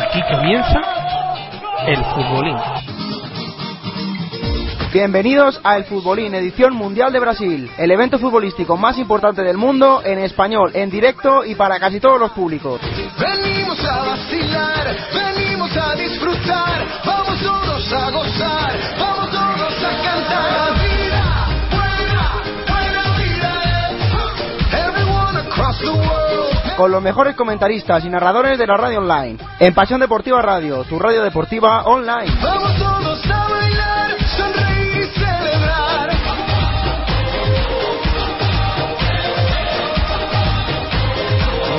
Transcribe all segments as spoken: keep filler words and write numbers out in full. Aquí comienza el Futbolín. Bienvenidos a El Futbolín, edición Mundial de Brasil, el evento futbolístico más importante del mundo, en español, en directo y para casi todos los públicos. Venimos a vacilar, venimos a disfrutar, vamos todos a gozar, vamos todos a cantar. La vida, buena, buena vida. Everyone across the world. Con los mejores comentaristas y narradores de la radio online, en Pasión Deportiva Radio, tu radio deportiva online. Vamos todos a bailar, sonreír y celebrar.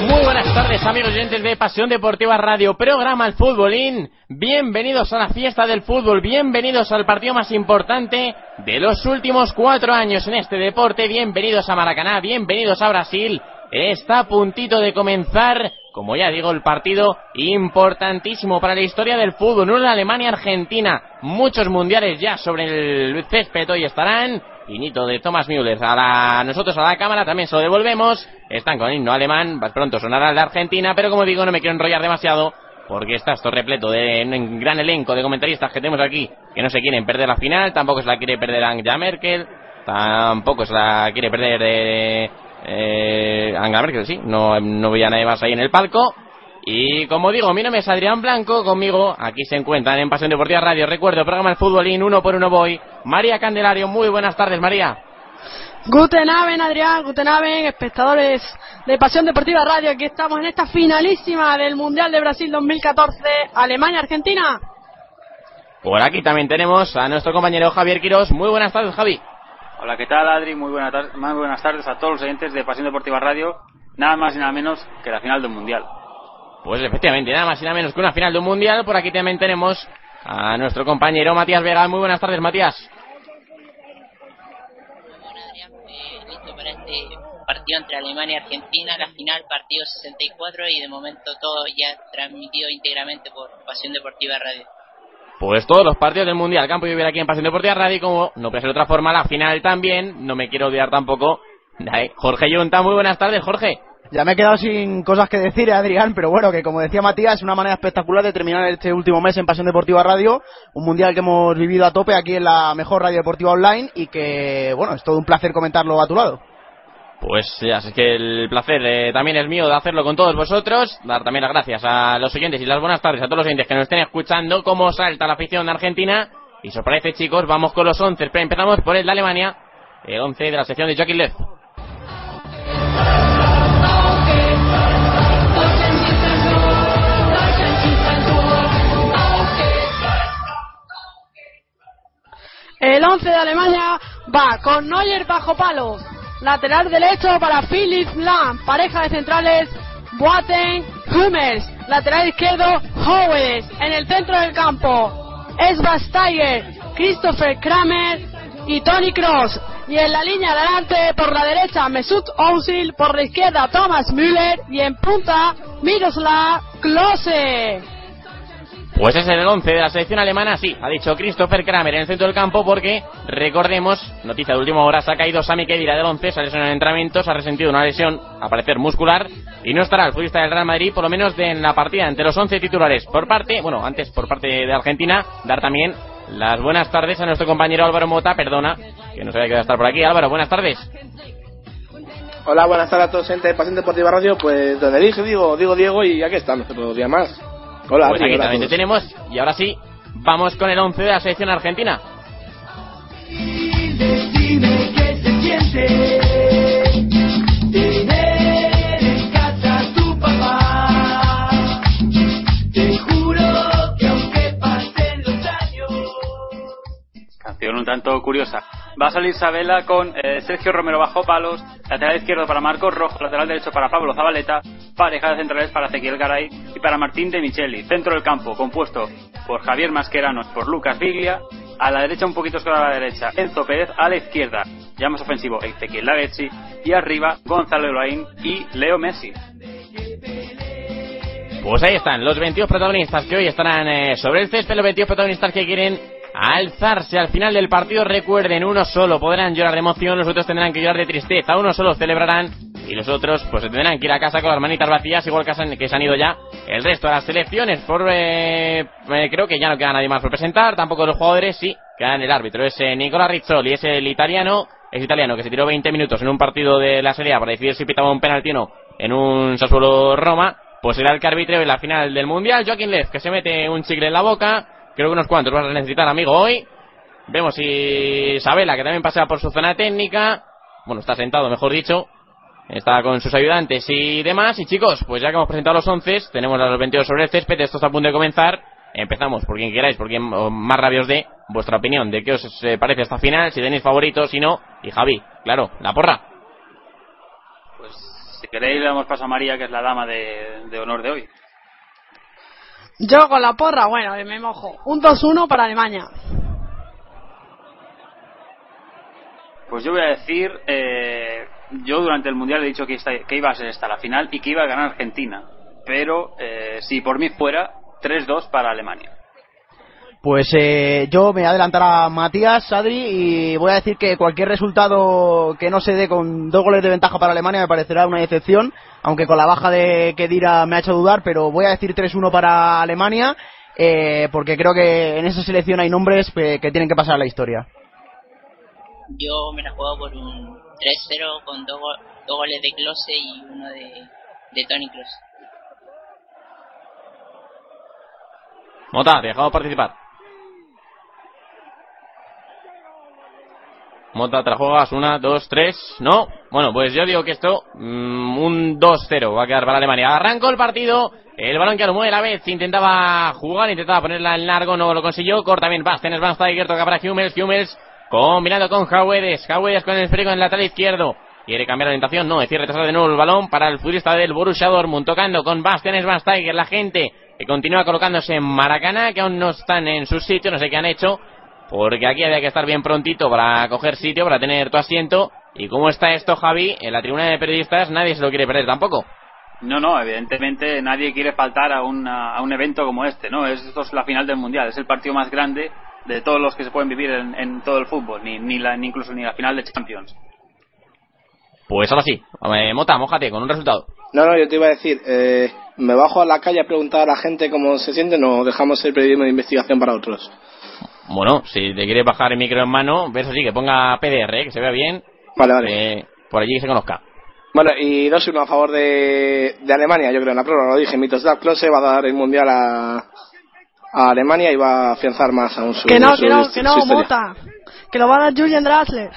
Muy buenas tardes, amigos oyentes de Pasión Deportiva Radio, programa El Futbolín. Bienvenidos a la fiesta del fútbol, bienvenidos al partido más importante de los últimos cuatro años en este deporte. Bienvenidos a Maracaná, bienvenidos a Brasil. Está a puntito de comenzar, como ya digo, el partido importantísimo para la historia del fútbol. Una Alemania-Argentina, muchos mundiales ya sobre el césped hoy estarán. Hinito de Thomas Müller, a la, nosotros a la cámara también se lo devolvemos. Están con himno alemán, pronto sonará el de Argentina, pero como digo, no me quiero enrollar demasiado, porque está esto repleto de un gran elenco de comentaristas que tenemos aquí, que no se quieren perder la final, tampoco se la quiere perder Angela Merkel, tampoco se la quiere perder... Eh, Eh, Angela Merkel, sí, no, no veía a nadie más ahí en el palco. Y como digo, mi nombre es Adrián Blanco, conmigo aquí se encuentran en Pasión Deportiva Radio, recuerdo, programa El Futbolín, uno por uno voy, María Candelario, muy buenas tardes, María. Guten Abend, Adrián, Guten Abend, espectadores de Pasión Deportiva Radio, aquí estamos en esta finalísima del Mundial de Brasil dos mil catorce, Alemania-Argentina. Por aquí también tenemos a nuestro compañero Javier Quirós, muy buenas tardes, Javi. Hola, ¿qué tal, Adri? Muy buena tar- muy buenas tardes a todos los oyentes de Pasión Deportiva Radio. Nada más y nada menos que la final de un mundial. Pues efectivamente, nada más y nada menos que una final de un mundial. Por aquí también tenemos a nuestro compañero Matías Vega. Muy buenas tardes, Matías. Bueno, Adrián, eh, listo para este partido entre Alemania y Argentina. La final, partido sesenta y cuatro, y de momento todo ya transmitido íntegramente por Pasión Deportiva Radio. Pues todos los partidos del Mundial, Campo y Viver aquí en Pasión Deportiva Radio, y como no puede ser de otra forma, la final también, no me quiero olvidar tampoco. Jorge Yunta, muy buenas tardes, Jorge. Ya me he quedado sin cosas que decir, Adrián, pero bueno, que como decía Matías, es una manera espectacular de terminar este último mes en Pasión Deportiva Radio, un Mundial que hemos vivido a tope aquí en la mejor radio deportiva online, y que, bueno, es todo un placer comentarlo a tu lado. Pues ya, así que el placer eh, también es mío de hacerlo con todos vosotros, dar también las gracias a los oyentes y las buenas tardes a todos los oyentes que nos estén escuchando, cómo salta la afición de Argentina, y si os parece, chicos, vamos con los once, pero empezamos por el de Alemania, el once de la sección de Joaquín Leff. El once de Alemania va con Neuer bajo palo, lateral derecho para Philipp Lahm, pareja de centrales Boateng Hummels, lateral izquierdo Howells, en el centro del campo Schweinsteiger, Christopher Kramer y Toni Kroos, y en la línea delante por la derecha Mesut Özil, por la izquierda Thomas Müller y en punta Miroslav Klose. Pues es el once de la selección alemana, sí, ha dicho Christopher Kramer en el centro del campo, porque, recordemos, noticia de última hora, se ha caído Sami Khedira del once, se ha lesionado en entrenamientos, ha resentido una lesión, a parecer muscular, y no estará el futbolista del Real Madrid, por lo menos de, en la partida, entre los once titulares. Por parte, bueno, antes por parte de Argentina, dar también las buenas tardes a nuestro compañero Álvaro Mota, perdona, que no sabía que iba a estar por aquí. Álvaro, buenas tardes. Hola, buenas tardes a todos, gente de Pasión Deportiva Radio, pues donde dije, digo, digo Diego, y aquí estamos otro día más. Hola, pues aquí hola, también te tenemos, y ahora sí, vamos con el once de la selección argentina. tanto curiosa. Va a salir Sabela con eh, Sergio Romero bajo palos, lateral izquierdo para Marcos Rojo, lateral derecho para Pablo Zabaleta, pareja de centrales para Ezequiel Garay y para Martín de Micheli. Centro del campo compuesto por Javier Mascherano y por Lucas Viglia. A la derecha, un poquito sobre la derecha, Enzo Pérez. A la izquierda, ya más ofensivo, Ezequiel Garay. Y arriba, Gonzalo Higuaín y Leo Messi. Pues ahí están los veintidós protagonistas que hoy estarán eh, sobre el césped, los veintidós protagonistas que quieren alzarse al final del partido. Recuerden, uno solo podrán llorar de emoción, los otros tendrán que llorar de tristeza, uno solo celebrarán y los otros pues se tendrán que ir a casa con las manitas vacías, igual que se han ido ya el resto de las selecciones. Por eh, creo que ya no queda nadie más por presentar, tampoco los jugadores, sí, quedan el árbitro, es eh, Nicola Rizzoli, es el italiano, es italiano que se tiró veinte minutos en un partido de la Serie A para decidir si pitaba un penalti o no en un Sassuolo-Roma. Pues será el que arbitre en la final del Mundial, Joaquín Leff, que se mete un chicle en la boca, creo que unos cuantos vas a necesitar, amigo, hoy. Vemos si Sabela, que también pasea por su zona técnica, bueno, está sentado, mejor dicho, está con sus ayudantes y demás. Y chicos, pues ya que hemos presentado los once, tenemos a los veintidós sobre el césped, esto está a punto de comenzar. Empezamos por quien queráis, por quien más rabia os dé, vuestra opinión de qué os parece esta final, si tenéis favoritos, si no, y Javi, claro, la porra. Si queréis le damos paso a María, que es la dama de, de honor de hoy. Yo con la porra, bueno, me mojo. Un dos uno para Alemania. Pues yo voy a decir, eh, yo durante el Mundial he dicho que, esta, que iba a ser esta la final y que iba a ganar Argentina. Pero eh, si por mí fuera, tres dos para Alemania. Pues eh, yo me adelantará a Matías, Adri, y voy a decir que cualquier resultado que no se dé con dos goles de ventaja para Alemania me parecerá una decepción, aunque con la baja de Khedira me ha hecho dudar, pero voy a decir tres uno para Alemania, eh, porque creo que en esa selección hay nombres que, que tienen que pasar a la historia. Yo me la juego por un tres cero con dos, go- dos goles de Klose y uno de, de Toni Kroos. Mota, te dejamos participar. Mota, te la juegas, una, dos, tres, no. Bueno, pues yo digo que esto, mmm, un dos cero va a quedar para Alemania. Arrancó el partido, el balón que lo mueve la vez, intentaba jugar, intentaba ponerla en largo, no lo consiguió. Corta bien Bastian Schweinsteiger, toca para Hummels, Hummels combinando con Hauedes, Hauedes con el esférico en el lateral izquierdo. Quiere cambiar la orientación, no, decide retrasar de nuevo el balón para el futbolista del Borussia Dortmund, tocando con Bastian Schweinsteiger, la gente que continúa colocándose en Maracaná, que aún no están en su sitio, no sé qué han hecho. Porque aquí había que estar bien prontito para coger sitio, para tener tu asiento. Y cómo está esto, Javi, en la tribuna de periodistas nadie se lo quiere perder tampoco. No, no, evidentemente nadie quiere faltar a, una, a un evento como este, ¿no? Esto es la final del Mundial, es el partido más grande de todos los que se pueden vivir en, en todo el fútbol, ni, ni, la, ni incluso ni la final de Champions. Pues ahora sí, Mota, mójate con un resultado. No, no, yo te iba a decir, eh, me bajo a la calle a preguntar a la gente cómo se siente, no dejamos el periodismo de investigación para otros. Bueno, si te quieres bajar el micro en mano, eso sí, que ponga P D R, ¿eh? Que se vea bien. Vale, vale. Eh, por allí que se conozca. Bueno, y dos uno a favor de, de Alemania, yo creo, en la prueba lo dije. Miroslav Klose va a dar el Mundial a, a Alemania y va a afianzar más aún su... Que no, su, que no, su, que no, su Mota. Que lo va a dar Julian Draxler.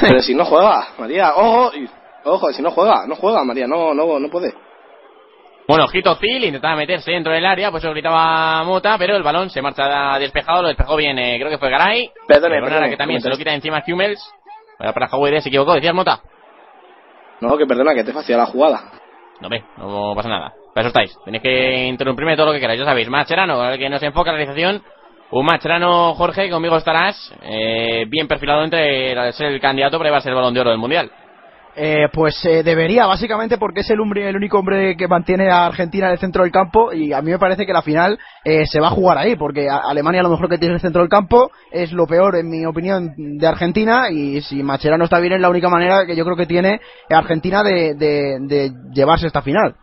Pero si no juega, María, ojo, ojo, si no juega, no juega, María, no, no, no puede. Bueno, ojito Zil, intentaba meterse dentro del área, pues eso gritaba Mota, pero el balón se marcha despejado, lo despejó bien, eh, creo que fue Garay. Perdón, perdón. Que también se lo quita encima Hummels. Bueno, para Hauedes se equivocó, decías Mota. No, que perdona, que te facilita la jugada. No ve, no pasa nada. Para eso estáis, tenéis que interrumpirme todo lo que queráis, ya sabéis. Mascherano, el que nos enfoca en la realización. Un Mascherano, Jorge, conmigo estarás eh, bien perfilado entre ser el candidato para llevarse el balón de oro del Mundial. Eh, pues eh, debería, básicamente, porque es el, umbre, el único hombre que mantiene a Argentina en el centro del campo, y a mí me parece que la final eh, se va a jugar ahí, porque a Alemania lo mejor que tiene en el centro del campo es lo peor, en mi opinión, de Argentina, y si Mascherano está bien es la única manera que yo creo que tiene Argentina de, de, de llevarse esta final.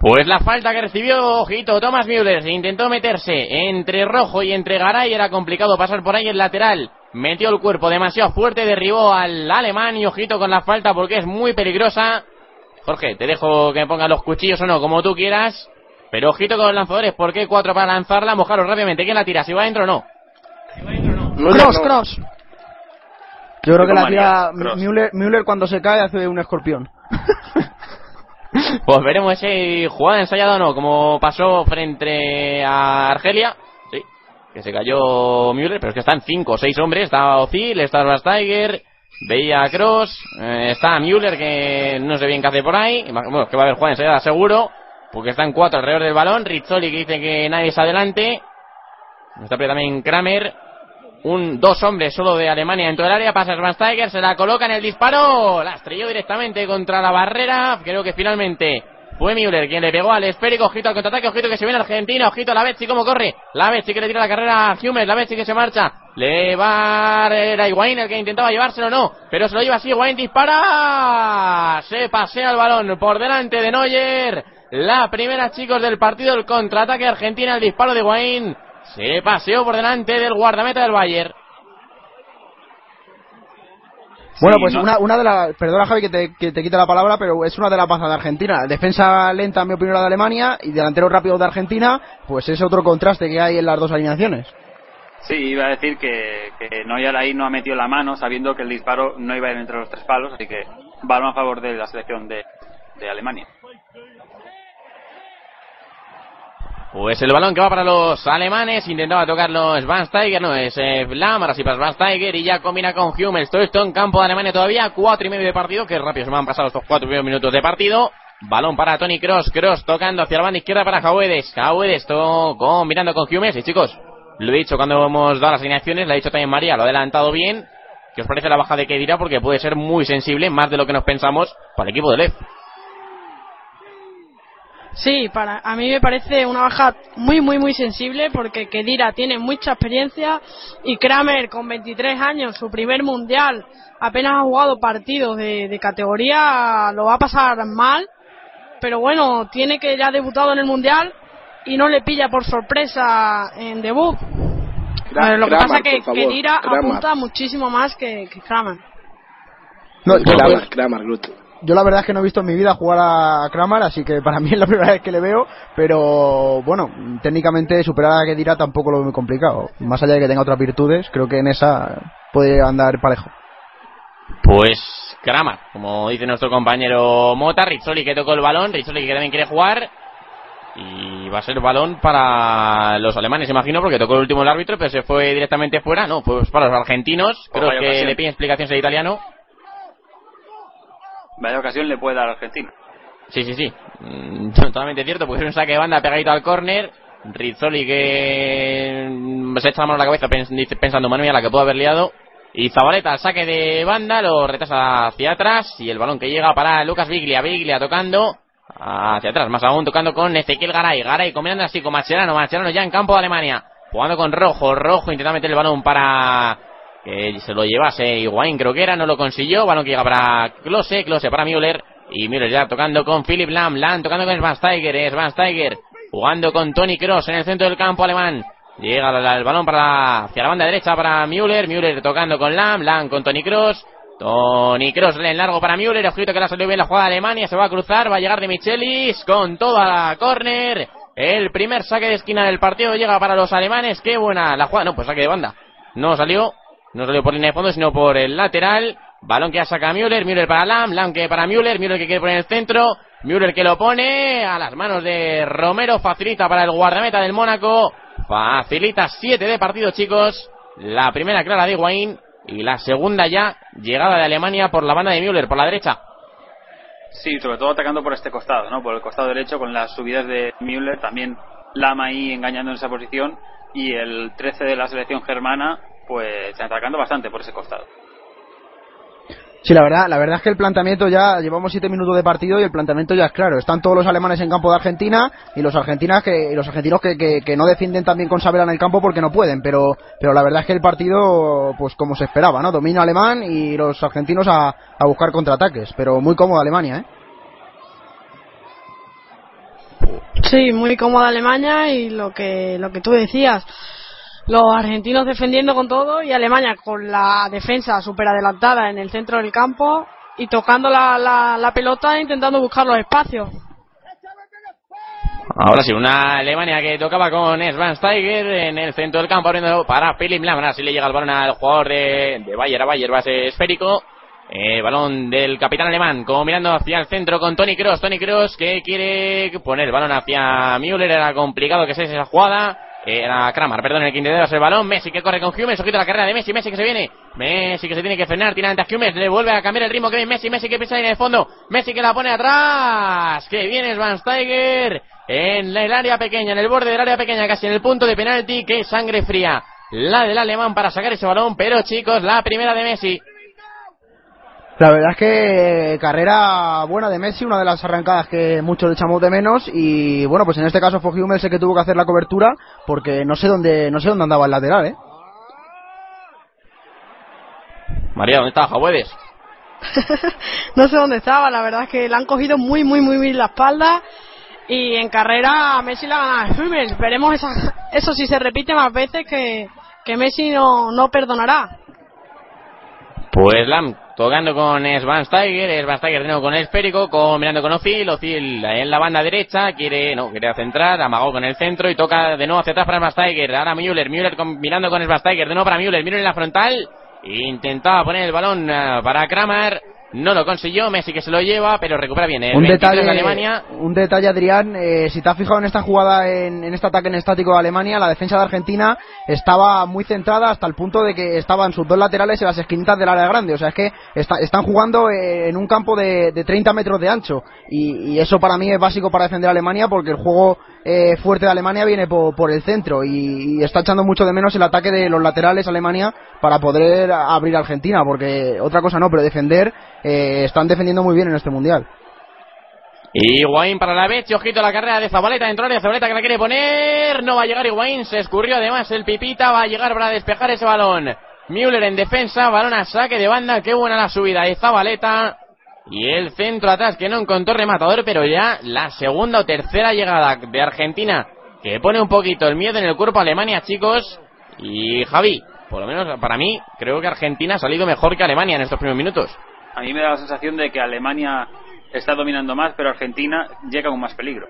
Pues la falta que recibió, ojito, Thomas Müller, intentó meterse entre Rojo y entre Garay, era complicado pasar por ahí el lateral. Metió el cuerpo demasiado fuerte, derribó al alemán y ojito con la falta porque es muy peligrosa. Jorge, te dejo que me pongas los cuchillos o no, como tú quieras. Pero ojito con los lanzadores, porque cuatro para lanzarla. Mojaros rápidamente, ¿quién la tira? ¿Si va adentro o no? Cross, cross. Yo creo que la tira Müller, Müller cuando se cae hace un escorpión. Pues veremos si jugada ensayada o no, como pasó frente a Argelia. que se cayó Müller, pero es que están cinco o seis hombres. Está Özil, está Schweinsteiger, veía a Kroos, eh, está Müller, que no sé bien qué hace por ahí. Bueno, que va a haber Juan enseguida seguro, porque están cuatro alrededor del balón. Rizzoli, que dice que nadie se adelante. Está también Kramer. Un, dos hombres solo de Alemania dentro del área. Pasa Schweinsteiger, se la coloca en el disparo. La estrelló directamente contra la barrera. Creo que finalmente fue Müller quien le pegó al esférico. Ojito al contraataque, ojito que se viene Argentina, ojito a la Betsy cómo corre. La Betsy que le tira la carrera a Hummels, la Betsy que se marcha. Le va a Higuaín, el que intentaba llevárselo, no, pero se lo lleva así. Higuaín dispara, se pasea el balón por delante de Neuer. La primera, chicos, del partido, el contraataque de Argentina, el disparo de Higuaín. Se paseó por delante del guardameta del Bayern. Bueno, pues una, una de las... Perdona, Javi, que te, que te quita la palabra, pero es una de las bazas de Argentina. Defensa lenta, en mi opinión, la de Alemania, y delantero rápido de Argentina. Pues es otro contraste que hay en las dos alineaciones. Sí, iba a decir que, que Neuer ahí no ha metido la mano, sabiendo que el disparo no iba a ir entre los tres palos. Así que balón a favor de la selección de, de Alemania. Pues el balón que va para los alemanes, intentaba tocarlo Schweinsteiger, no es eh, Lahm, ahora sí para Schweinsteiger, y ya combina con Hummels. Todo esto en campo de Alemania todavía, cuatro y medio de partido, que rápido se me han pasado estos cuatro primeros minutos de partido. Balón para Toni Kroos, Kroos tocando hacia la banda izquierda para Jauedes, Jauedes to- combinando con Hummels. Y chicos, lo he dicho cuando hemos dado las alineaciones, lo ha dicho también María, lo ha adelantado bien. ¿Qué os parece la baja de Kedira? Porque puede ser muy sensible, más de lo que nos pensamos, para el equipo de Lev. Sí, para a mí me parece una baja muy, muy, muy sensible, porque Khedira tiene mucha experiencia y Kramer, con veintitrés años, su primer mundial, apenas ha jugado partidos de, de categoría, lo va a pasar mal, pero bueno, tiene que ya ha debutado en el mundial y no le pilla por sorpresa en debut. Kram, lo que Kramer, pasa es que Khedira apunta muchísimo más que, que Kramer. No, Kramer, Kramer, Gluto. Yo la verdad es que no he visto en mi vida jugar a Kramer, así que para mí es la primera vez que le veo, pero bueno, técnicamente superar a Khedira tampoco lo veo muy complicado. Más allá de que tenga otras virtudes, creo que en esa puede andar parejo. Pues Kramer, como dice nuestro compañero Mota, Rizzoli que tocó el balón, Rizzoli que también quiere jugar, y va a ser balón para los alemanes, imagino, porque tocó el último el árbitro, pero se fue directamente fuera. No, pues para los argentinos, creo que ocasión. Le pide explicaciones al italiano. Vaya ocasión le puede dar a Argentina. Sí, sí, sí. Mm, totalmente cierto, porque es un saque de banda pegadito al córner. Rizzoli que se echa la mano a la cabeza pensando, mano mía, la que puedo haber liado. Y Zabaleta al saque de banda, lo retrasa hacia atrás. Y el balón que llega para Lucas Biglia. Biglia tocando hacia atrás, más aún tocando con Ezequiel Garay. Garay combinando así con Mascherano. Mascherano ya en campo de Alemania, jugando con Rojo. Rojo intenta meter el balón para... que se lo llevase Higuaín, creo que era, no lo consiguió. Balón que llega para Klose, Klose para Müller, y Müller ya tocando con Philipp Lahm, Lahm tocando con Schweinsteiger, Schweinsteiger jugando con Toni Kroos en el centro del campo alemán. Llega el balón para hacia la banda derecha para Müller, Müller tocando con Lahm, Lahm con Toni Kroos, Toni Kroos en largo para Müller, ojito que la salió bien la jugada de Alemania, se va a cruzar, va a llegar de Michelis con toda la córner. El primer saque de esquina del partido llega para los alemanes, qué buena la jugada, no, pues saque de banda, no salió. No salió por línea de fondo, sino por el lateral. Balón que ya saca Müller. Müller para Lahm. Lahm que para Müller. Müller que quiere poner el centro. Müller que lo pone a las manos de Romero. Facilita para el guardameta del Mónaco. Facilita siete de partido, chicos. La primera clara de Higuaín. Y la segunda ya llegada de Alemania por la banda de Müller, por la derecha. Sí, sobre todo atacando por este costado, ¿no? Por el costado derecho con las subidas de Müller. También Lahm ahí engañando en esa posición. Y el trece de la selección germana... pues atacando bastante por ese costado. Sí, la verdad, la verdad es que el planteamiento ya... Llevamos siete minutos de partido y el planteamiento ya es claro. Están todos los alemanes en campo de Argentina y los argentinas que, y los argentinos que, que, que no defienden tan bien con Sabela en el campo porque no pueden. Pero pero la verdad es que el partido, pues como se esperaba, ¿no? Dominio alemán y los argentinos a, a buscar contraataques. Pero muy cómoda Alemania, ¿eh? Sí, muy cómoda Alemania y lo que lo que tú decías... Los argentinos defendiendo con todo y Alemania con la defensa súper adelantada en el centro del campo y tocando la, la, la pelota e intentando buscar los espacios. Ahora sí, una Alemania que tocaba con Schweinsteiger en el centro del campo abriendo para Philipp Lahm. Ahora sí le llega el balón al jugador de, de Bayer, a Bayer, base esférico. Eh, balón del capitán alemán, como mirando hacia el centro con Toni Kroos. Toni Kroos que quiere poner el balón hacia Müller, era complicado que sea esa jugada. Era Kramer, perdón, en el quinto dedo el balón. Messi que corre con Hummels, ojito la carrera de Messi, Messi que se viene, Messi que se tiene que frenar, tiene ante a Hummels, le vuelve a cambiar el ritmo que viene Messi, Messi que pisa en el fondo, Messi que la pone atrás, que viene Schweinsteiger en el área pequeña, en el borde del área pequeña, casi en el punto de penalti, que sangre fría la del alemán para sacar ese balón, pero chicos, la primera de Messi. La verdad es que carrera buena de Messi, una de las arrancadas que muchos le echamos de menos, y bueno, pues en este caso fue Hummels el que tuvo que hacer la cobertura, porque no sé dónde no sé dónde andaba el lateral, ¿eh? María, ¿dónde estaba Jabuedes? No sé dónde estaba, la verdad es que la han cogido muy, muy, muy bien la espalda, y en carrera Messi la ha ganado Hummels. Veremos esa, eso si se repite más veces, que, que Messi no, no perdonará. Pues Lahm tocando con Schweinsteiger, Schweinsteiger de nuevo con el esférico, con, mirando con Özil, Özil en la banda derecha, quiere no quería centrar, amagó con el centro y toca de nuevo hacia atrás para Schweinsteiger, ahora Müller, Müller con, mirando con Schweinsteiger, de nuevo para Müller, Müller en la frontal, intentaba poner el balón uh, para Kramer, no lo consiguió, Messi que se lo lleva, pero recupera bien el un detalle de Alemania. Un detalle, Adrián, eh, si te has fijado en esta jugada, en, en este ataque en estático de Alemania, la defensa de Argentina estaba muy centrada hasta el punto de que estaban sus dos laterales en las esquinitas del área grande, o sea, es que está, están jugando eh, en un campo de, de treinta metros de ancho, y, y eso para mí es básico para defender a Alemania, porque el juego eh, fuerte de Alemania viene por, por el centro, y, y está echando mucho de menos el ataque de los laterales Alemania para poder abrir a Argentina, porque otra cosa no, pero defender... Eh, están defendiendo muy bien en este mundial. Y Higuaín para la vez, ojito la carrera de Zabaleta, dentro de Zabaleta que la quiere poner, no va a llegar Higuaín, se escurrió además el pipita, va a llegar para despejar ese balón. Müller en defensa, balón a saque de banda, qué buena la subida de Zabaleta, y el centro atrás que no encontró rematador, pero ya la segunda o tercera llegada de Argentina, que pone un poquito el miedo en el cuerpo a Alemania, chicos, y Javi, por lo menos para mí, creo que Argentina ha salido mejor que Alemania en estos primeros minutos. A mí me da la sensación de que Alemania está dominando más, pero Argentina llega con más peligro.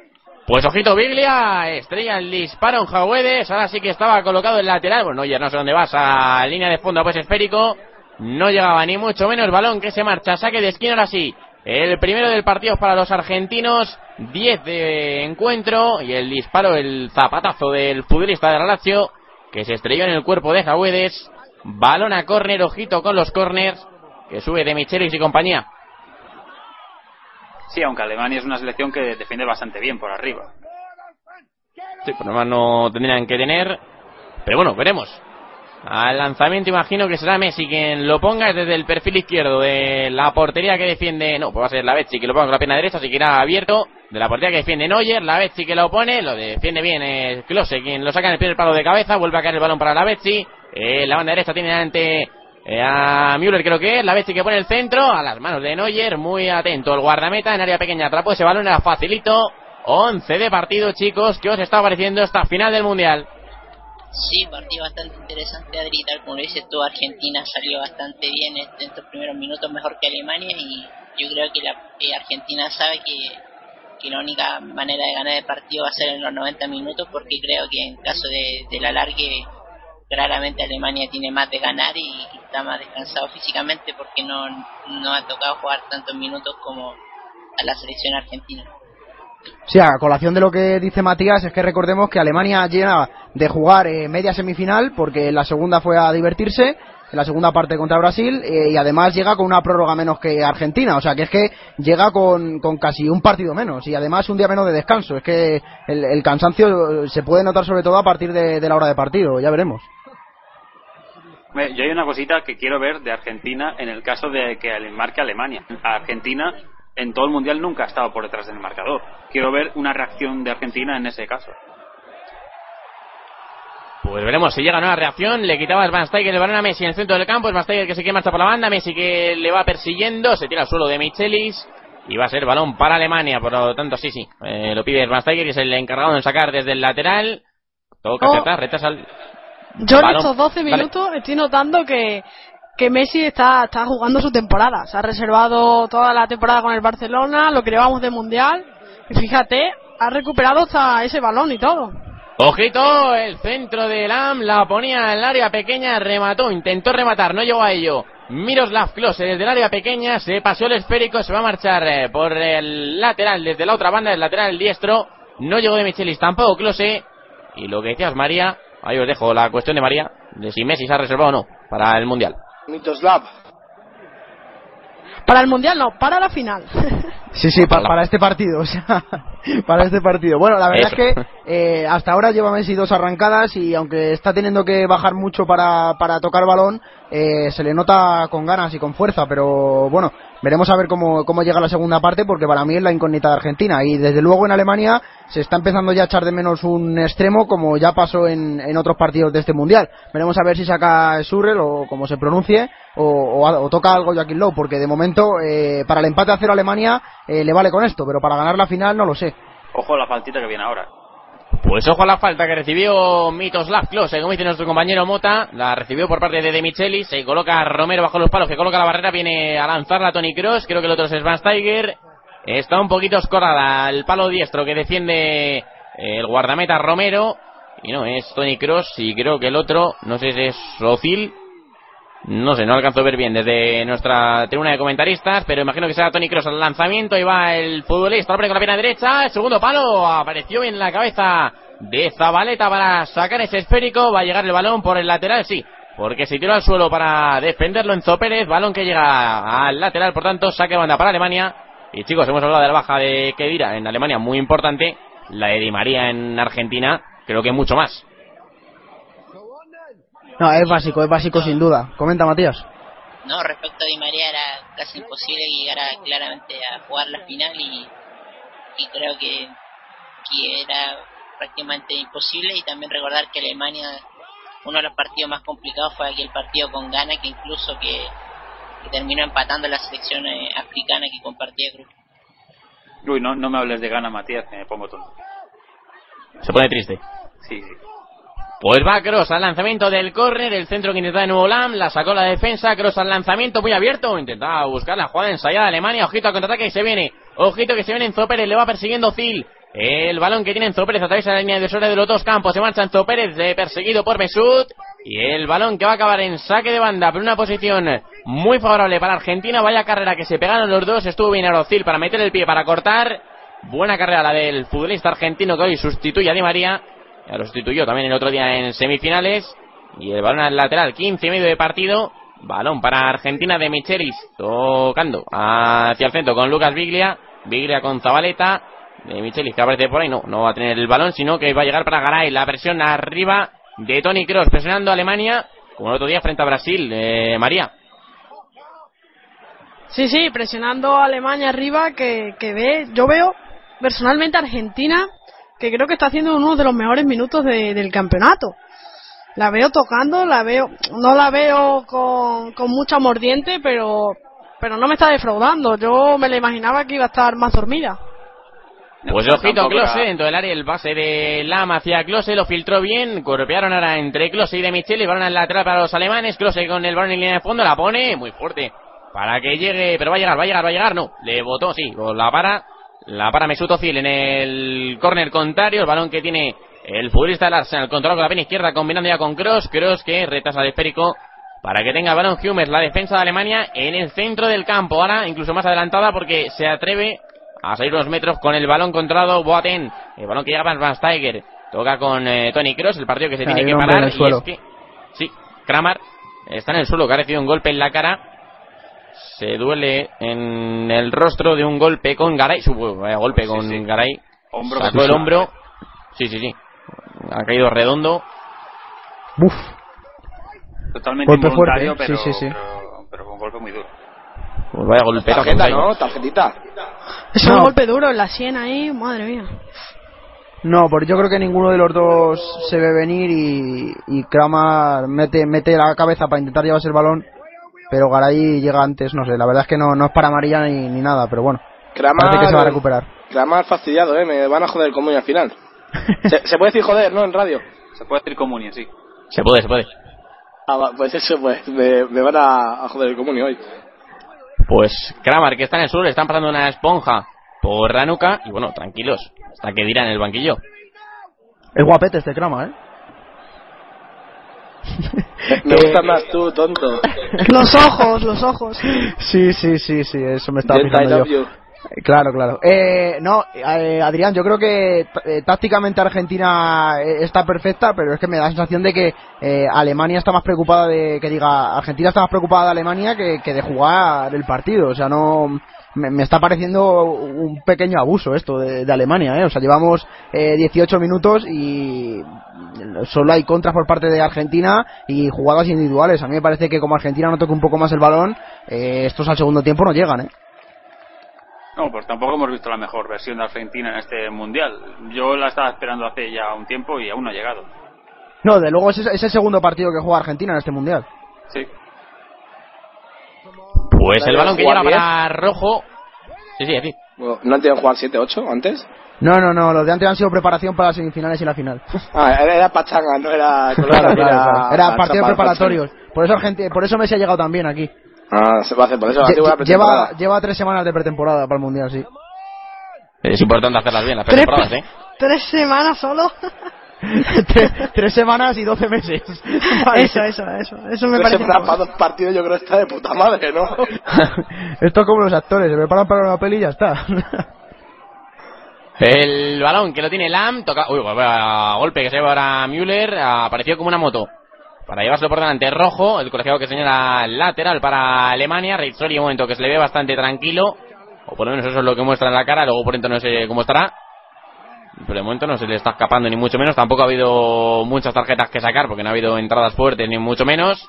Pues ojito Biglia, estrella el disparo en Jaguedes, ahora sí que estaba colocado el lateral, bueno, ya no sé dónde vas, a línea de fondo pues esférico, no llegaba ni mucho menos, balón que se marcha, saque de esquina, ahora sí, el primero del partido para los argentinos, diez de encuentro, y el disparo, el zapatazo del futbolista de la Lazio, que se estrelló en el cuerpo de Jaguedes, balón a córner, ojito con los córners, que sube de Micheli y compañía. Sí, aunque Alemania es una selección que defiende bastante bien por arriba. Sí, problemas no tendrían que tener. Pero bueno, veremos. Al lanzamiento imagino que será Messi quien lo ponga desde el perfil izquierdo de la portería que defiende... No, pues va a ser la Betsy que lo ponga con la pierna derecha, así que irá abierto. De la portería que defiende Neuer, la Betsy que lo pone, lo defiende bien el Klose, quien lo saca en el primer palo de cabeza, vuelve a caer el balón para la Betsy. Eh, la banda derecha tiene ante... a Müller creo que es, la Betsy que pone el centro a las manos de Neuer, muy atento el guardameta en área pequeña, atrapó ese balón, era facilito. Once de partido, chicos, ¿qué os está pareciendo esta final del Mundial? Sí, partido bastante interesante, Adri, tal como lo dices tú, Argentina salió bastante bien en estos primeros minutos, mejor que Alemania, y yo creo que la que Argentina sabe que, que la única manera de ganar el partido va a ser en los noventa minutos, porque creo que en caso de, de la alargue claramente Alemania tiene más de ganar y está más descansado físicamente, porque no, no ha tocado jugar tantos minutos como a la selección argentina. Sí, a colación de lo que dice Matías, es que recordemos que Alemania llega de jugar eh, media semifinal, porque la segunda fue a divertirse, en la segunda parte contra Brasil, eh, y además llega con una prórroga menos que Argentina, o sea que es que llega con, con casi un partido menos, y además un día menos de descanso, es que el, el cansancio se puede notar sobre todo a partir de, de la hora de partido, ya veremos. Yo hay una cosita que quiero ver de Argentina en el caso de que marque Alemania. Argentina en todo el Mundial nunca ha estado por detrás del marcador. Quiero ver una reacción de Argentina en ese caso. Pues veremos si llega nueva reacción. Le quitaba Schweinsteiger el balón a Messi en el centro del campo. Schweinsteiger que se quiere marchar por la banda. Messi que le va persiguiendo. Se tira al suelo de Michelis. Y va a ser balón para Alemania. Por lo tanto, sí, sí. Eh, lo pide Schweinsteiger, que es el encargado de sacar desde el lateral. Toca hacia atrás, retrasa el... Yo en estos doce minutos Dale. Estoy notando que, que Messi está, está jugando su temporada. Se ha reservado toda la temporada con el Barcelona, lo que llevamos de Mundial. Y fíjate, ha recuperado hasta ese balón y todo. Ojito, el centro de Lahm, la ponía en el área pequeña, remató, intentó rematar, no llegó a ello. Miroslav Klose desde el área pequeña, se pasó el esférico, se va a marchar por el lateral, desde la otra banda, del lateral diestro. No llegó de Michelis, tampoco Klose. Y lo que decías, María, ahí os dejo la cuestión de María, de si Messi se ha reservado o no para el Mundial. Miroslav. Para el Mundial no, para la final. Sí, sí, pa- para este partido, o sea, para este partido. Bueno, la verdad Eso. es que eh, hasta ahora lleva Messi dos arrancadas y aunque está teniendo que bajar mucho para, para tocar balón, eh, se le nota con ganas y con fuerza, pero bueno, veremos a ver cómo, cómo llega la segunda parte, porque para mí es la incógnita de Argentina y desde luego en Alemania se está empezando ya a echar de menos un extremo, como ya pasó en, en otros partidos de este Mundial. Veremos a ver si saca Schürrle o como se pronuncie o, o, o toca algo Joaquín Lowe, porque de momento eh, para el empate a cero Alemania eh, le vale con esto, pero para ganar la final no lo sé. Ojo a la faltita que viene ahora. Pues ojo a la falta que recibió Miroslav Klose, como dice nuestro compañero Mota, la recibió por parte de De Micheli, se coloca Romero bajo los palos, que coloca la barrera, viene a lanzarla Toni Kroos, creo que el otro es Schweinsteiger, está un poquito escorada el palo diestro que defiende el guardameta Romero, y no, es Toni Kroos y creo que el otro, no sé si es Özil, no sé, no alcanzo a ver bien desde nuestra tribuna de comentaristas, pero imagino que será Toni Kroos al lanzamiento. Ahí va el futbolista, lo pone con la pierna derecha, el segundo palo, apareció en la cabeza de Zabaleta para sacar ese esférico, va a llegar el balón por el lateral, sí, porque se tiró al suelo para defenderlo Enzo Pérez, balón que llega al lateral, por tanto, saque de banda para Alemania. Y chicos, hemos hablado de la baja de Kedira en Alemania, muy importante, la de Di María en Argentina, creo que mucho más. No, es básico, es básico sin duda. Comenta, Matías. No, respecto a Di María era casi imposible que llegara claramente a jugar la final y, y creo que, que era prácticamente imposible. Y también recordar que Alemania, uno de los partidos más complicados fue aquel partido con Ghana, que incluso que, que terminó empatando la selección africana que compartía grupo. Uy, no, no me hables de Ghana, Matías, que me pongo tonto. Se pone triste. Sí, sí. Pues va Kroos al lanzamiento del córner, el centro que intentaba de nuevo Lahm, la sacó la defensa, Kroos al lanzamiento, muy abierto, intentaba buscar la jugada ensayada de Alemania, ojito al contraataque y se viene, ojito que se viene Enzo Pérez, le va persiguiendo Özil, el balón que tiene Enzo Pérez atraviesa la línea divisoria de los dos campos, se marcha Enzo Pérez, perseguido por Mesut, y el balón que va a acabar en saque de banda, pero una posición muy favorable para Argentina, vaya carrera que se pegaron los dos, estuvo bien ahora Özil para meter el pie, para cortar, buena carrera la del futbolista argentino que hoy sustituye a Di María. Ya lo sustituyó también el otro día en semifinales. Y el balón al lateral, quince y medio de partido. Balón para Argentina de Michelis. Tocando hacia el centro con Lucas Biglia. Biglia con Zabaleta. De Michelis que aparece por ahí. No, no va a tener el balón, sino que va a llegar para Garay. La presión arriba de Toni Kroos. Presionando a Alemania. Como el otro día frente a Brasil. Eh, María. Sí, sí, presionando a Alemania arriba. Que, que ve, yo veo personalmente Argentina, que creo que está haciendo uno de los mejores minutos de, del campeonato. La veo tocando, la veo, no la veo con, con mucha mordiente, pero pero no me está defraudando. Yo me la imaginaba que iba a estar más dormida. Pues ojito Klose, dentro del área el pase de Lahm hacia Klose, lo filtró bien, corpearon ahora entre Klose y De Micheli, balón al lateral para los alemanes, Klose con el balón en línea de fondo, la pone muy fuerte para que llegue, pero va a llegar, va a llegar, va a llegar, no, le botó, sí, con la para... La para Mesut Özil en el córner contrario, el balón que tiene el futbolista del Arsenal, controlado con la pierna izquierda, combinando ya con Kroos, Kroos que retrasa el esférico para que tenga el balón Hummels, la defensa de Alemania en el centro del campo, ahora incluso más adelantada porque se atreve a salir unos metros con el balón controlado Boateng, el balón que llega para Schweinsteiger, toca con eh, Toni Kroos, el partido que se Hay tiene que parar y suelo. Es que, sí, Kramer está en el suelo, que ha recibido un golpe en la cara. Se duele en el rostro de un golpe con Garay. Supongo, vaya golpe sí, con sí. Garay. Hombro Sacó el hombro. Sí, sí, sí. Ha caído redondo. Uf. Totalmente golpe involuntario, fuerte, ¿eh? pero, sí, sí, sí. Pero, pero un golpe muy duro. Pues vaya golpe. Tarjeta, ¿no? Tarjetita. Es no. un golpe duro en la sien ahí. Madre mía. No, porque yo creo que ninguno de los dos se ve venir y, y Kramer mete, mete la cabeza para intentar llevarse el balón. Pero Garay llega antes, no sé, la verdad es que no, no es para amarilla ni, ni nada, pero bueno, Kramer, parece que se va a recuperar. Kramer fastidiado, eh, me van a joder el comunio al final. se, se puede decir joder, ¿no? En radio. Se puede decir comunio, sí. Se puede, se puede. Ah, pues eso, pues, me, me van a, a joder el comunio hoy. Pues Kramer, que está en el suelo, le están pasando una esponja por la nuca, y bueno, tranquilos, hasta que dirán en el banquillo. Es guapete este Kramer, ¿eh? Me gusta más tú, tonto. Los ojos, los ojos. Sí, sí, sí, sí, eso me estaba fijando yo. Claro, claro. Eh, no, eh, Adrián, yo creo que eh, tácticamente Argentina eh, está perfecta, pero es que me da la sensación de que eh, Alemania está más preocupada de que diga Argentina está más preocupada de Alemania que, que de jugar el partido. O sea, no me, me está pareciendo un pequeño abuso esto de, de Alemania. ¿eh? O sea, llevamos eh, dieciocho minutos y solo hay contras por parte de Argentina y jugadas individuales. A mí me parece que como Argentina no toque un poco más el balón, eh, estos al segundo tiempo no llegan, ¿eh? No, pues tampoco hemos visto la mejor versión de Argentina en este Mundial. Yo la estaba esperando hace ya un tiempo y aún no ha llegado. No, de luego es, es el segundo partido que juega Argentina en este Mundial. Sí. Pues el balón que llega para Rojo. Sí, sí, aquí. Bueno, ¿no han tenido que jugar siete ocho antes? No, no, no, los de antes han sido preparación para las semifinales y la final. Ah, era pachanga, no era... Claro, claro, claro. Era partidos preparatorios. Por eso, Argentina, por eso Messi ha llegado también aquí. Ah, se va a hacer por eso. Lleva, lleva tres semanas de pretemporada para el Mundial, sí. Es importante hacerlas bien, las pretemporadas, ¿eh? ¿Tres semanas solo? tres, tres semanas y doce meses. Vale. Eso, eso, eso. Eso me parece. Se preparan para dos partidos, yo creo que está de puta madre, ¿no? Esto es como los actores, se preparan para una peli y ya está. El balón que lo tiene Lahm, toca. Uy, golpe que se lleva ahora Müller, apareció como una moto. Para llevárselo por delante Rojo, el colegiado que señala lateral para Alemania. Reitsoli, un momento que se le ve bastante tranquilo, o por lo menos eso es lo que muestra en la cara, luego por dentro no sé cómo estará, pero de momento no se le está escapando ni mucho menos. Tampoco ha habido muchas tarjetas que sacar porque no ha habido entradas fuertes ni mucho menos,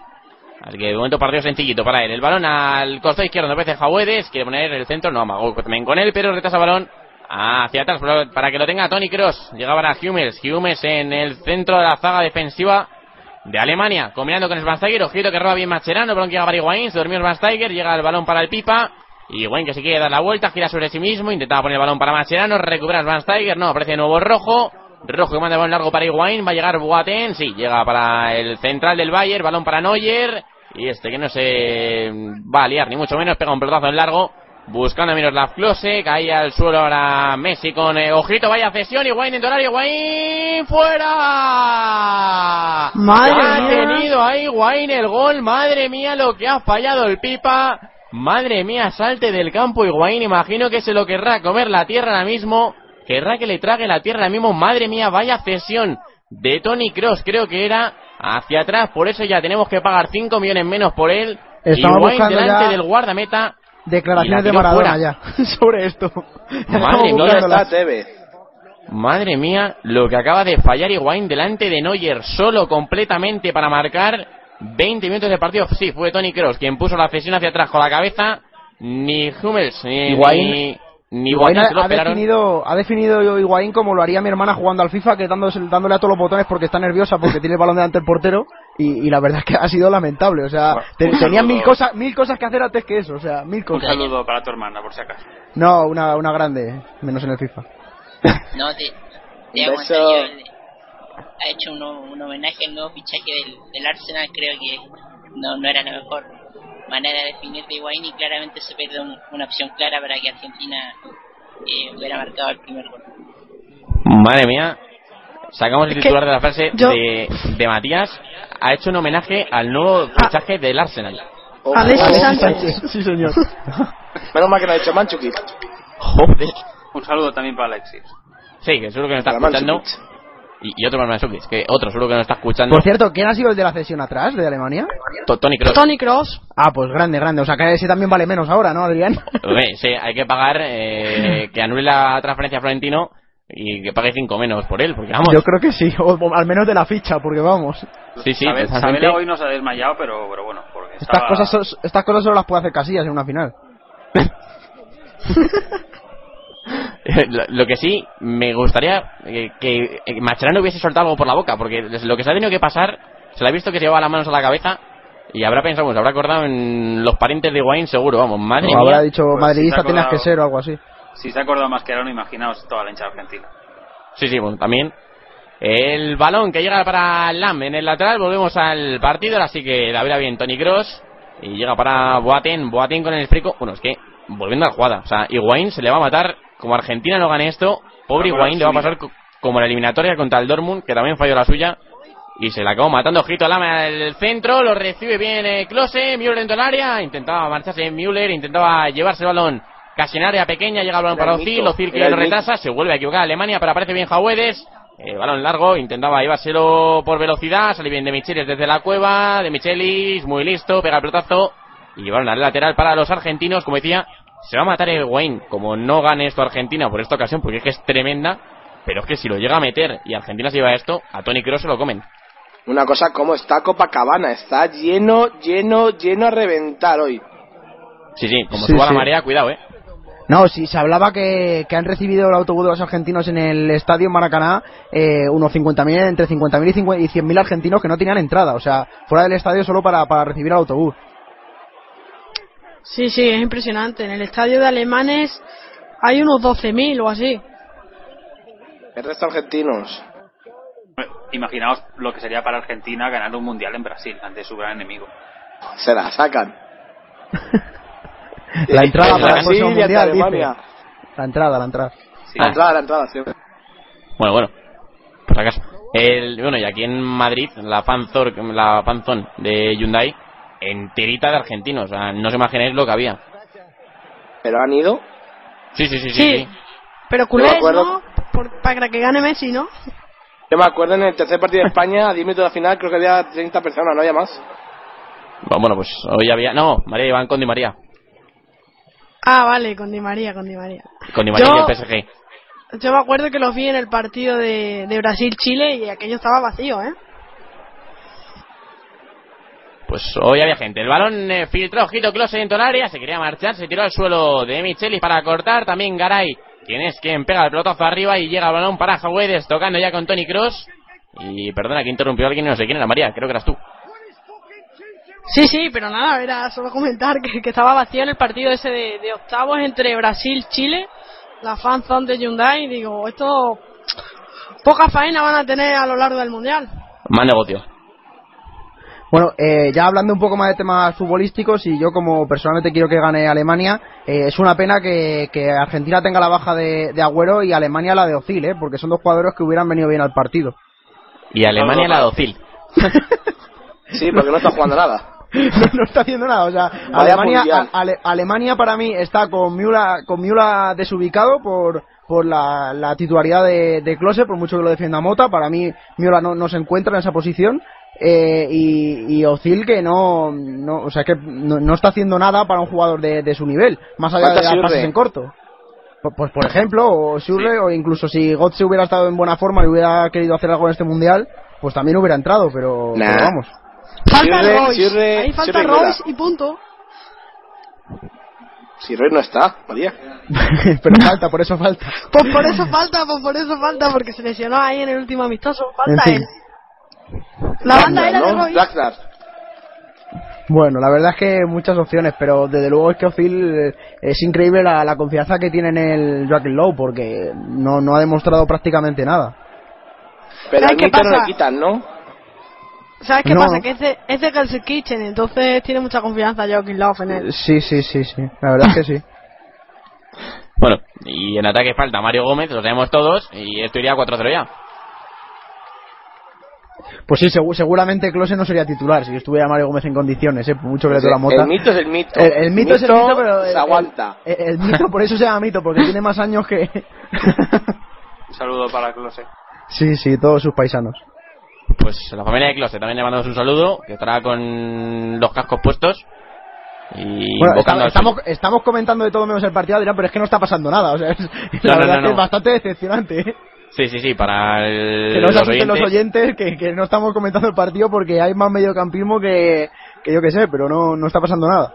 así que de momento partido sencillito para él. El balón al costado izquierdo, dos veces Jauedes, quiere poner el centro, no amagó también con él, pero retrasa el balón hacia atrás para que lo tenga Toni Kroos. Llegaba a Hummels, Hummels en el centro de la zaga defensiva de Alemania, combinando con Schweinsteiger, ojito que roba bien Mascherano, balón que llega para Higuaín, se durmió Schweinsteiger, llega el balón para el Pipa, Higuaín que se quiere dar la vuelta, gira sobre sí mismo, intentaba poner el balón para Mascherano, recupera Schweinsteiger, no, aparece de nuevo Rojo, Rojo que manda el balón largo para Higuaín, va a llegar Boateng, sí, llega para el central del Bayern, balón para Neuer, y este que no se va a liar ni mucho menos, pega un pelotazo en largo, buscando a Miroslav Klose, cae al suelo ahora Messi con eh, ojito, vaya cesión, Higuaín en horario, Higuaín fuera. Madre ha mía. Tenido ahí Higuaín el gol, madre mía lo que ha fallado el Pipa, madre mía salte del campo Higuaín, imagino que se lo querrá comer la tierra ahora mismo, querrá que le trague la tierra ahora mismo, madre mía vaya cesión de Toni Kroos, creo que era hacia atrás, por eso ya tenemos que pagar cinco millones menos por él. Estamos Higuaín delante ya del guardameta. Declaraciones de Maradona fuera. Ya sobre esto. Madre, no las... Madre mía, lo que acaba de fallar Higuaín delante de Neuer, solo completamente para marcar veinte minutos de partido. Sí, fue Toni Kroos quien puso la cesión hacia atrás con la cabeza. Ni Hummels ni Higuaín ni, ni ha, ha definido ha definido Higuaín como lo haría mi hermana jugando al FIFA, que dándose, dándole a todos los botones porque está nerviosa porque tiene el balón delante del portero. Y, y la verdad es que ha sido lamentable, o sea, bueno, tenían mil cosas, mil cosas que hacer antes que eso, o sea, mil cosas. Un saludo para tu hermana, por si acaso. No, una, una grande, menos en el FIFA. No, te, te ha ha hecho un, un homenaje al nuevo fichaje del, del Arsenal, creo que no, no era la mejor manera de definir de Higuaín y claramente se pierde un, una opción clara para que Argentina eh, hubiera marcado el primer gol. Madre mía. Sacamos el titular de la frase yo... de, de Matías. Ha hecho un homenaje al nuevo fichaje ah. del Arsenal. Oh, Alexis oh, Sánchez. Sí, señor. Menos mal que no ha hecho Manchukic. Joder. Un saludo también para Alexis. Sí, que seguro que nos está para escuchando. Y, y otro para Manchukic, que otro seguro que nos está escuchando. Por cierto, ¿quién ha sido el de la cesión atrás de Alemania? Toni Kroos. Toni Kroos. Ah, pues grande, grande. O sea, que ese también vale menos ahora, ¿no, Adrián? Sí, hay que pagar eh, que anule la transferencia a Florentino. Y que pague cinco menos por él, porque vamos. Yo creo que sí, o, o al menos de la ficha, porque vamos. Sí, sí, Sabela hoy no se ha desmayado, pero, pero bueno. Porque estaba... estas, cosas so, estas cosas solo las puede hacer Casillas en una final. lo, lo que sí, me gustaría que, que Mascherano hubiese soltado algo por la boca, porque lo que se ha tenido que pasar, se le ha visto que se llevaba las manos a la cabeza y habrá pensado, pues, habrá acordado en los parientes de Higuaín, seguro, vamos, madre mía. Habrá dicho, pues madridista si tienes que ser o algo así. Si se ha acordado más que ahora, no imaginaos toda la hinchada argentina. Sí, sí, bueno, también. El balón que llega para Lahm en el lateral. Volvemos al partido, así que la verá bien Toni Kroos. Y llega para Boateng. Boateng con el esférico. Bueno, es que volviendo a la jugada. O sea, Higuaín se le va a matar. Como Argentina no gane esto, pobre Higuaín le va a pasar co- como en la eliminatoria contra el Dortmund, que también falló la suya. Y se la acabó matando. Ojito Lahm al centro. Lo recibe bien eh, Klose. Müller dentro del área. Intentaba marcharse Müller. Intentaba llevarse el balón casi en área pequeña, llega el balón para Özil, Özil que lo retrasa, se vuelve a equivocar a Alemania, pero aparece bien Jauedes. Eh, balón largo, intentaba llevárselo por velocidad, sale bien de Micheli desde la cueva, de Micheli, muy listo, pega el pelotazo y llevaron al lateral para los argentinos. Como decía, se va a matar el Higuaín, como no gane esto Argentina por esta ocasión, porque es que es tremenda, pero es que si lo llega a meter y Argentina se lleva esto, a Toni Kroos se lo comen. Una cosa como está Copacabana, está lleno, lleno, lleno a reventar hoy. Sí, sí, como sí, suba sí. la marea, cuidado, eh. No, si se hablaba que, que han recibido el autobús de los argentinos en el estadio Maracaná, eh, unos cincuenta mil, entre cincuenta mil y cien mil argentinos que no tenían entrada, o sea, fuera del estadio solo para, para recibir el autobús. Sí, sí, es impresionante. En el estadio de alemanes hay unos doce mil o así. El resto argentinos. Imaginaos lo que sería para Argentina ganar un mundial en Brasil ante su gran enemigo. Se la sacan. La entrada para la el próximo mundial, dice. La entrada, la entrada. Sí, la ah. entrada, la entrada, siempre. Bueno, bueno. Pues acaso. El, bueno, y aquí en Madrid, la fanzón, la fanzón de Hyundai, enterita de argentinos. O sea, no os imagináis lo que había. ¿Pero han ido? Sí, sí, sí. sí, sí. sí. Pero culés, ¿no? Por, para que gane Messi, ¿no? Yo me acuerdo en el tercer partido de España, a diez minutos de la final, creo que había treinta personas, no había más. Bueno, pues hoy había... No, María Iván con Di María. Ah, vale, con Di María, con Di María. Con Di María yo, y el P S G. Yo me acuerdo que los vi en el partido de, de Brasil-Chile y aquello estaba vacío, ¿eh? Pues hoy había gente. El balón eh, filtró, ojito, Klose dentro del área, se quería marchar, se tiró al suelo de Micheli para cortar, también Garay, quien es quien pega el pelotazo arriba y llega el balón para Jauedes, tocando ya con Toni Kroos. Y perdona que interrumpió alguien, no sé quién era, María, creo que eras tú. Sí, sí, pero nada, era solo comentar que, que estaba vacío en el partido ese de, de octavos entre Brasil-Chile, la fanzone de Hyundai, y digo, esto, poca faena van a tener a lo largo del Mundial. Más negocio. Bueno, eh, ya hablando un poco más de temas futbolísticos, y yo como personalmente quiero que gane Alemania, eh, es una pena que, que Argentina tenga la baja de, de Agüero y Alemania la de Özil, eh, porque son dos jugadores que hubieran venido bien al partido. Y Alemania no, no, no. la de Özil. Sí, porque no está jugando nada. No, no está haciendo nada, o sea, Alemania, Ale, Alemania para mí está con Müller, con Müller desubicado por por la, la titularidad de, de Klose, por mucho que lo defienda Mota, para mí Müller no, no se encuentra en esa posición, eh, y, y Özil que no, no, o sea, que no, no está haciendo nada para un jugador de, de su nivel, más allá de las pases en corto. Pues por ejemplo, o Schürrle, sí. o incluso si Götze hubiera estado en buena forma y hubiera querido hacer algo en este mundial, pues también hubiera entrado, pero, nah. pero vamos. Falta Royce, ahí falta Royce y punto. Si Royce no está, María. Pero falta, por eso falta. Pues por eso falta, pues por eso falta, porque se lesionó ahí en el último amistoso. Falta en fin. él. La banda era de Royce. Bueno, la verdad es que muchas opciones, pero desde luego es que Özil, es increíble la, la confianza que tiene en el Joaquín Low, porque no, no ha demostrado prácticamente nada. Pero al Mister no le quitan, ¿no? ¿Sabes qué no. pasa? Que este es de Girls Kitchen, entonces tiene mucha confianza Joaquín Love en él. Sí, sí, sí, sí, la verdad es que sí. Bueno, y en ataque falta Mario Gómez, lo tenemos todos, y esto iría cuatro cero ya. Pues sí, seg- seguramente Klose no sería titular si estuviera Mario Gómez en condiciones, eh, por mucho que le dé la Mota. El mito es el mito. El, el mito, mito es el mito, pero... El, se aguanta. El, el, el mito, por eso se llama mito, porque tiene más años que... Un saludo para Klose. Sí, sí, todos sus paisanos. Pues la familia de Klose también le mandamos un saludo, que estará con los cascos puestos y bueno, estamos, estamos, estamos comentando de todo menos el partido, dirán, pero es que no está pasando nada, o sea, es, la no, verdad no, no, que no. es bastante decepcionante, ¿eh? Sí, sí, sí, para el, que no se asusten los oyentes, que, que no estamos comentando el partido porque hay más mediocampismo que, que yo que sé, pero no, no está pasando nada.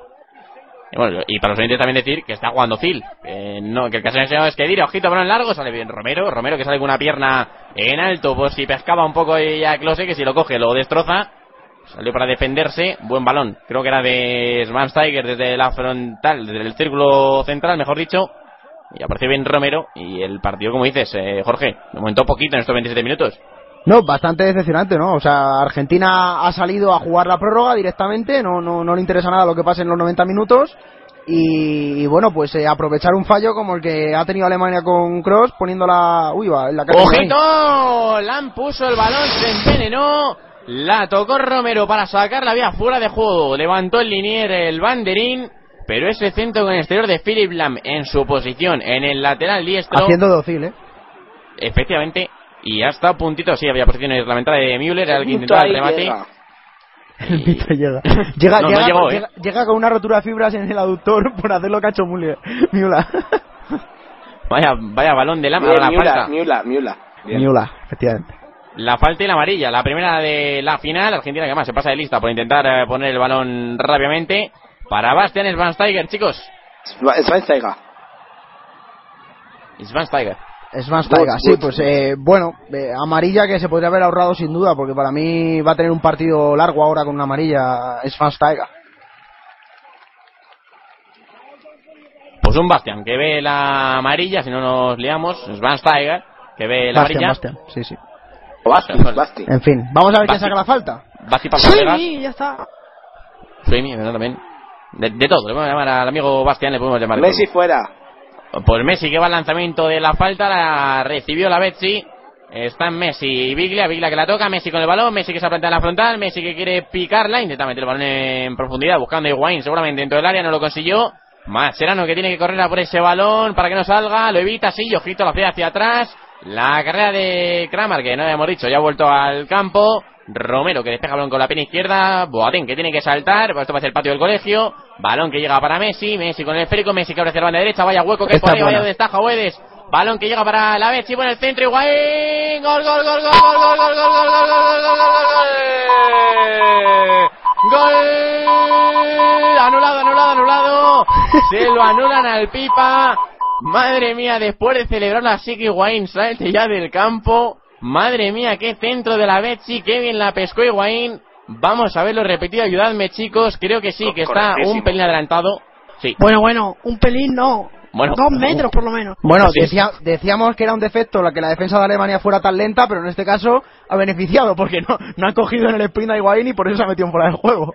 Y bueno, y para los oyentes también decir que está jugando Phil, eh, no, que el caso enseñado es que dirá, ojito, balón largo, sale bien Romero, Romero que sale con una pierna en alto, pues si pescaba un poco ya Klose, que si lo coge lo destroza, salió para defenderse, buen balón, creo que era de Schweinsteiger desde la frontal, desde el círculo central, mejor dicho, y apareció bien Romero, y el partido, como dices, eh, Jorge, aumentó poquito en estos veintisiete minutos. No, bastante decepcionante, ¿no? O sea, Argentina ha salido a jugar la prórroga directamente, no no, no le interesa nada lo que pase en los noventa minutos, y, y bueno, pues eh, aprovechar un fallo como el que ha tenido Alemania con Kroos, poniéndola... ¡Uy, va! En la cara. ¡Ojito! Lahm puso el balón, se envenenó, la tocó Romero para sacarla, vía fuera de juego, levantó el linier, el banderín, Pero ese centro con el exterior de Philipp Lahm en su posición en el lateral diestro. Haciendo dócil, ¿eh? Efectivamente. Y hasta a puntito. Sí, había posición irreglamentada de Müller. Era el que intentaba el remate. Llega. El pito llega. Llega, no, llega, no llegó, llega, eh. llega con una rotura de fibras en el aductor por hacer lo que ha hecho Müller. Müller. Vaya, vaya balón de Lahm. Bien, la Müller, falta. Müller, Müller. Müller, efectivamente. La falta y la amarilla. La primera de la final. Argentina que más se pasa de lista por intentar poner el balón rápidamente. Para Bastian Schweinsteiger, chicos. Schweinsteiger. Schweinsteiger. Schweinsteiger, sí, pues eh, bueno, eh, amarilla que se podría haber ahorrado sin duda, porque para mí va a tener un partido largo ahora con una amarilla Schweinsteiger. Pues un Bastian que ve la amarilla, si no nos liamos, Schweinsteiger que ve la Bastian, amarilla. Bastian, sí, sí. Bastian, Bastian. En fin, vamos a ver quién saca la falta. Bastian para Vegas. Sí, ya está. Sí, mira, también. De, de todo, le podemos llamar al amigo Bastian, le podemos llamar. Messi fuera. Pues Messi que va al lanzamiento de la falta, la recibió la Betsy. Están Messi y Biglia, Biglia que la toca, Messi con el balón, Messi que se plantea en la frontal, Messi que quiere picarla, intenta meter el balón en profundidad buscando a Higuaín, seguramente dentro del área, no lo consiguió. Mascherano que tiene que correr a por ese balón para que no salga, lo evita, sí, ojito, la pie hacia atrás. La carrera de Kramer, que no habíamos dicho, ya ha vuelto al campo. Romero que despeja balón con la pierna izquierda. Boateng que tiene que saltar. Esto va a ser el patio del colegio. Balón que llega para Messi. Messi con el esférico. Messi que abre hacia la banda derecha. Vaya hueco que pone. Vaya donde está Huedes. Balón que llega para la Messi. Pone el centro. Higuaín. Gol, gol, gol, gol, gol, gol, gol, gol, gol, gol, gol, gol, gol, gol. Anulado, anulado, anulado. Se lo anulan al Pipa. Madre mía, después de celebrarlo así que Higuaín salte ya del campo. Madre mía, qué centro de la Betsy, qué bien la pescó Higuaín. Vamos a verlo repetido, ayudadme chicos, creo que sí, que está un pelín adelantado. Sí. Bueno, bueno, un pelín no, bueno, dos metros por lo menos. Bueno, decía, decíamos que era un defecto la que la defensa de Alemania fuera tan lenta, pero en este caso ha beneficiado porque no, no han cogido en el sprint a Higuaín y por eso se ha metido fuera del juego.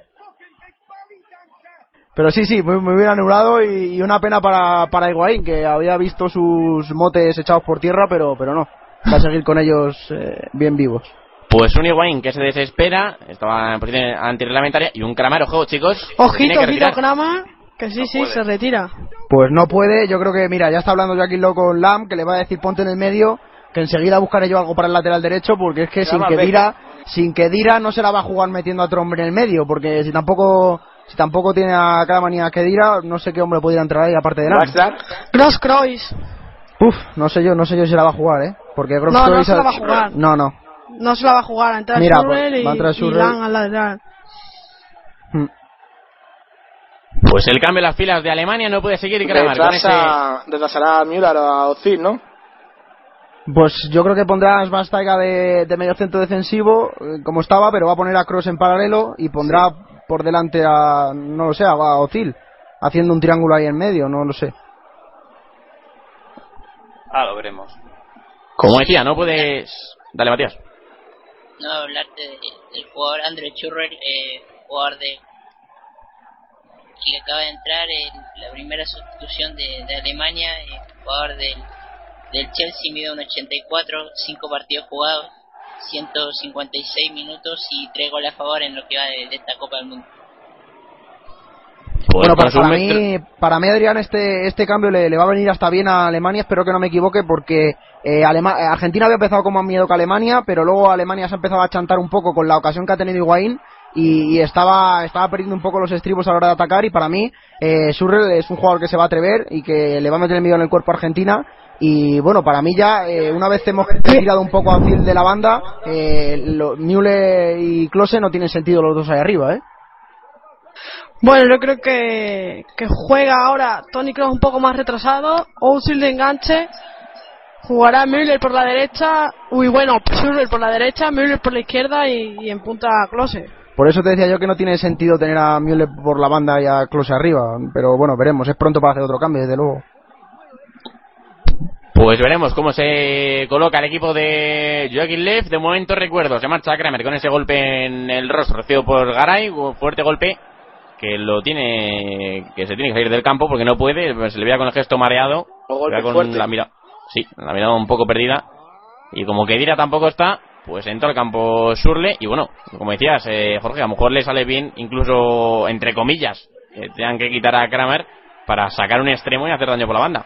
Pero sí, sí, muy, muy bien anulado y, y una pena para, para Higuaín, que había visto sus motes echados por tierra, pero, pero no. Va a seguir con ellos eh, bien vivos. Pues un Higuaín que se desespera. Estaba en posición antirreglamentaria. Y un Kramer, ojo chicos. Ojito, ojito Kramer. Que sí, no sí, puede. Se retira. Pues no puede, yo creo que, mira, ya está hablando Joaquín Loco con Lahm, que le va a decir ponte en el medio, que enseguida buscaré yo algo para el lateral derecho, porque es que sin que Dira Sin que Dira no se la va a jugar metiendo a otro hombre en el medio, porque si tampoco Si tampoco tiene a Kramer ni a Kedira, no sé qué hombre pudiera entrar ahí aparte de Lahm. Cross Croix. Uf, no sé yo, no sé yo si la va a jugar, eh. Porque no, no se la va a jugar. No, no. No se la va a jugar. A entrar Mira, Schürrle va a entrar Schürrle y Lahm al lateral. Pues el cambio en las filas de Alemania no puede seguir. Kramer. Retrasa, ese... Retrasará Müller a Özil, ¿no? Pues yo creo que pondrá a Schweinsteiger de, de medio centro defensivo, como estaba, pero va a poner a Kroos en paralelo y pondrá sí. por delante a, no lo sé, a Özil, haciendo un triángulo ahí en medio, no lo sé. Ah, lo veremos. Como decía, no puedes... Dale, Matías. No, hablarte del de, de jugador André Schürrle, eh, jugador de... que acaba de entrar en la primera sustitución de, de Alemania, eh, jugador del, del Chelsea, mide un ochenta y cuatro, cinco partidos jugados, ciento cincuenta y seis minutos y tres goles a favor en lo que va de, de esta Copa del Mundo. Bueno, para, para mí, para mí Adrián, este este cambio le, le va a venir hasta bien a Alemania. Espero que no me equivoque porque eh, Alema- Argentina había empezado con más miedo que Alemania, pero luego Alemania se ha empezado a chantar un poco con la ocasión que ha tenido Higuaín y, y estaba estaba perdiendo un poco los estribos a la hora de atacar. Y para mí, eh, Schürrle es un jugador que se va a atrever y que le va a meter el miedo en el cuerpo a Argentina. Y bueno, para mí ya, eh, una vez hemos tirado un poco a Özil de la banda, eh, lo, Müller y Klose no tienen sentido los dos ahí arriba, ¿eh? Bueno, yo creo que, que juega ahora Toni Kroos un poco más retrasado, Özil de enganche, jugará Müller por la derecha, uy bueno, Schürrle por la derecha, Müller por la izquierda y, y en punta a Klose. Por eso te decía yo que no tiene sentido tener a Müller por la banda y a Klose arriba, pero bueno, veremos, es pronto para hacer otro cambio, desde luego. Pues veremos cómo se coloca el equipo de Joaquín Löw. De momento recuerdo, se marcha Kramer con ese golpe en el rostro, recibido por Garay, fuerte golpe. Que lo tiene, que se tiene que salir del campo porque no puede, se le veía con el gesto mareado, con fuerte. la mirada, sí, la mirada un poco perdida y como que Dira tampoco está, pues entra al campo Schürrle y bueno, como decías eh, Jorge, a lo mejor le sale bien incluso entre comillas eh, tengan que quitar a Kramer para sacar un extremo y hacer daño por la banda.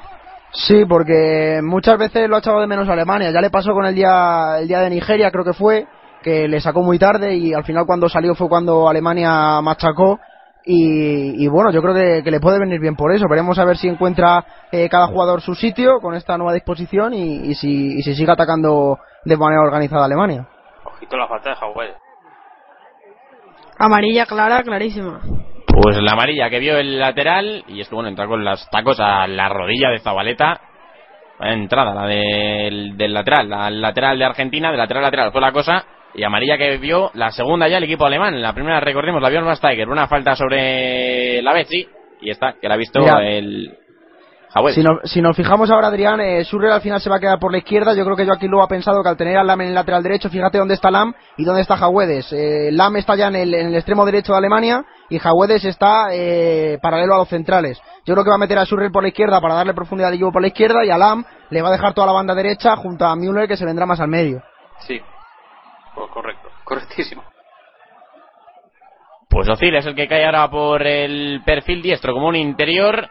Sí, porque muchas veces lo ha echado de menos a Alemania. Ya le pasó con el día el día de Nigeria, creo que fue, que le sacó muy tarde y al final cuando salió fue cuando Alemania machacó. Y, y bueno, yo creo que, que le puede venir bien por eso. Veremos a ver si encuentra eh, cada jugador su sitio con esta nueva disposición y, y, si, y si sigue atacando de manera organizada Alemania. Ojito la falta de Higuaín. Amarilla clara, clarísima. Pues la amarilla que vio el lateral, y es que bueno, entra con las tacos a la rodilla de Zabaleta. Entrada, la del, del lateral, la lateral de Argentina, de lateral lateral, fue la cosa. Y amarilla que vio la segunda ya el equipo alemán. La primera, recordemos, la vio Schweinsteiger, una falta sobre la Messi, y esta, que la ha visto Mira, el Higuaín. Si, no, si nos fijamos ahora, Adrián, eh, Schürrle al final se va a quedar por la izquierda. Yo creo que Joaquín Lowe ha pensado que al tener a Lahm en el lateral derecho, fíjate dónde está Lahm y dónde está Higuaín. Eh, Lahm está ya en el, en el extremo derecho de Alemania y Higuaín está eh, paralelo a los centrales. Yo creo que va a meter a Schürrle por la izquierda para darle profundidad al equipo por la izquierda, y a Lahm le va a dejar toda la banda derecha junto a Müller, que se vendrá más al medio. Sí. Pues correcto, correctísimo. Pues Özil es el que cae ahora por el perfil diestro como un interior.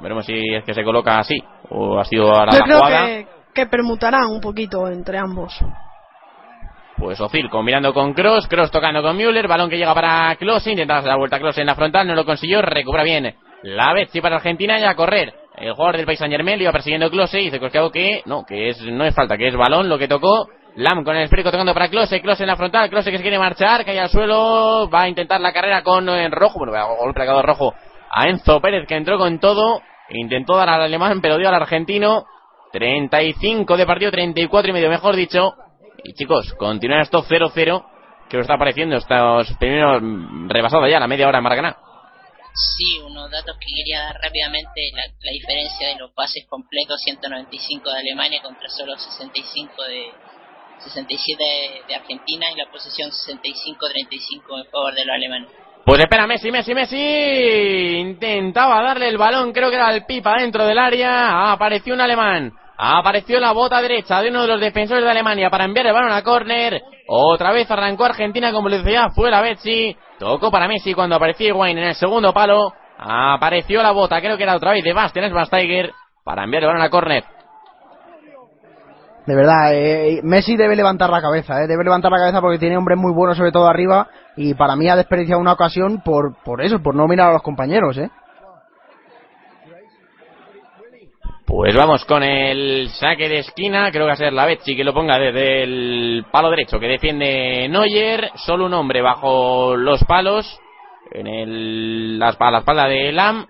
Veremos si es que se coloca así o ha sido ahora la jugada. Yo creo que, que permutarán un poquito entre ambos. Pues Özil combinando con Kroos, Kroos tocando con Müller, balón que llega para Klose, intenta hacer la vuelta a Klose en la frontal, no lo consiguió, recupera bien la Betsy para Argentina y a correr. El jugador del Paris Saint-Germain iba persiguiendo Klose y dice Cosqueado que no, que es no es falta, que es balón lo que tocó. Lahm con el esférico tocando para Klose, Klose en la frontal, Klose que se quiere marchar, cae al suelo, va a intentar la carrera con Rojo, bueno, golpe de cabo Rojo a Enzo Pérez, que entró con todo, intentó dar al alemán, pero dio al argentino. Treinta y cinco de partido, treinta y cuatro y medio mejor dicho, y chicos, continúa esto cero cero, que os está pareciendo estos primeros, rebasado ya la media hora en Maracaná. Sí, unos datos que quería dar rápidamente, la, la diferencia de los pases completos, ciento noventa y cinco de Alemania contra solo sesenta y cinco de sesenta y siete de Argentina, y la posesión sesenta y cinco a treinta y cinco en favor de los alemanes. Pues espera Messi, Messi, Messi intentaba darle el balón, creo que era el Pipa dentro del área, apareció un alemán, apareció la bota derecha de uno de los defensores de Alemania para enviar el balón a córner. Otra vez arrancó Argentina con velocidad, fue la Betsy, tocó para Messi cuando apareció Higuaín en el segundo palo, apareció la bota, creo que era otra vez de Bastian Schweinsteiger para enviar el balón a córner. De verdad, eh, Messi debe levantar la cabeza, eh, debe levantar la cabeza porque tiene hombres muy buenos, sobre todo arriba, y para mí ha desperdiciado una ocasión por por eso, por no mirar a los compañeros, eh. Pues vamos con el saque de esquina, creo que va a ser la Betsy que lo ponga desde el palo derecho, que defiende Neuer, solo un hombre bajo los palos, en el, la, a la espalda de Lahm.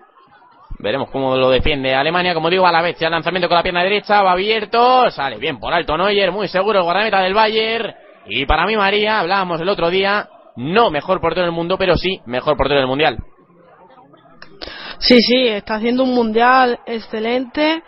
Veremos cómo lo defiende Alemania. Como digo, a la vez, ya lanzamiento con la pierna derecha, va abierto, sale bien por alto Neuer, muy seguro el guardameta del Bayern. Y para mí, María, hablábamos el otro día, no mejor portero del mundo, pero sí mejor portero del mundial. Sí, sí, está haciendo un mundial excelente.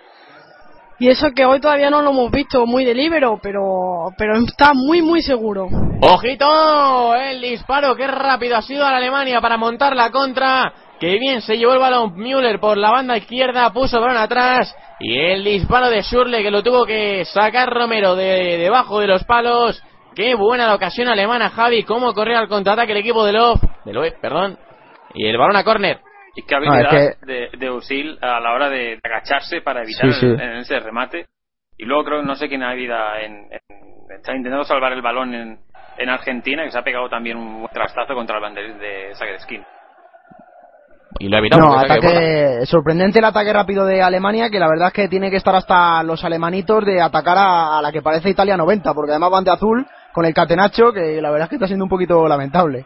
Y eso que hoy todavía no lo hemos visto muy de libero, pero pero está muy, muy seguro. ¡Ojito! El disparo, qué rápido ha sido a la Alemania para montar la contra. Que bien se llevó el balón Müller por la banda izquierda, puso el balón atrás y el disparo de Schürrle que lo tuvo que sacar Romero de debajo de los palos. Qué buena la ocasión alemana, Javi, cómo corría al contraataque el equipo de Löw, de Löw, perdón, y el balón a córner. Y qué habilidad ah, es que... de, de Özil a la hora de agacharse para evitar sí, sí. El, en ese remate. Y luego creo, no sé quién ha habido en, en, está intentando salvar el balón en, en Argentina, que se ha pegado también un trastazo contra el banderín de saque de esquina. Y lo ha evitado. No, ataque, sorprendente el ataque rápido de Alemania, que la verdad es que tiene que estar hasta los alemanitos de atacar a, a la que parece Italia noventa, porque además van de azul con el catenacho, que la verdad es que está siendo un poquito lamentable.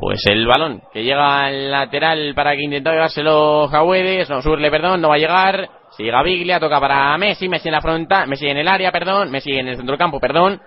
Pues el balón que llega al lateral para que intentaba llevárselo Higuaín, no, Schürrle, perdón, no va a llegar. Sigue Biglia, toca para Messi, Messi en la frontal, Messi en el área, perdón, Messi en el centrocampo, perdón.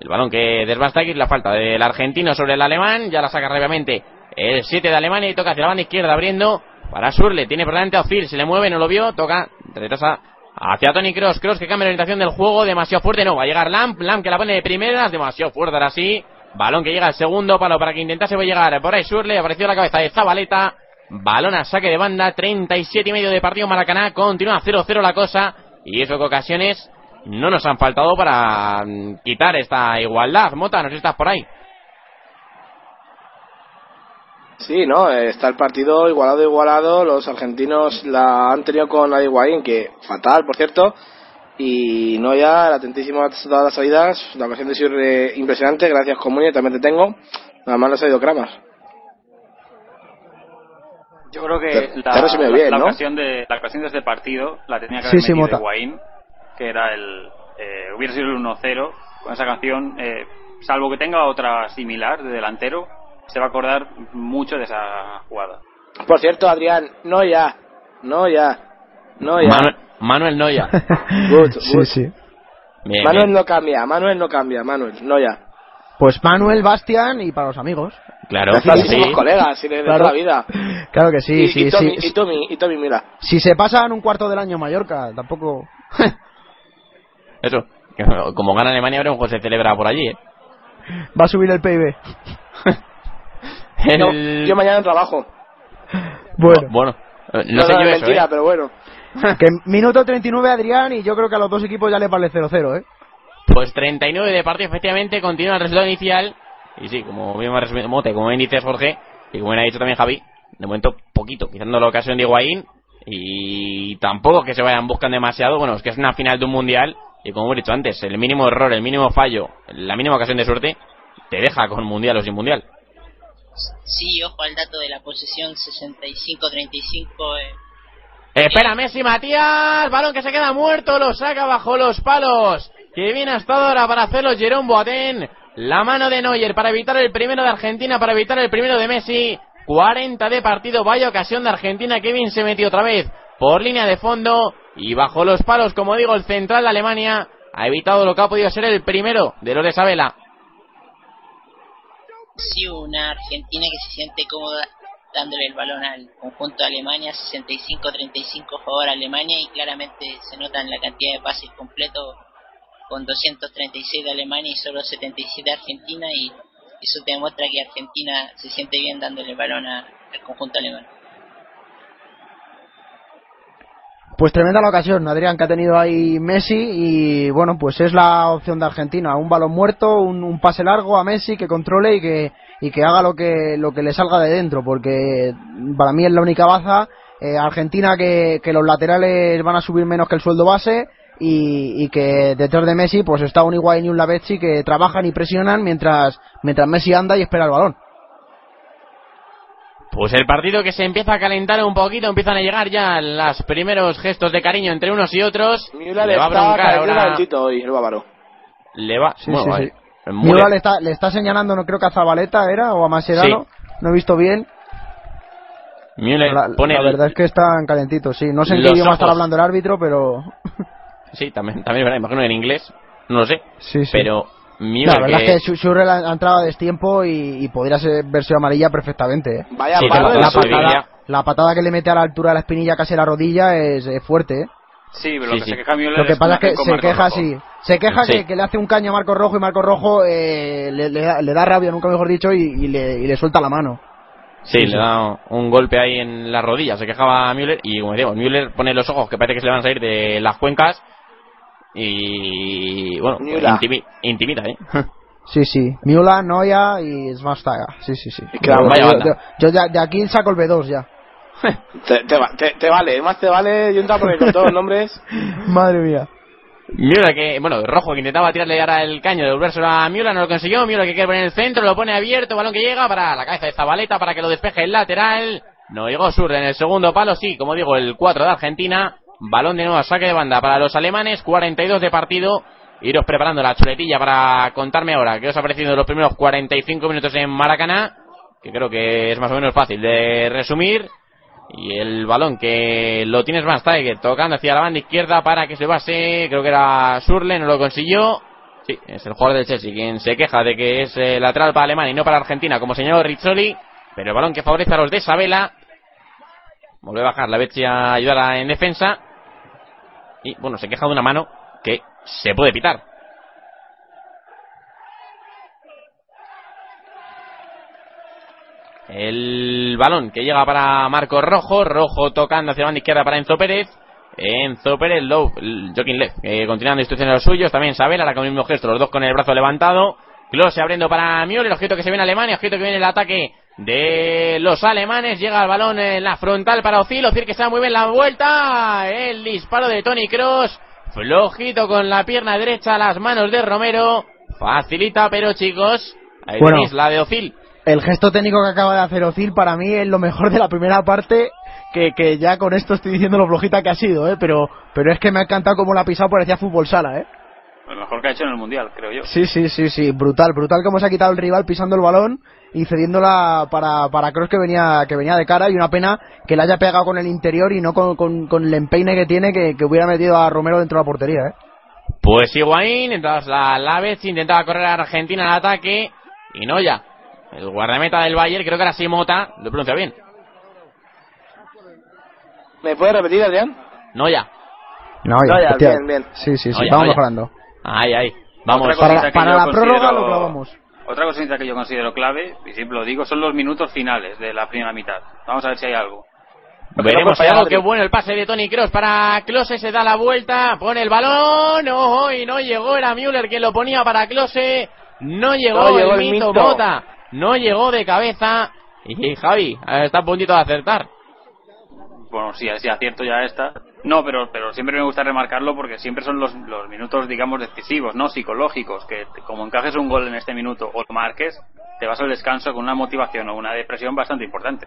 El balón que desbasta aquí, la falta del argentino sobre el alemán, ya la saca rápidamente el siete de Alemania y toca hacia la banda izquierda abriendo para Schürrle, tiene por delante a Özil, se le mueve, no lo vio, toca, retrasa hacia Toni Kroos, Kroos que cambia la orientación del juego, demasiado fuerte, no, va a llegar Lahm, Lahm que la pone de primeras, demasiado fuerte ahora sí, balón que llega al segundo palo para que intentase llegar por ahí Schürrle, apareció la cabeza de Zabaleta, balón a saque de banda, treinta y siete y medio de partido Maracaná, continúa cero cero la cosa y eso que ocasiones no nos han faltado para quitar esta igualdad. Mota, no sé si estás por ahí. Sí, no, está el partido igualado, igualado. Los argentinos la han tenido con la Higuaín, que fatal, por cierto. Y no ya, el atentísimo ha dado las salidas. La ocasión de Schürrle impresionante. Gracias, Comunio, también te tengo. Nada más les ha ido Kramer. Yo creo que pero, la, pero bien, la, ¿no? la ocasión de la ocasión de este partido la tenía que haber sí, metido sí, Higuaín, que era el eh, hubiera sido el uno cero con esa canción. Eh, salvo que tenga otra similar de delantero, se va a acordar mucho de esa jugada. Por cierto, Adrián, no ya, no ya, no ya. Manu- Manuel no ya. Good, good. Sí, sí. Bien, Manuel bien. no cambia, Manuel no cambia, Manuel no ya. Pues Manuel, Bastian y para los amigos. Claro, sí, sí. Somos colegas, si les claro. da la vida. Claro que sí, y, sí, y Tommy, sí. Y Tommy, y Tommy, mira. Si se pasan un cuarto del año Mallorca, tampoco. Eso, como gana Alemania, habrá un juego que se celebra por allí, ¿eh? Va a subir el P I B. El... No, yo mañana trabajo. Bueno, no, bueno no, no sé no, yo es mentira, eso, ¿eh? Pero bueno. Que minuto treinta y nueve Adrián y yo creo que a los dos equipos ya les vale cero cero, ¿eh? Pues treinta y nueve de partido, efectivamente, continúa el resultado inicial. Y sí, como bien resumido Mote, como bien dices Jorge, y como bien ha dicho también Javi, de momento poquito, quizás no la ocasión de Higuaín y tampoco que se vayan buscando demasiado. Bueno, es que es una final de un mundial y como hemos dicho antes, el mínimo error, el mínimo fallo, la mínima ocasión de suerte te deja con mundial o sin mundial. Sí, ojo al dato de la posesión sesenta y cinco a treinta y cinco. Eh. Espera Messi, Matías, balón que se queda muerto, lo saca bajo los palos. Que viene hasta ahora para hacerlo Jerome Boateng. La mano de Neuer para evitar el primero de Argentina, para evitar el primero de Messi. cuarenta de partido, vaya ocasión de Argentina. Que bien se metió otra vez por línea de fondo y bajo los palos, como digo, el central de Alemania ha evitado lo que ha podido ser el primero de Lores Abela. Sí, una Argentina que se siente cómoda dándole el balón al conjunto de Alemania, sesenta y cinco a treinta y cinco a favor a Alemania, y claramente se notan la cantidad de pases completos con doscientos treinta y seis de Alemania y solo setenta y siete de Argentina, y eso te demuestra que Argentina se siente bien dándole el balón a, al conjunto alemán. Pues tremenda la ocasión, Adrián, que ha tenido ahí Messi, y bueno, pues es la opción de Argentina, un balón muerto, un, un pase largo a Messi que controle y que y que haga lo que lo que le salga de dentro, porque para mí es la única baza, eh, Argentina que, que los laterales van a subir menos que el sueldo base, y, y que detrás de Messi pues está un Higuaín y un Lavezzi que trabajan y presionan mientras mientras Messi anda y espera el balón. Pues el partido que se empieza a calentar un poquito, empiezan a llegar ya los primeros gestos de cariño entre unos y otros. Müller le va a broncar ahora. Hoy, no va le va. Sí, bueno, sí, sí. Vale. Müller le está, le está señalando, no creo que a Zabaleta era o a Mascherano, sí. No he visto bien. Müller la, pone. La verdad el... es que están calentitos, sí. No sé en qué idioma estará hablando el árbitro, pero. Sí, también, también, verdad. Imagino en inglés, no lo sé. Sí, sí. Pero. Mira, la verdad que... es que Schürrle ha entrado a destiempo y, y podría ser versión amarilla perfectamente, ¿eh? Vaya sí, palo, la, patada, la patada que le mete a la altura de la espinilla casi a la rodilla es, es fuerte, ¿eh? Sí, pero sí, lo que sí. se queja Müller lo que pasa es que se queja, sí, se queja sí. Que, que le hace un caño a Marcos Rojo y Marcos Rojo eh, le, le, le da rabia, nunca mejor dicho, y, y, le, y le suelta la mano. Sí, sí, le da un golpe ahí en la rodilla, se quejaba Müller y como decíamos, Müller pone los ojos que parece que se le van a salir de las cuencas. Y bueno, intimi- intimida, ¿eh? Sí, sí. Miula, Noia y Smastaga. Sí, sí, sí. Claro, vaya banda. Yo, yo, yo de, de aquí saco el B dos ya. te, te, te, te vale, más te vale, Yunta, porque con todos los nombres. Madre mía. Miula que, bueno, Rojo que intentaba tirarle ahora el caño, devolvérselo a Miula, no lo consiguió. Miula que quiere poner el centro, lo pone abierto, balón que llega para la cabeza de Zabaleta para que lo despeje el lateral. No llegó Schürrle en el segundo palo, sí, como digo, el cuatro de Argentina. Balón de nuevo, saque de banda para los alemanes, cuarenta y dos de partido. Iros preparando la chuletilla para contarme ahora qué os ha parecido los primeros cuarenta y cinco minutos en Maracaná, que creo que es más o menos fácil de resumir. Y el balón que lo tiene Schweinsteiger tocando hacia la banda izquierda para que se base, creo que era Schürrle, no lo consiguió. Sí, es el jugador del Chelsea quien se queja de que es lateral para Alemania y no para Argentina, como señaló Rizzoli, pero el balón que favorece a los de Sabela. Vuelve a bajar la Betsy a ayudar en defensa. Y bueno, se queja de una mano que se puede pitar. El balón que llega para Marcos Rojo. Rojo tocando hacia la banda izquierda para Enzo Pérez. Enzo Pérez, Lowe, Joaquín Leff, eh, continuando instrucciones a los suyos. También Sabela, ahora con el mismo gesto, los dos con el brazo levantado. Klose abriendo para Müller, el objeto que se viene a Alemania, objeto que viene el ataque de los alemanes. Llega el balón en la frontal para Özil. Özil que se mueve en la vuelta. El disparo de Toni Kroos. Flojito con la pierna derecha a las manos de Romero. Facilita, pero chicos, ahí bueno, tenéis la de Özil. El gesto técnico que acaba de hacer Özil para mí es lo mejor de la primera parte. Que, que ya con esto estoy diciendo lo flojita que ha sido, ¿eh? Pero, pero es que me ha encantado como la ha pisado, parecía fútbol sala, ¿eh? Lo mejor que ha hecho en el Mundial, creo yo. Sí, sí, sí, sí, brutal, brutal como se ha quitado el rival pisando el balón y cediéndola para para Kroos, que venía que venía de cara, y una pena que la haya pegado con el interior y no con, con, con el empeine que tiene, que, que hubiera metido a Romero dentro de la portería, ¿eh? Pues Higuaín, entonces la, la vez intentaba correr a Argentina al ataque y no ya. El guardameta del Bayern, creo que ahora sí Mota, lo pronuncia bien. ¿Me puede repetir, Adrián? No ya. No ya, no, ya bien, bien. Sí, sí, sí, no, ya, vamos no, mejorando. Ahí, ahí. Vamos, para, para la prórroga lo clavamos. Otra cosita que yo considero clave, y siempre lo digo, son los minutos finales de la primera mitad. Vamos a ver si hay algo. Porque veremos no algo. Qué bueno el pase de Toni Kroos para Klose. Se da la vuelta, pone el balón. Ojo, y no llegó. Era Müller quien lo ponía para Klose. No llegó, no llegó el, el mito Bota. No llegó de cabeza. Y, y Javi, está a puntito de acertar. Bueno, sí, sí, acierto ya esta. No, pero pero siempre me gusta remarcarlo porque siempre son los, los minutos, digamos, decisivos, ¿no? Psicológicos, que como encajes un gol en este minuto o lo marques, te vas al descanso con una motivación o una depresión bastante importante.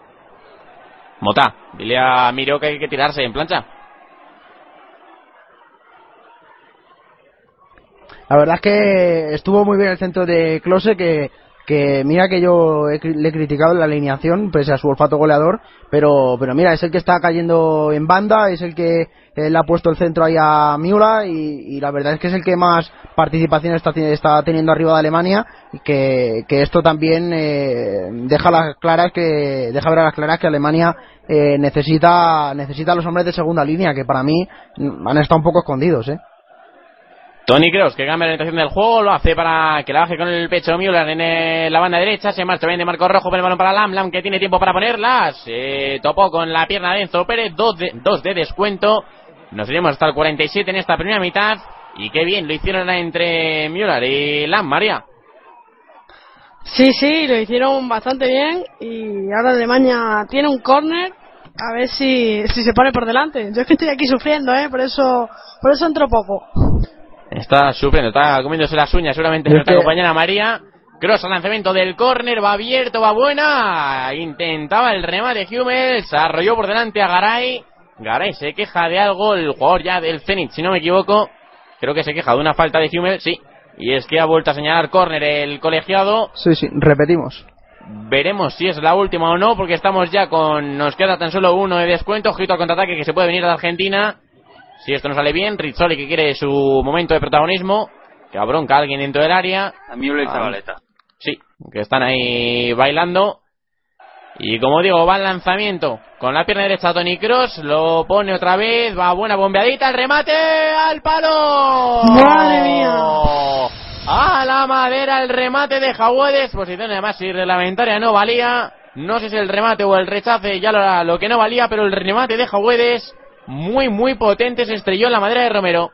Mota, dile a Miro que hay que tirarse en plancha. La verdad es que estuvo muy bien el centro de Klose, que... que mira que yo he, le he criticado la alineación pese a su olfato goleador, pero pero mira, es el que está cayendo en banda, es el que eh, le ha puesto el centro ahí a Miura, y, y la verdad es que es el que más participación está, está teniendo arriba de Alemania, que, que esto también eh, deja las claras que deja ver a las claras que Alemania eh, necesita necesita a los hombres de segunda línea, que para mí han estado un poco escondidos, ¿eh? Toni Kroos, que cambia la orientación del juego, lo hace para que la baje con el pecho Müller en el, la banda derecha, se marcha bien de Marcos Rojo, pone el balón para Lahm, Lahm que tiene tiempo para ponerla, se topó con la pierna de Enzo Pérez, dos de, dos de descuento, nos iremos hasta el cuarenta y siete en esta primera mitad, y qué bien lo hicieron entre Müller y Lahm, María. Sí, sí, lo hicieron bastante bien, y ahora Alemania tiene un córner. A ver si, si se pone por delante. Yo es que estoy aquí sufriendo, eh, por eso, por eso entro poco. Está sufriendo, está comiéndose las uñas, seguramente nuestra que... compañera María. Kroos al lanzamiento del córner, va abierto, va buena. Intentaba el remate Hummels, arrolló por delante a Garay. Garay se queja de algo, el jugador ya del Zenit, si no me equivoco. Creo que se queja de una falta de Hummels, sí. Y es que ha vuelto a señalar córner el colegiado. Sí, sí, repetimos. Veremos si es la última o no, porque estamos ya con... Nos queda tan solo uno de descuento, ojito al contraataque que se puede venir de Argentina. Si esto no sale bien, Rizzoli que quiere su momento de protagonismo, que abronca a alguien dentro del área. A Müller y Zabaleta. Sí, que están ahí bailando. Y como digo, va el lanzamiento con la pierna derecha Toni Kroos, lo pone otra vez, va buena bombeadita, el remate al palo. ¡Madre mía! A la madera el remate de Jauedes, posición además irreglamentaria, no valía. No sé si el remate o el rechace, ya lo, lo que no valía, pero el remate de Jauedes... muy muy potente, se estrelló en la madera de Romero.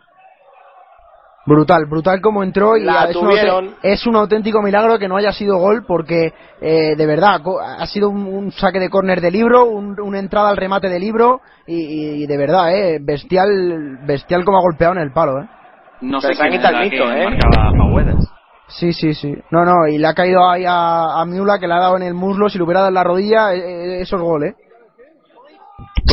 Brutal, brutal como entró, y la es, un, es un auténtico milagro que no haya sido gol, porque eh, de verdad ha sido un, un saque de córner de libro, un, una entrada al remate de libro, y, y de verdad, eh, bestial bestial como ha golpeado en el palo, eh. No sé, se quita el mito, eh. Sí, sí, sí. No, no, y le ha caído ahí a, a Miula, que le ha dado en el muslo, si le hubiera dado en la rodilla, eh, eso es gol, eh.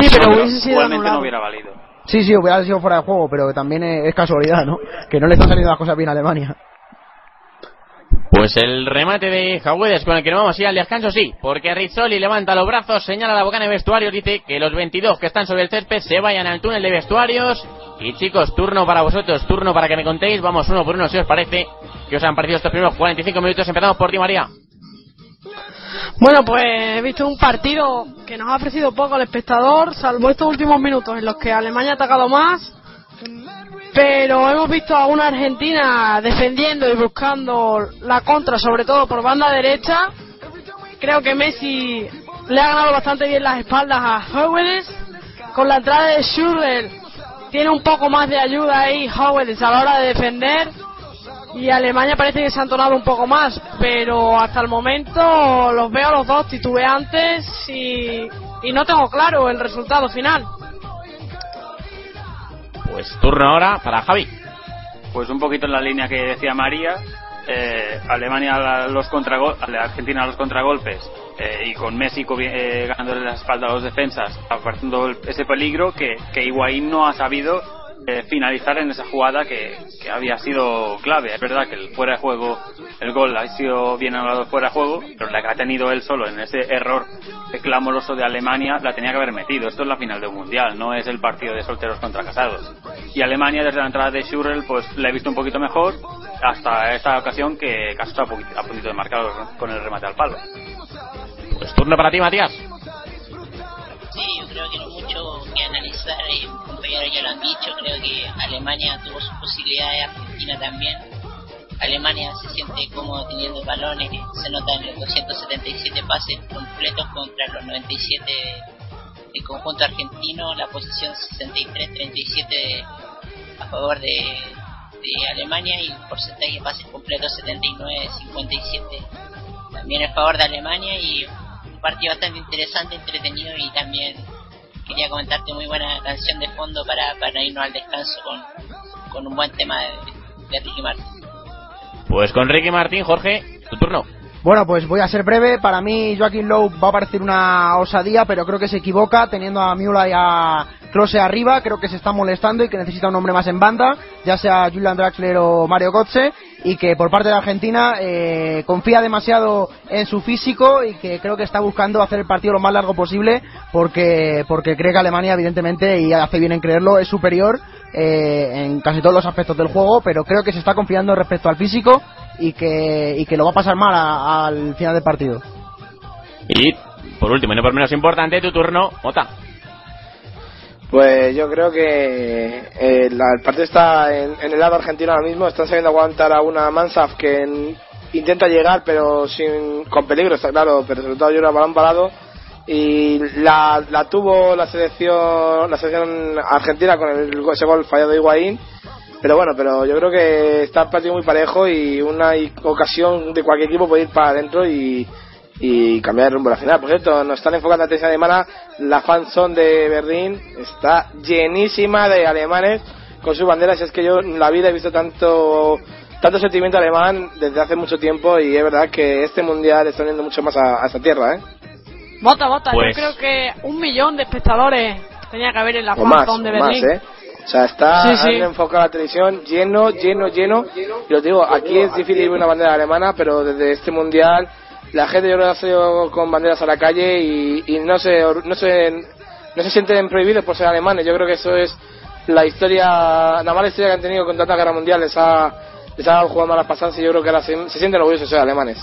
Sí, pero hubiese sido anulado. No hubiera valido. Sí, sí, hubiera sido fuera de juego, pero también es casualidad, ¿no? Que no le están saliendo las cosas bien a Alemania. Pues el remate de Jauedes con el que nos vamos a ir al descanso, sí, porque Rizzoli levanta los brazos, señala la bocana de vestuarios, dice que los veintidós que están sobre el césped se vayan al túnel de vestuarios. Y chicos, turno para vosotros, turno para que me contéis, vamos uno por uno si os parece, que os han parecido estos primeros cuarenta y cinco minutos. Empezamos por ti, María. Bueno, pues he visto un partido que nos ha ofrecido poco al espectador, salvo estos últimos minutos en los que Alemania ha atacado más, pero hemos visto a una Argentina defendiendo y buscando la contra, sobre todo por banda derecha. Creo que Messi le ha ganado bastante bien las espaldas a Hummels. Con la entrada de Schürrle tiene un poco más de ayuda ahí Hummels a la hora de defender. y Alemania parece que se ha entonado un poco más, pero hasta el momento los veo a los dos titubeantes y, y no tengo claro el resultado final. Pues turno ahora para Javi. Pues un poquito en la línea que decía María, eh, Alemania a los contragolpes, Argentina a los contragolpes, eh, y con Messi eh, ganándole la espalda a los defensas, apareciendo ese peligro que, que Higuaín no ha sabido eh, finalizar en esa jugada que, que había sido clave. Es verdad que el fuera de juego, el gol ha sido bien anulado fuera de juego, pero la que ha tenido él solo en ese error clamoroso de Alemania la tenía que haber metido. Esto es la final de un mundial, no es el partido de solteros contra casados. Y Alemania, desde la entrada de Schürrle, pues la he visto un poquito mejor hasta esta ocasión que casi está a puntito de marcar con el remate al palo. Pues turno para ti, Matías. Sí, yo creo que no mucho que analizar, eh, compañeros ya lo han dicho. Creo que Alemania tuvo sus posibilidades, Argentina también. Alemania se siente cómodo teniendo balones, se nota en los doscientos setenta y siete pases completos contra los noventa y siete del conjunto argentino, la posición sesenta y tres a treinta y siete a favor de, de Alemania, y porcentaje de pases completos setenta y nueve a cincuenta y siete también a favor de Alemania. Y un partido bastante interesante, entretenido, y también quería comentarte muy buena canción de fondo para, para irnos al descanso con, con un buen tema de, de Ricky Martin. Pues con Ricky Martín, Jorge, tu turno. Bueno, pues voy a ser breve. Para mí, Joaquín Lowe va a parecer una osadía, pero creo que se equivoca teniendo a Müller y a Klose arriba. Creo que se está molestando y que necesita un hombre más en banda, ya sea Julian Draxler o Mario Götze, y que por parte de Argentina eh, confía demasiado en su físico y que creo que está buscando hacer el partido lo más largo posible porque porque cree que Alemania, evidentemente, y hace bien en creerlo, es superior eh, en casi todos los aspectos del juego, pero creo que se está confiando respecto al físico y que y que lo va a pasar mal a, al final del partido. Y por último, y no por menos importante, tu turno, Mota. Pues yo creo que eh, la parte está en, en el lado argentino ahora mismo. Están sabiendo aguantar a una Mansaf que en, intenta llegar, pero sin con peligro, está claro, pero sobre todo yo era balón parado, y la, la tuvo la selección la selección argentina con el, ese gol fallado de Higuaín. Pero bueno, pero yo creo que está el partido muy parejo y una ocasión de cualquier equipo puede ir para adentro y... y cambiar de rumbo a la final. Por cierto, nos están enfocando la atención alemana. La fanzón de Berlín está llenísima de alemanes con sus banderas. Es que yo en la vida he visto tanto tanto sentimiento alemán desde hace mucho tiempo, y es verdad que este mundial está yendo mucho más a, a esta tierra, ¿eh? Bota, bota, pues... yo creo que un millón de espectadores tenía que haber en la fanzón de Berlín. Más, ¿eh? O sea, está sí, sí. enfocada la televisión, lleno, lleno, lleno. Y os digo, aquí es difícil ver una bandera alemana, pero desde este mundial... la gente, yo creo, ha salido con banderas a la calle y, y no se no se no se sienten prohibidos por ser alemanes. Yo creo que eso es la historia, la mala historia que han tenido con tantas guerras mundiales, les ha les ha dado jugar malas pasanzas, y yo creo que ahora se, se sienten orgullosos de ser alemanes.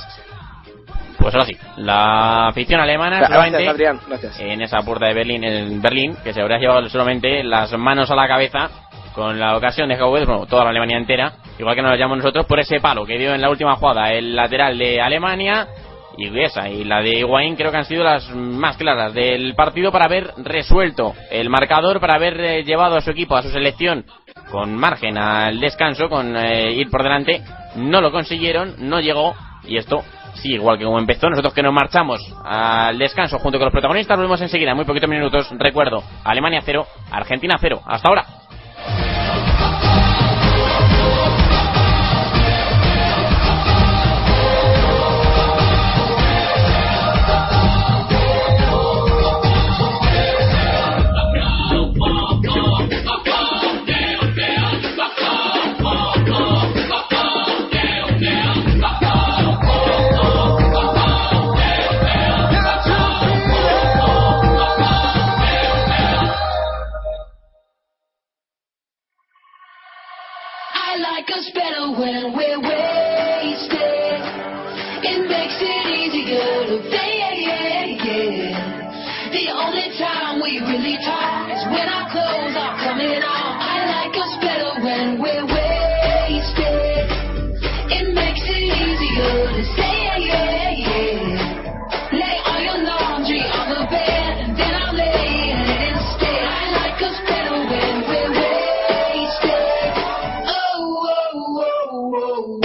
Pues ahora sí, la afición alemana, gracias, solamente Adrián, gracias. En esa puerta de Berlín, en Berlín, que se habría llevado solamente las manos a la cabeza con la ocasión de Howell, bueno, toda la Alemania entera, igual que nos lo llamamos nosotros por ese palo que dio en la última jugada el lateral de Alemania. Y esa y la de Higuaín creo que han sido las más claras del partido para haber resuelto el marcador, para haber eh, llevado a su equipo, a su selección, con margen al descanso, con eh, ir por delante. No lo consiguieron, no llegó, y esto sí, igual que como empezó. Nosotros que nos marchamos al descanso junto con los protagonistas, volvemos enseguida, muy poquitos minutos, recuerdo, Alemania cero, Argentina cero, hasta ahora. Whoa, whoa.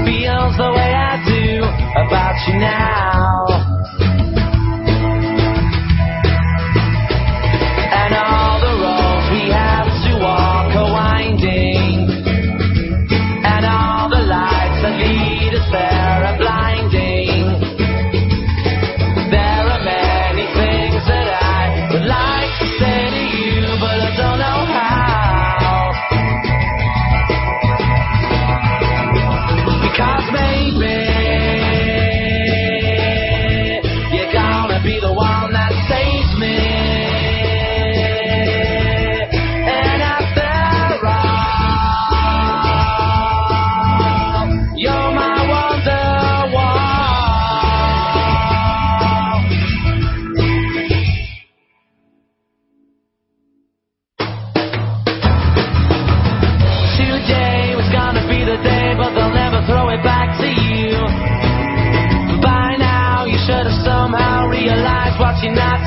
Feels the way I do about you now. And all the roads we have to walk are winding, and all the lights that lead us there are blinding. There are many things that I would like to say to you, but I don't know how. Cause maybe you're gonna be the one that saves me. And after all, you're my wonderwall. Today was gonna be the day, but they'll never throw it back to you. By now you should have somehow realized what you're not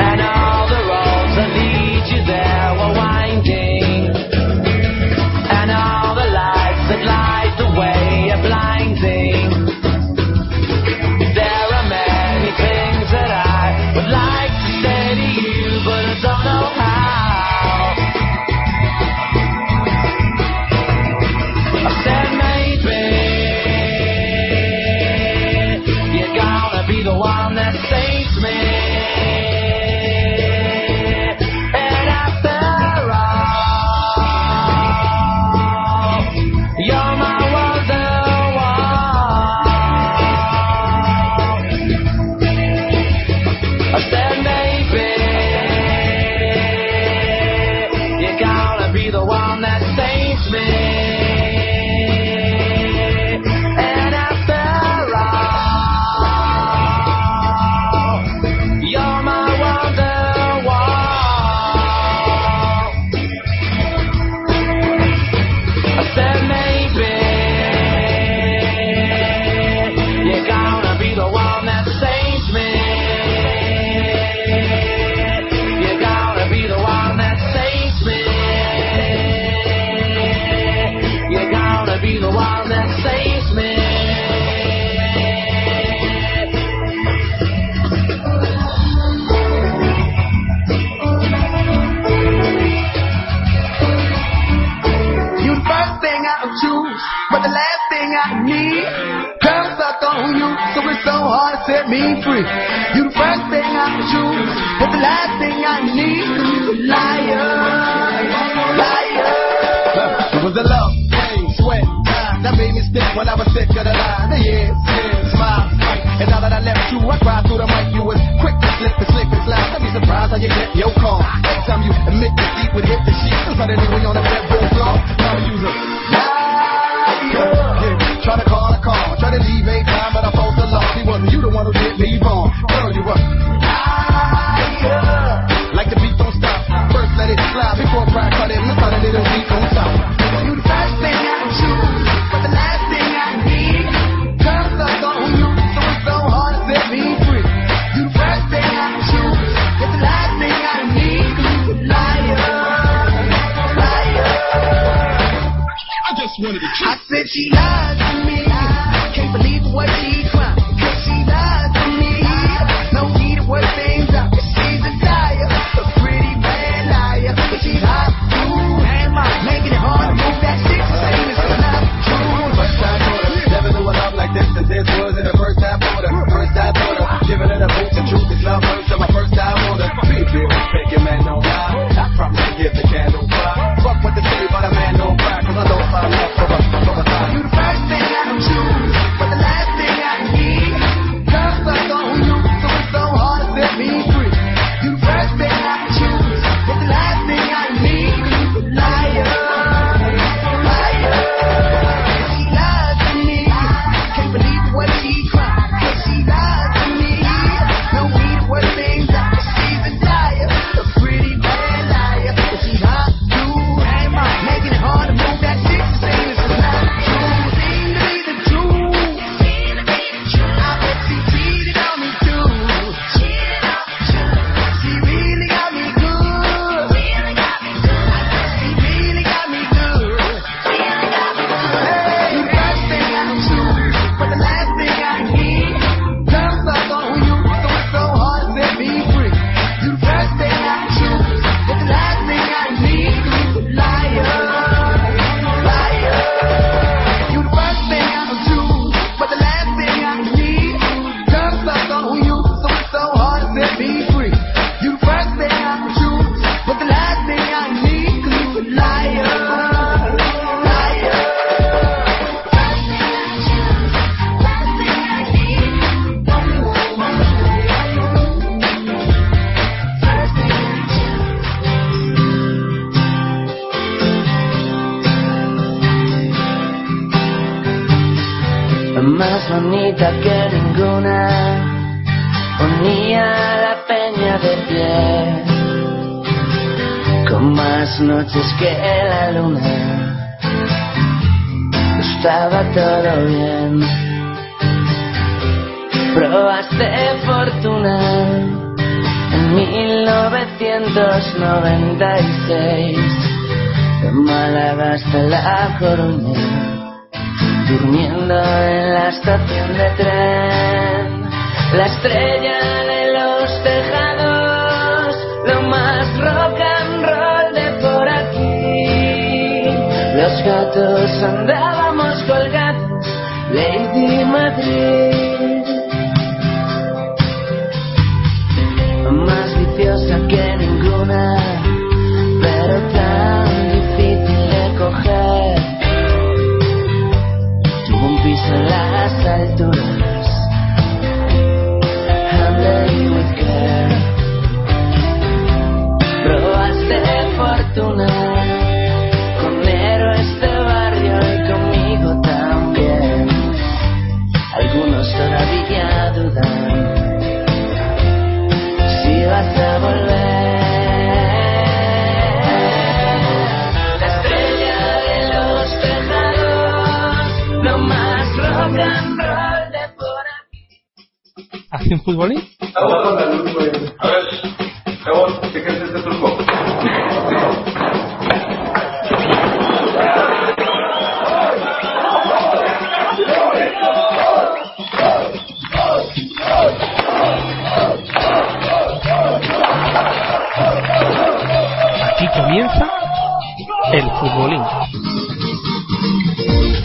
And all the roads that lead you there were winding, and all the lights that light the way are blinding. And after heart set me free. You the first thing I choose, but the last thing I need is liar, liar. It was the love, pain, sweat, time that made me stick when I was sick of the line. The years, tears, smiles, fight, and now that I left you, I cried through the mic. You was quick to slip and slip and slide. Don't be surprised how you get your call. Next time you admit defeat would hit the sheets, and suddenly we on the red bull floor. Now you's a liar. Try to call a call, try to leave a time, but I fought the law. See, wasn't you the one who did leave on? Girl, you were liar. Like the beat don't stop. First let it slide before pride cut in. Let's start a little beat on top. You the first thing I choose, but the last thing I need. Turns up on you, so it's so hard to set me free. You the first thing I choose, but the last thing I need. Liar, liar. I just wanted to choose. I said she lied.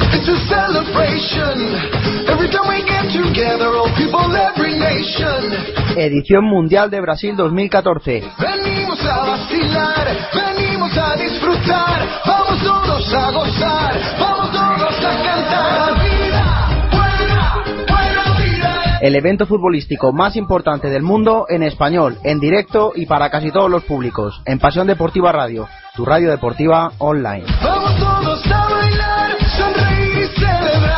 It's a celebration. Every time we get together, all people let Edición Mundial de Brasil dos mil catorce. Venimos a vacilar, venimos a disfrutar, vamos todos a gozar, vamos todos a cantar. La vida, buena, buena vida. El evento futbolístico más importante del mundo en español, en directo y para casi todos los públicos. En Pasión Deportiva Radio, tu radio deportiva online. Vamos todos a bailar, sonreír y celebrar.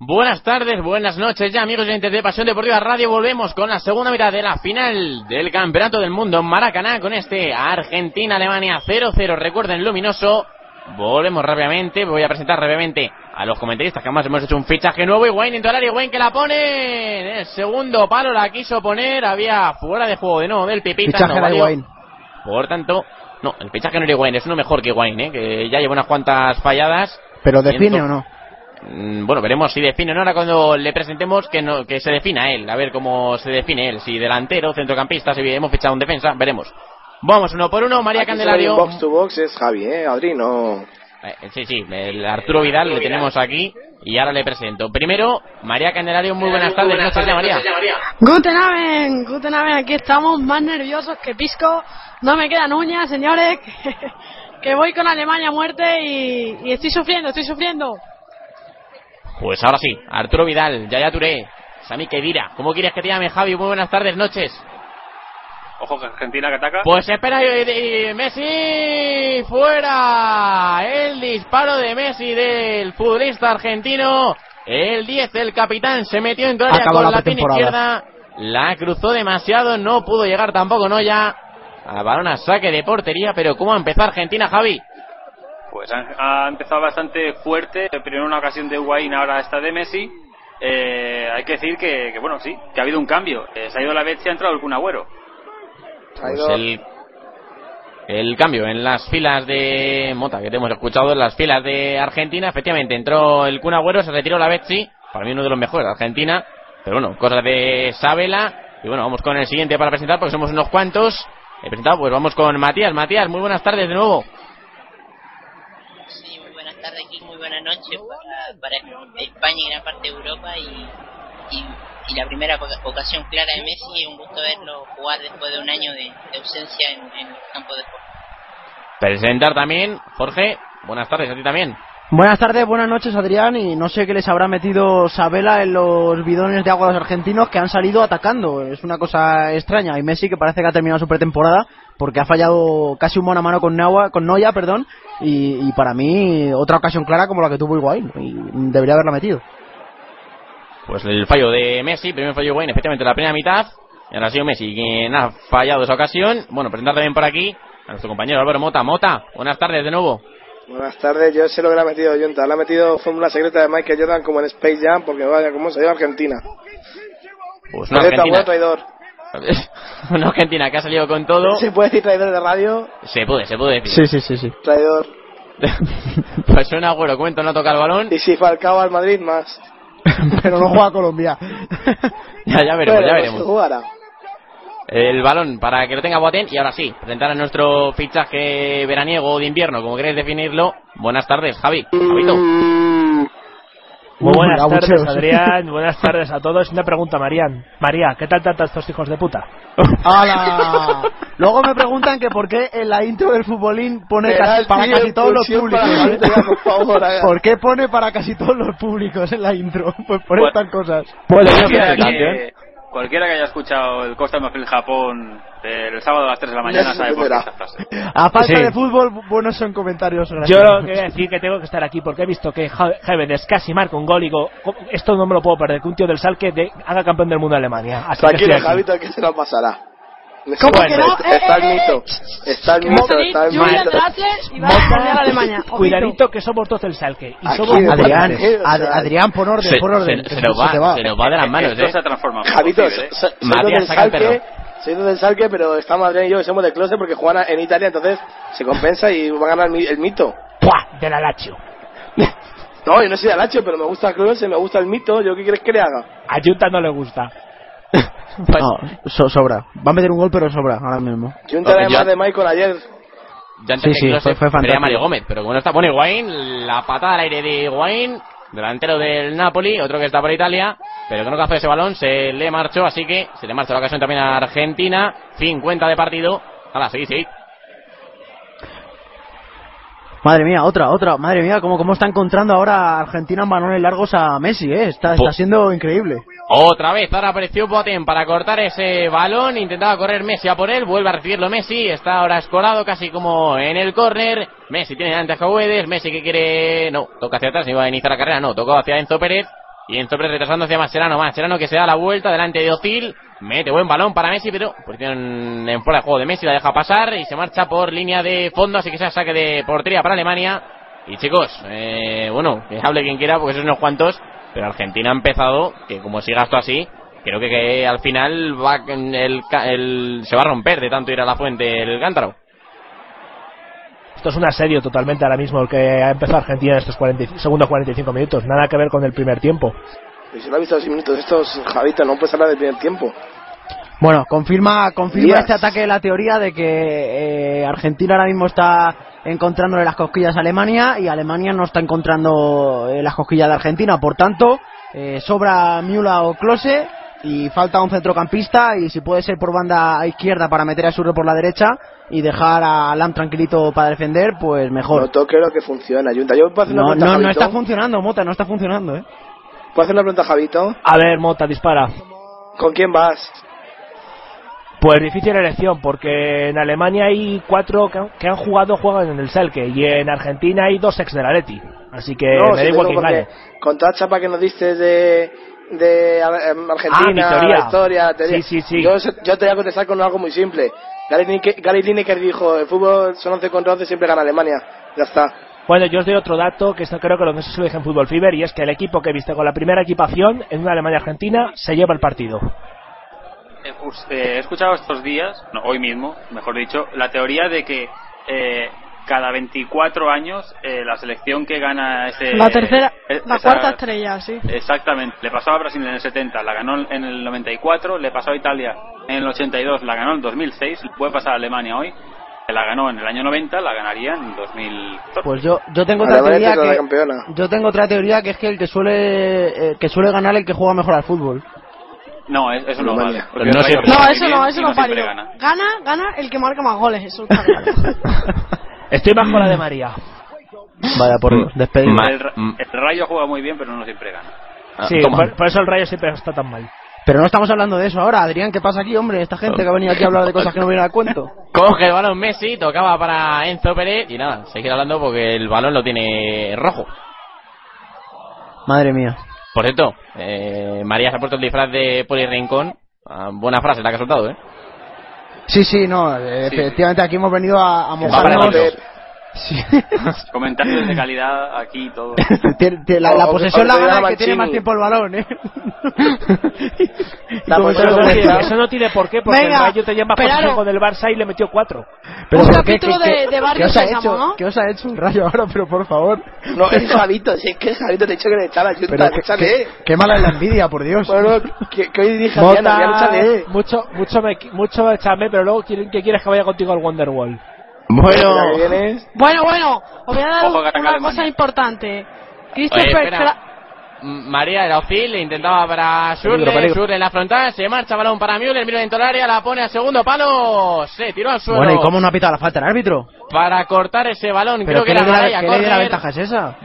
Buenas tardes, buenas noches ya amigos oyentes de Pasión Deportiva Radio. Volvemos con la segunda mitad de la final del Campeonato del Mundo en Maracaná con este Argentina-Alemania cero cero. Recuerden, luminoso. Volvemos rápidamente, voy a presentar rápidamente a los comentaristas que además hemos hecho un fichaje nuevo. Y Higuaín en todo el área, Higuaín que la pone en el segundo palo, la quiso poner, había fuera de juego de nuevo del Pipita. Fichaje no, de por tanto, no, el fichaje no era Higuaín, es uno mejor que Higuaín, ¿eh? Que ya lleva unas cuantas falladas. ¿Pero define Siento... o no? Bueno, veremos si define o no. Ahora cuando le presentemos que, no, que se defina él. A ver cómo se define él. Si delantero, centrocampista, si hemos fichado un defensa. Veremos. Vamos uno por uno. María Aquí Candelario. Box to box es Javi, ¿eh? Adri, no... Eh, sí, sí. El Arturo Vidal le tenemos aquí. Y ahora le presento. Primero, María Candelario. Muy buenas tardes. Buenas tardes, María. Guten Abend. Guten Abend. Aquí estamos más nerviosos que Pisco. No me quedan uñas, señores. Que voy con Alemania a muerte y, y estoy sufriendo, estoy sufriendo. Pues ahora sí, Arturo Vidal, Yaya Touré, Sami Khedira, ¿cómo quieres que te llame, Javi? Muy buenas tardes, noches. Ojo que Argentina que ataca. Pues espera, y, y, Messi, fuera, el disparo de Messi del futbolista argentino, el diez, el capitán, se metió en área con la, la pierna izquierda, la cruzó demasiado, no pudo llegar tampoco Noya, a balón a saque de portería, pero ¿cómo empezó Argentina, Javi? Pues ha empezado bastante fuerte, primero una ocasión de Higuaín, ahora esta de Messi. Eh, hay que decir que, que, bueno, sí, que ha habido un cambio. Eh, se ha ido la vez y ha entrado el Kun Agüero. Pues el, el cambio en las filas de Mota, que te hemos escuchado en las filas de Argentina. Efectivamente, entró el Kun Agüero, se retiró la vez, sí. Para mí uno de los mejores de Argentina. Pero bueno, cosas de Sabela. Y bueno, vamos con el siguiente para presentar, porque somos unos cuantos. He presentado, pues vamos con Matías. Matías, muy buenas tardes de nuevo. Tarde aquí, muy buenas noches para, para España y gran parte de Europa y, y, y la primera ocasión clara de Messi, un gusto verlo jugar después de un año de, de ausencia en, en el campo de juego. Presentar también, Jorge, buenas tardes a ti también. Buenas tardes, buenas noches Adrián, y no sé qué les habrá metido Sabela en los bidones de agua de los argentinos que han salido atacando, es una cosa extraña, y Messi que parece que ha terminado su pretemporada porque ha fallado casi un mano a mano con, Naua, con Noya, perdón, y, y para mí otra ocasión clara como la que tuvo Higuaín, y debería haberla metido. Pues el fallo de Messi, primero fallo Higuaín, especialmente la primera mitad, y ahora ha sido Messi quien ha fallado esa ocasión. Bueno, presentar también por aquí a nuestro compañero Álvaro Mota. Mota, buenas tardes de nuevo. Buenas tardes, yo sé lo que le ha metido Yunta, le ha metido fórmula secreta de Michael Jordan como en Space Jam, porque vaya como se lleva Argentina. Pues una Argentina. Bueno, traidor. Una Argentina que ha salido con todo. ¿Se puede decir traidor de radio? Se puede, se puede decir. Sí, sí, sí, sí. Traidor. Pues un Agüero, cuento, no toca el balón. Y si Falcao al Madrid más. Pero no juega a Colombia. ya, ya veremos, Pero ya veremos. Jugará. El balón para que lo tenga Boateng. Y ahora sí, presentar a nuestro fichaje veraniego o de invierno, como queréis definirlo. Buenas tardes, Javi. Javito. Muy buenas uh, tardes, Adrián. Buenas tardes a todos. Una pregunta, Marían. María, ¿qué tal tratan estos hijos de puta? ¡Hala! Luego me preguntan que por qué en la intro del futbolín pone casi, para casi todos los públicos. ¿Vale? Por favor, ¿por qué pone para casi todos los públicos en la intro? Pues por bueno, estas cosas. Bueno, yo que... Cualquiera que haya escuchado el Costa Mafil Japón el sábado a las tres de la mañana sabe por qué esta frase. A falta sí. de fútbol, buenos son comentarios. Yo quería decir que tengo que estar aquí porque he visto que Heavens casi marca un gol y digo, esto no me lo puedo perder, que un tío del Salque de, haga campeón del mundo a Alemania. Así tranquilo, que Javito, que se lo pasará. ¿Cómo bueno, que no? Está, está el mito. Está el mito. Está el mito. Cuidadito que somos todos el Salque. Y somos Adrián, Ad, Adrián, por orden, se, por orden. Se, se, se, nos va, se, va. se nos va de las manos. Esto se transforma. Javito, Matías saca el perro. Soy del Salque, pero estamos Adrián y yo que somos de Klose porque juegan en Italia, entonces se compensa y va a ganar el mito. ¡Puah! Del Alacho. No, yo no soy de Alacho, pero me gusta Klose, me gusta el mito. ¿Yo qué quieres que le haga? A Junta no le gusta. Pues no, so, sobra. Va a meter un gol, pero sobra ahora mismo. Junta además de Michael ayer. ya antes sí, que sí, fue, fue a Mario Gómez, pero bueno, está pone Higuaín, la patada al aire de Higuaín, delantero del Napoli, otro que está por Italia, pero que no cazó ese balón, se le marchó, así que se le marchó la ocasión también a Argentina, cincuenta de partido, ala, sí, sí. Madre mía, otra, otra, madre mía, cómo, cómo está encontrando ahora Argentina en balones largos a Messi, eh, está, está siendo increíble. Otra vez, ahora apareció Boateng para cortar ese balón, intentaba correr Messi a por él, vuelve a recibirlo Messi, está ahora escorado casi como en el córner, Messi tiene delante a Jauedes, Messi que quiere, no, toca hacia atrás, iba a iniciar la carrera, no, tocó hacia Enzo Pérez, y Enzo Pérez retrasando hacia Mascherano, Mascherano que se da la vuelta delante de Özil, mete buen balón para Messi, pero posición en fuera de juego de Messi, la deja pasar y se marcha por línea de fondo, así que sea saque de portería para Alemania. Y chicos, eh, bueno, que hable quien quiera porque son unos cuantos, pero Argentina ha empezado, que como siga esto así, creo que, que al final va el, el, se va a romper de tanto ir a la fuente el cántaro. Esto es un asedio totalmente ahora mismo el que ha empezado Argentina en estos cuarenta, segundos cuarenta y cinco minutos, nada que ver con el primer tiempo. Y si lo ha visto así minutos estos, Javita, no puedes hablar del primer tiempo. Bueno, confirma confirma Díaz. Este ataque de la teoría de que eh, Argentina ahora mismo está encontrándole las cosquillas a Alemania y Alemania no está encontrando eh, las cosquillas de Argentina. Por tanto, eh, sobra Müller o Klose y falta un centrocampista y si puede ser por banda izquierda para meter a Schürrle por la derecha y dejar a Lahm tranquilito para defender, pues mejor. No, todo creo que funciona, Yunta. Yo puedo hacer una no, pregunta, no, Javito. No está funcionando, Mota, no está funcionando, ¿eh? ¿Puedo hacer una pregunta, Javito? A ver, Mota, dispara. ¿Con quién vas? Pues difícil elección, porque en Alemania hay cuatro que han jugado, juegan en el Schalke, y en Argentina hay dos ex del Atleti, así que no, me si da igual quién gane. Con toda la chapa que nos diste de, de Argentina, ah, la historia, te sí, digo, sí, sí. Yo, yo te voy a contestar con algo muy simple. Gary Lineker dijo, el fútbol son once contra once, siempre gana Alemania, ya está. Bueno, yo os doy otro dato, que esto creo que no sé si lo dije en Fútbol Fever, y es que el equipo que viste con la primera equipación en una Alemania-Argentina se lleva el partido. He escuchado estos días, no, hoy mismo, mejor dicho, la teoría de que eh, cada veinticuatro años eh, la selección que gana ese, la tercera, eh, la esa, cuarta estrella, sí. Exactamente. Le pasó a Brasil en el setenta, la ganó en el noventa y cuatro, le pasó a Italia en el ochenta y dos, la ganó en el dos mil seis, puede pasar a Alemania hoy, la ganó en el año noventa, la ganaría en dos mil catorce. Pues yo yo tengo otra teoría que yo tengo otra teoría que es que el que suele eh, que suele ganar el que juega mejor al fútbol. No, eso no vale. No, no, eso no, eso no vale. Gana. gana, gana el que marca más goles. Eso está claro. Estoy más con la de María. Vaya, por despedir. El, el Rayo juega muy bien, pero no siempre gana. Ah, sí, por, por eso el Rayo siempre está tan mal. Pero no estamos hablando de eso ahora, Adrián, ¿qué pasa aquí, hombre? Esta gente que ha venido aquí a hablar de cosas que no vienen al cuento. Coge el balón Messi, tocaba para Enzo Pérez y nada, seguir hablando porque el balón lo tiene rojo. Madre mía. Por cierto, eh, María se ha puesto el disfraz de Poli Rincón. Ah, buena frase la que ha soltado, ¿eh? Sí, sí, no. Eh, sí, efectivamente, sí. Aquí hemos venido a, a mojarnos. Sí. Comentarios de calidad aquí todo. La, la posesión la gana el que tiene más tiempo el balón, ¿eh? Eso no tiene por qué, porque venga, el Rayo te llama posesión con el Barça y le metió cuatro. Pero un capítulo qué, de, de Barrio ¿qué os, Sésamo, hecho, ¿no? ¿Qué os ha hecho un Rayo ahora? Pero por favor. No, es Javito, si es que Javito te ha dicho que le echaba ayuda. Qué mala es la envidia, por Dios. Bueno, que, que hoy dije a Diana, mucho, mucho, me, mucho echame, pero luego que quieres que vaya contigo al Wonderwall. Bueno, bueno, bueno, os voy a dar Ojo, una Alemania. cosa importante. Christopher Kramer. María era Özil, le intentaba para Schürrle, Schürrle en la frontal, se marcha balón para Müller, Müller en área, la pone a segundo palo, se tiró al suelo. Bueno, ¿y cómo no ha pitado la falta el árbitro? Para cortar ese balón, creo que era María. ¿Qué ley de la ventaja es esa?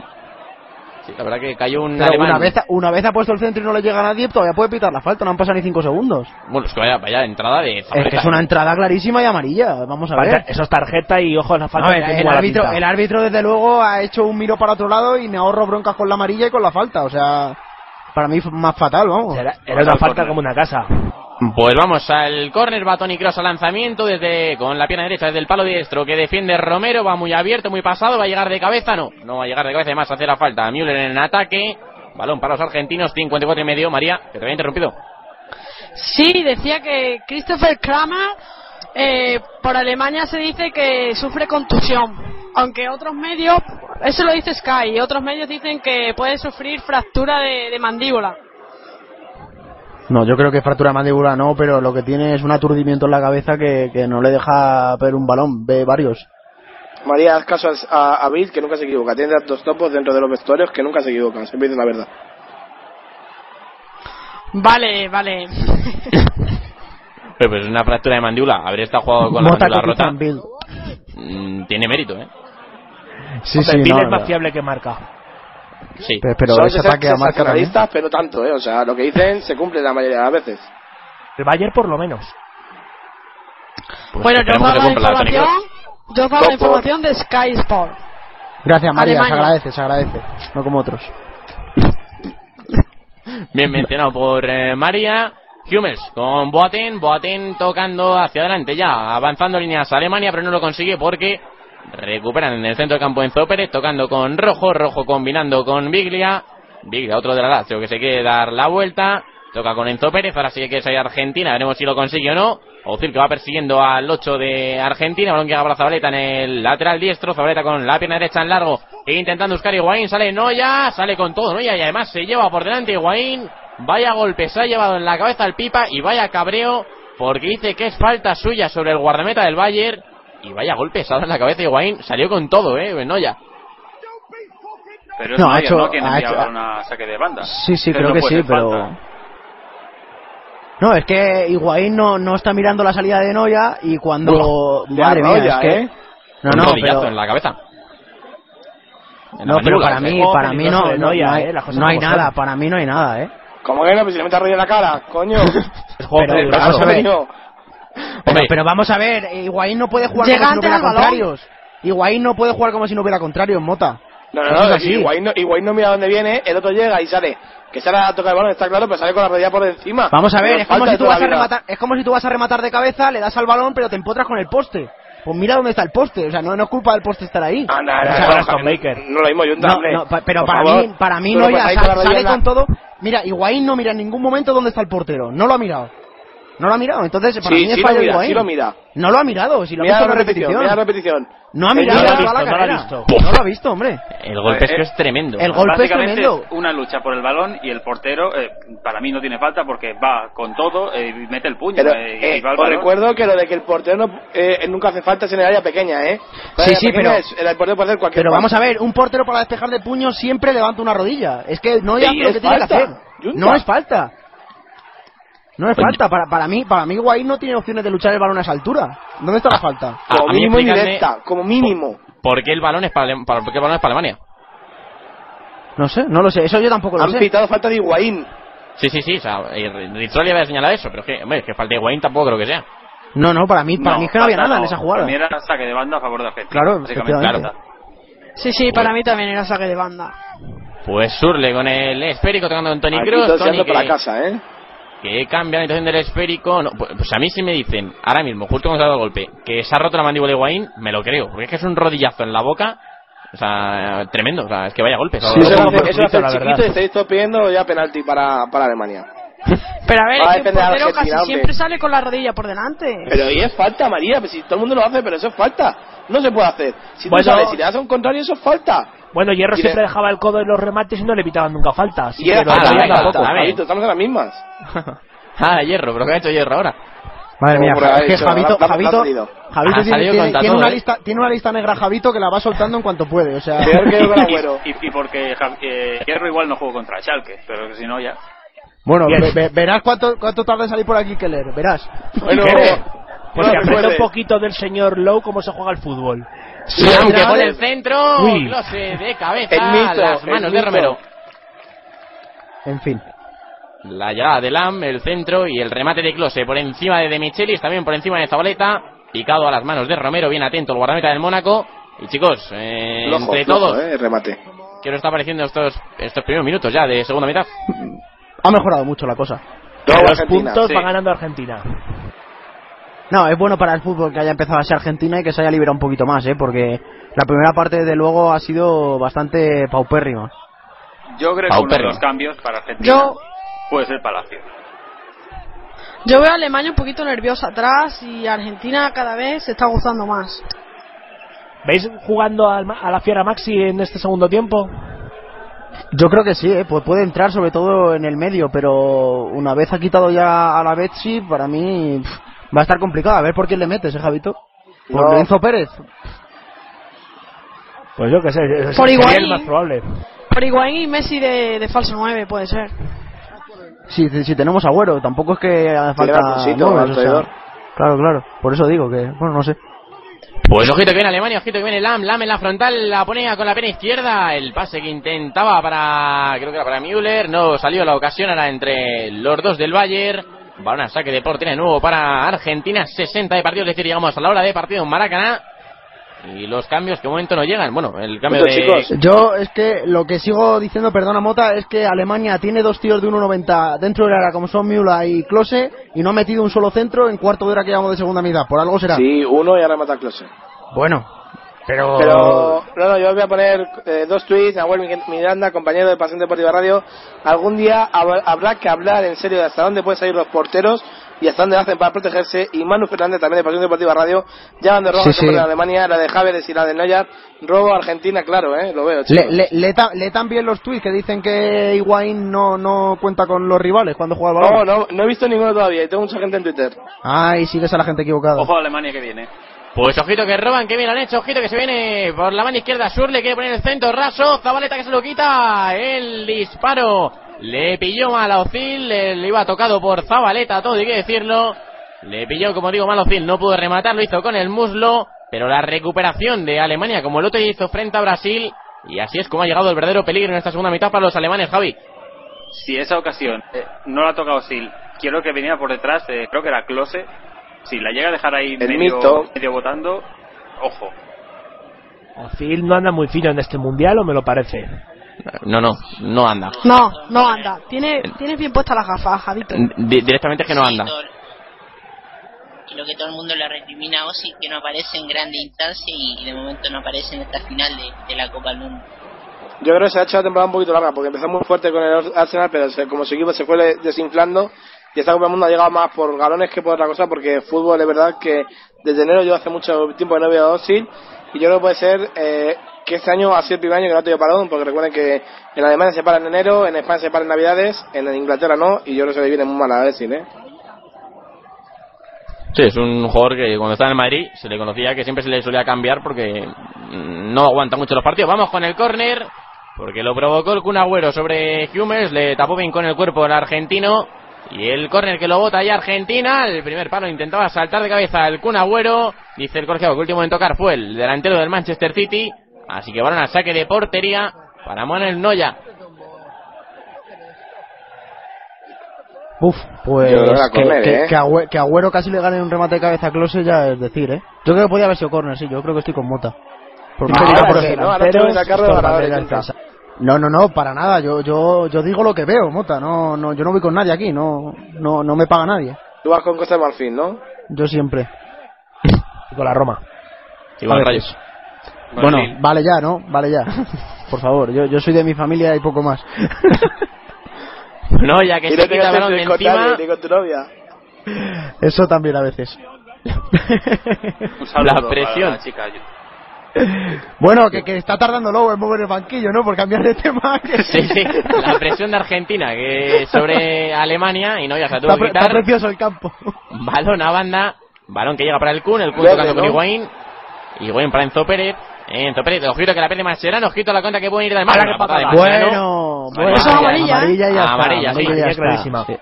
Sí, la verdad que cayó un alemán. Una vez, una vez ha puesto el centro y no le llega a nadie, todavía puede pitar la falta, no han pasado ni cinco segundos. Bueno, es que vaya, vaya entrada de Zabaleta. Es que es una entrada clarísima y amarilla, vamos a ver. Eso es tarjeta y ojo, la falta. No, el, el, árbitro, el árbitro desde luego ha hecho un miro para otro lado y me ahorro broncas con la amarilla y con la falta, o sea, para mí más fatal, vamos. Era, era una falta corner. Como una casa. Pues vamos al córner, va Toni Kroos al lanzamiento desde con la pierna derecha desde el palo diestro que defiende Romero, va muy abierto, muy pasado, va a llegar de cabeza, no, no va a llegar de cabeza, además hace la falta a Müller en el ataque, balón para los argentinos, cincuenta y cuatro y medio, María, que te había interrumpido. Sí, decía que Christopher Kramer eh, por Alemania se dice que sufre contusión, aunque otros medios, eso lo dice Sky, y otros medios dicen que puede sufrir fractura de, de mandíbula. No, yo creo que fractura mandíbula no, pero lo que tiene es un aturdimiento en la cabeza que, que no le deja ver un balón, ve varios. María, haz caso a, a Bill, que nunca se equivoca. Tiene tantos topos dentro de los vestuarios que nunca se equivocan. Siempre dicen la verdad. Vale, vale. Pero pues una fractura de mandíbula. Habría estado jugado con la Mota mandíbula rota. Bill. Mm, tiene mérito, ¿eh? Sí, o sea, sí, Bill no, es más no. fiable que Marca. Sí. Pero, pero son sensacionalistas, pero tanto, ¿eh? O sea, lo que dicen se cumple la mayoría de las veces. El Bayern por lo menos. Pues bueno, yo os hago la, la información de Sky Sport. Gracias, María. Alemania. Se agradece, se agradece. No como otros. Bien mencionado por eh, María. Hummels con Boateng. Boateng tocando hacia adelante ya. Avanzando líneas a Alemania, pero no lo consigue porque recuperan en el centro del campo Enzo Pérez. Tocando con Rojo. Rojo combinando con Biglia. Biglia, otro de la Lazio que se quiere dar la vuelta. Toca con Enzo Pérez. Ahora sí que es ahí Argentina. Veremos si lo consigue o no. Ozil que va persiguiendo al ocho de Argentina. Balón que agarra Zabaleta en el lateral diestro. Zabaleta con la pierna derecha en largo. Intentando buscar Higuaín. Sale Noya. Sale con todo Noya. Y además se lleva por delante Higuaín. Vaya golpe. Se ha llevado en la cabeza al Pipa. Y vaya cabreo. Porque dice que es falta suya sobre el guardameta del Bayern. Y vaya golpe. Se ha dado en la cabeza Higuaín. Salió con todo, eh. Noya. Pero es no, Noya, ha hecho, ¿no? Quien ha enviado un saque de banda. Sí, sí, pero creo no que sí, falta. Pero... No, es que Higuaín no, no está mirando la salida de Noya y cuando... Uf, madre mía, Noya, es que... ¿eh? No, no, un pero... en la cabeza. En no, la pero para mí, para mí no, Noya, no hay, eh, no hay nada, para mí no hay nada, ¿eh? ¿Cómo que no? Pues si le metes rollo en la cara, coño. pero, pero, vamos a ver. Pero, pero vamos a ver, Higuaín no puede jugar Llegante como si no hubiera contrarios. Higuaín no puede jugar como si no hubiera contrarios, Mota. No, no, no, no sí, Higuaín no, Higuaín no mira dónde viene, el otro llega y sale... Que sale a tocar el balón, está claro, pero sale con la rodilla por encima. Vamos a ver, es como, si tú vas a rematar, es como si tú vas a rematar de cabeza, le das al balón, pero te empotras con el poste. Pues mira dónde está el poste, o sea, no, no es culpa del poste estar ahí. Ah, no, no, o sea, no, no, con Baker. No, no lo mismo, yo no, no, pa, Pero para, favor, mí, para mí, no ya, sale, con, sale la... con todo. Mira, Higuaín no mira en ningún momento dónde está el portero, no lo ha mirado. No lo ha mirado, entonces para sí, mí es sí fallo de Higuaín. Sí lo mira. No lo ha mirado, si lo mira ha visto la repetición. Mira la repetición. No ha mirado, no lo ha visto. No lo ha visto, hombre. El golpe es que es tremendo. El golpe es tremendo. Una lucha por el balón y el portero, eh, para mí no tiene falta porque va con todo eh, y mete el puño. Pero, eh, eh, y va el os recuerdo que lo de que el portero no, eh, nunca hace falta es en el área pequeña, ¿eh? Área sí, sí, pero es, el portero puede hacer cualquier. Pero vamos a ver, un portero para despejar de puño siempre levanta una rodilla. Es que no es lo que tiene que hacer. No es falta. No es falta, para, para mí para mí Higuaín no tiene opciones de luchar el balón a esa altura. ¿Dónde está la falta? A, como a mínimo indirecta, como mínimo. ¿Por qué el balón es para, para, ¿por qué el balón es para Alemania? No sé, no lo sé, eso yo tampoco lo sé. Han pitado falta de Higuaín. Sí, sí, sí, o sea, Rizzoli había señalado eso, pero es que, hombre, es que falta de Higuaín tampoco creo que sea. No, no, para mí, para no, mí es que no había nada no, en esa jugada. Para mí era saque de banda a favor de Argentina. Claro, básicamente. Claro. Sí, sí, para mí también era saque de banda. Pues Schürrle con el esférico tocando con Toni Kroos. Toni para casa, ¿eh? Que cambia la intención del esférico. No, pues a mí si me dicen, ahora mismo, justo cuando se ha dado el golpe, que se ha roto la mandíbula de Higuaín, me lo creo. Porque es que es un rodillazo en la boca, o sea, tremendo. O sea, es que vaya golpe. Sí, eso lo hace, eso hace el chiquito y estáis todos pidiendo ya penalti para, para Alemania. Pero a ver, va a el portero casi hombre. Siempre sale con la rodilla por delante. Pero y es falta, María, pues si todo el mundo lo hace, pero eso es falta. No se puede hacer. Si bueno, tú sabes, si le das a un contrario, eso es falta. Bueno, Hierro siempre de... dejaba el codo en los remates y no le pitaban nunca falta. Así y era falta, ah, tampoco. A ver, estamos en las mismas. Ah, Hierro, pero ¿qué ha hecho Hierro ahora? Madre mía, es que Javito, Javito, Javito tiene, tiene, todo, tiene, una eh. lista, tiene una lista negra Javito que la va soltando en cuanto puede, o sea... Peor que Agüero. Y, y, y porque eh, Hierro igual no jugó contra Schalke, pero que si no ya... Bueno, ve, ve, verás cuánto, cuánto tarda en salir por aquí Keller, verás. Bueno... Pues que aprende un poquito del señor Lowe cómo se juega el fútbol. Sí, sí aunque por el centro, Klose de cabeza, el mito, las manos de Romero. En fin. La llegada de Lahm, el centro y el remate de Klose por encima de De Micheli, también por encima de Zabaleta, picado a las manos de Romero, bien atento el guardameta del Mónaco. Y chicos, eh, flojo, entre flojo, todos, eh, remate. ¿Qué nos está pareciendo estos estos primeros minutos ya de segunda mitad? Ha mejorado mucho la cosa. Todo los puntos sí. Van ganando Argentina. No, es bueno para el fútbol que haya empezado a ser Argentina y que se haya liberado un poquito más, ¿eh? Porque la primera parte, desde luego, ha sido bastante paupérrima. Yo creo que uno de los cambios para Argentina Yo... puede ser Palacio. Yo veo a Alemania un poquito nerviosa atrás y Argentina cada vez se está gustando más. ¿Veis jugando a la Fiera Maxi en este segundo tiempo? Yo creo que sí, ¿eh? Pues puede entrar sobre todo en el medio, pero una vez ha quitado ya a la Betsy, para mí... Pff. Va a estar complicado, a ver por quién le metes, ¿eh, Javito? ¿Por no. Enzo Pérez? Pues yo qué sé, es el más probable. Por Higuaín y Messi de, de falso nueve, puede ser. Si sí, sí, tenemos Agüero, tampoco es que haga falta nueve, o sea, claro, claro, por eso digo que, bueno, no sé. Pues ojito que viene Alemania, ojito que viene Lahm, Lahm en la frontal, la ponía con la pierna izquierda, el pase que intentaba para, creo que era para Müller, no salió la ocasión, era entre los dos del Bayern, balón a saque de portería de nuevo para Argentina, sesenta de partido, es decir, llegamos a la hora de partido en Maracaná. Y los cambios que de momento no llegan. Bueno, el cambio de... Chicos, yo es que lo que sigo diciendo, perdona Mota, es que Alemania tiene dos tíos de uno noventa dentro del área como son Müller y Klose y no ha metido un solo centro en cuarto de hora que llevamos de segunda mitad. Por algo será. Sí, uno y ahora mata a Klose. Bueno, pero... pero... No, no, yo voy a poner eh, dos tweets. Abuel Miranda, compañero de Pasión Deportiva Radio. Algún día habrá que hablar en serio de hasta dónde pueden salir los porteros y hasta dónde hacen para protegerse. Y Manu Fernández, también de Pasión Deportiva Radio, ya van de robo, sí, sí, de Alemania, la de Javier y la de Neuer, robo a Argentina, claro, eh, lo veo. Le, le, le, ta, le también los tuits que dicen que Higuaín no, no cuenta con los rivales cuando juega al balón. No, no, no he visto ninguno todavía y tengo mucha gente en Twitter. Ay, sigues a la gente equivocada. Ojo a Alemania que viene. Pues ojito que roban, que bien han hecho, ojito que se viene por la mano izquierda, Schürrle quiere poner el centro, raso, Zabaleta que se lo quita, el disparo le pilló mal a Özil, le, le iba tocado por Zabaleta, todo hay que decirlo, le pilló, como digo, mal a Özil, no pudo rematar, lo hizo con el muslo, pero la recuperación de Alemania, como el otro día hizo frente a Brasil, y así es como ha llegado el verdadero peligro en esta segunda mitad para los alemanes, Javi. Si esa ocasión eh, no la ha tocado Özil, quiero que viniera por detrás, eh, creo que era Klose. Si la llega a dejar ahí medio, medio botando, ojo. Özil no anda muy fino en este mundial, ¿o me lo parece? No, no, no anda. No, no anda. Tiene, tiene bien puesta las gafas, Javito. D- directamente es que no anda. Sí, todo, y lo que todo el mundo le recrimina a Özil, que no aparece en grande instancia y de momento no aparece en esta final de, de la Copa del Mundo. Yo creo que se ha hecho la temporada un poquito larga, porque empezó muy fuerte con el Arsenal, pero como su equipo se fue desinflando... Y esta Copa del Mundo ha llegado más por galones que por otra cosa, porque fútbol es verdad que desde enero yo hace mucho tiempo que no veo a Özil, y yo creo que puede ser eh, que este año ha sido el primer año que no ha tenido parón, porque recuerden que en Alemania se para en enero, en España se para en Navidades, en Inglaterra no, y yo creo que se le viene muy mal a Özil, ¿eh? Sí, es un jugador que cuando estaba en Madrid se le conocía que siempre se le solía cambiar porque no aguanta mucho los partidos. Vamos con el córner, porque lo provocó el Kun Agüero sobre Hummels, le tapó bien con el cuerpo al argentino. Y el córner que lo bota ya Argentina, el primer palo intentaba saltar de cabeza el Kun Agüero, dice el colegiado que el último en tocar fue el delantero del Manchester City, así que van a saque de portería para Manuel Neuer. Uf, pues que, comer, que, eh. que, Agüero, que Agüero casi le gane un remate de cabeza a Klose ya es decir, eh. Yo creo que podía haber sido córner, sí, yo creo que estoy con Mota. Por no, No, no, no, para nada. Yo, yo, yo digo lo que veo, Mota. No, no, yo no voy con nadie aquí. No, no, no me paga nadie. Tú vas con Costa de Marfil, ¿no? Yo siempre. Y con la Roma. Y con Rayos. Bueno, Marfil. Vale ya, ¿no? Vale ya. Por favor, yo, yo soy de mi familia y poco más. No, ya que se quita el balón de encima. Con tu novia. Eso también a veces. La presión, chicas. Bueno, que, que está tardando luego en mover el banquillo, ¿no? Por cambiar de tema. Que... Sí, sí, la presión de Argentina que sobre Alemania y no ya se tuvo que quitar. Está precioso el campo. Balón a banda, balón que llega para el Kun, el Kun tocando con Higuaín. Higuaín para Enzo Pérez. Enzo Pérez, ojito que la pierde Mascherano, ojito a la cuenta que pueden ir de más. Bueno, bueno, eso es amarilla. Amarilla, ya amarilla, está, sí, amarilla ya clarísima. Sí.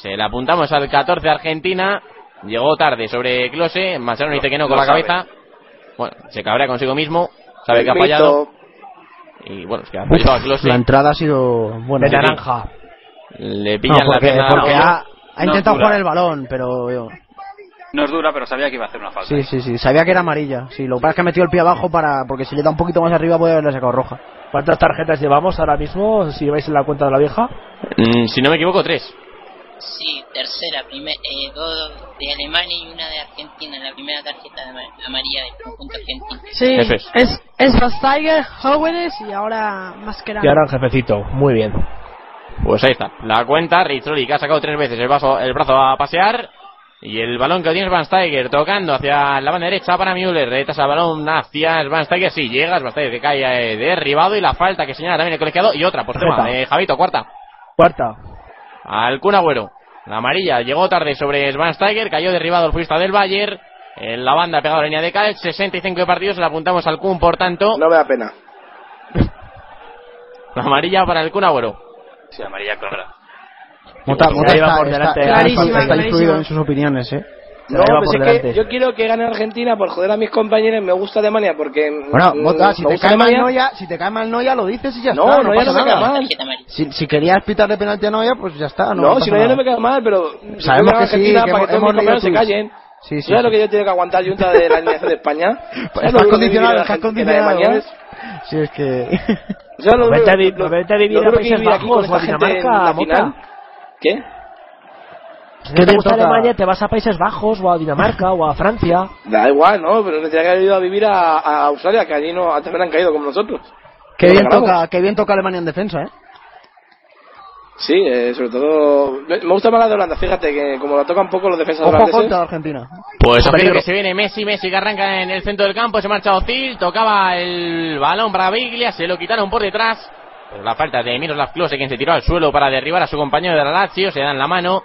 Se la apuntamos al catorce Argentina. Llegó tarde sobre Klose, Mascherano dice que no con la cabeza. Bueno, se cabrea consigo mismo, sabe el que ha fallado. Y bueno, es que ha fallado a Klose. La entrada ha sido buena. De naranja. Le pillan no, porque, la pierna. Porque ha, ha intentado jugar el balón, pero... Yo... No es dura, pero sabía que iba a hacer una falta. Sí, sí, sí, sabía que era amarilla. Sí, lo que pasa es que ha metido el pie abajo para porque si le da un poquito más arriba puede haberle sacado roja. ¿Cuántas tarjetas llevamos ahora mismo, si vais en la cuenta de la vieja? Mm, si no me equivoco, tres. Sí, tercera, primer, eh, dos de Alemania y una de Argentina, la primera tarjeta de amarilla del conjunto argentino. Sí, es es, es Schweinsteiger, jóvenes y ahora Mascherano. Y ahora el jefecito, muy bien. Pues ahí está, la cuenta, Rizzoli que ha sacado tres veces el, vaso, el brazo a pasear y el balón que tiene Schweinsteiger tocando hacia la banda derecha para Müller, retrasa el balón hacia Schweinsteiger, sí, llega Schweinsteiger que cae eh, derribado y la falta que señala también el colegiado y otra por tema, eh, Javito, cuarta. Cuarta. Al Kun Agüero. La amarilla llegó tarde sobre Schweinsteiger, cayó derribado el futbolista del Bayern en la banda pegado a la línea de cal, sesenta y cinco partidos, le apuntamos al Kun, por tanto. No me da pena. La amarilla para el Kun Agüero. Sí, amarilla clara. Mota, Mota iba por delante, está influido en sus opiniones, ¿eh? No, pues es que yo quiero que gane Argentina por joder a mis compañeros. Me gusta Alemania porque... Bueno, Mota, si te, cae mal Noia, si te cae mal Noia, lo dices y ya no, está. No, Noia no me cae mal. Si, si querías pitar de penalti a Noia, pues ya está. No, no si Noia no me cae mal, pero... Sabemos que sí, que para hemos, que todos mis compañeros se callen. Sí, sí, ¿sabes sí, lo que yo tengo que aguantar, Yunta, de la alineación de España? Estás condicionado, estás condicionado. Si es que... Vete a vivir a Países Bajos o a Dinamarca, Mota. ¿Qué? Si no te gusta Alemania, te vas a Países Bajos o a Dinamarca o a Francia. Da igual, ¿no? Pero no tendría que haber ido a vivir a, a Australia, que allí no, antes me han caído como nosotros. Qué bien, toca, qué bien toca Alemania en defensa, ¿eh? Sí, eh, sobre todo... Me gusta más la de Holanda, fíjate, que como la tocan poco los defensas holandeses... Ojo contra Argentina. Pues peligro que se viene Messi, Messi que arranca en el centro del campo, se marcha Özil, tocaba el balón para Biglia, se lo quitaron por detrás. Pero la falta de Miroslav Klose, quien se tiró al suelo para derribar a su compañero de la Lazio, se dan la mano...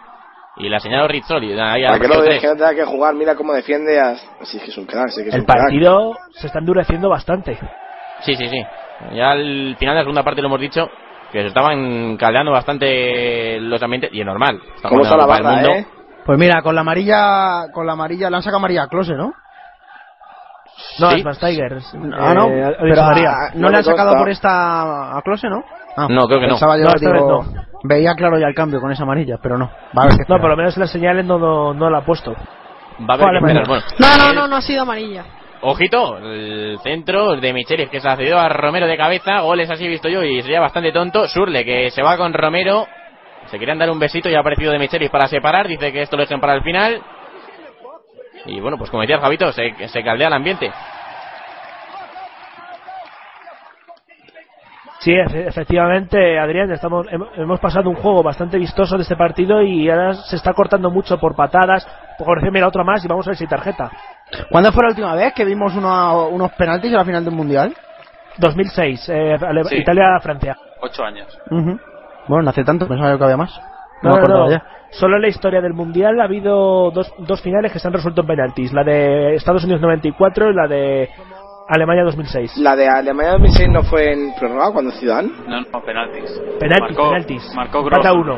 Y la señaló Rizzoli. Ahí a que no tenga que jugar, mira cómo defiende. A... Sí, es que es un crack, sí, que es el un partido crack. Se está endureciendo bastante. Sí, sí, sí. Ya al final de la segunda parte lo hemos dicho, que se estaban caldeando bastante los ambientes, y es normal. ¿Cómo está la barra, eh? Pues mira, con la amarilla, con la amarilla, la han sacado amarilla a Klose, ¿no? No, sí. Es Schweinsteiger. Ah, no. Eh, pero a, a, no, no le han sacado está. Por esta a Klose, ¿no? Ah, no, creo que no. Yo, no, digo, no. Veía claro ya el cambio con esa amarilla, pero no. Vale, no, por lo menos la señal no, no, no la ha puesto. Va a haber vale, que esperar, bueno. No, no, no, no ha sido amarilla. Ojito, el centro de Micheli que se ha cedido a Romero de cabeza. Goles así he visto yo y sería bastante tonto. Schürrle que se va con Romero. Se querían dar un besito y ha aparecido de Micheli para separar. Dice que esto lo dejen para el final. Y bueno, pues como decía el Javito, se, se caldea el ambiente. Sí, efectivamente, Adrián, estamos hemos pasado un juego bastante vistoso de este partido y ahora se está cortando mucho por patadas. Por ejemplo, mira, otra más y vamos a ver si hay tarjeta. ¿Cuándo fue la última vez que vimos una, unos penaltis en la final del Mundial? dos mil seis, eh, sí. Italia-Francia. Ocho años. Uh-huh. Bueno, no hace tanto, pensaba yo que había más. No, no, no, no. Solo en la historia del Mundial ha habido dos, dos finales que se han resuelto en penaltis. La de Estados Unidos noventa y cuatro y la de... Alemania dos mil seis. La de Alemania dos mil seis no fue en prórroga cuando Zidane. No, no, penaltis. Penaltis, marcó, penaltis. Marcó Gross. Pata uno.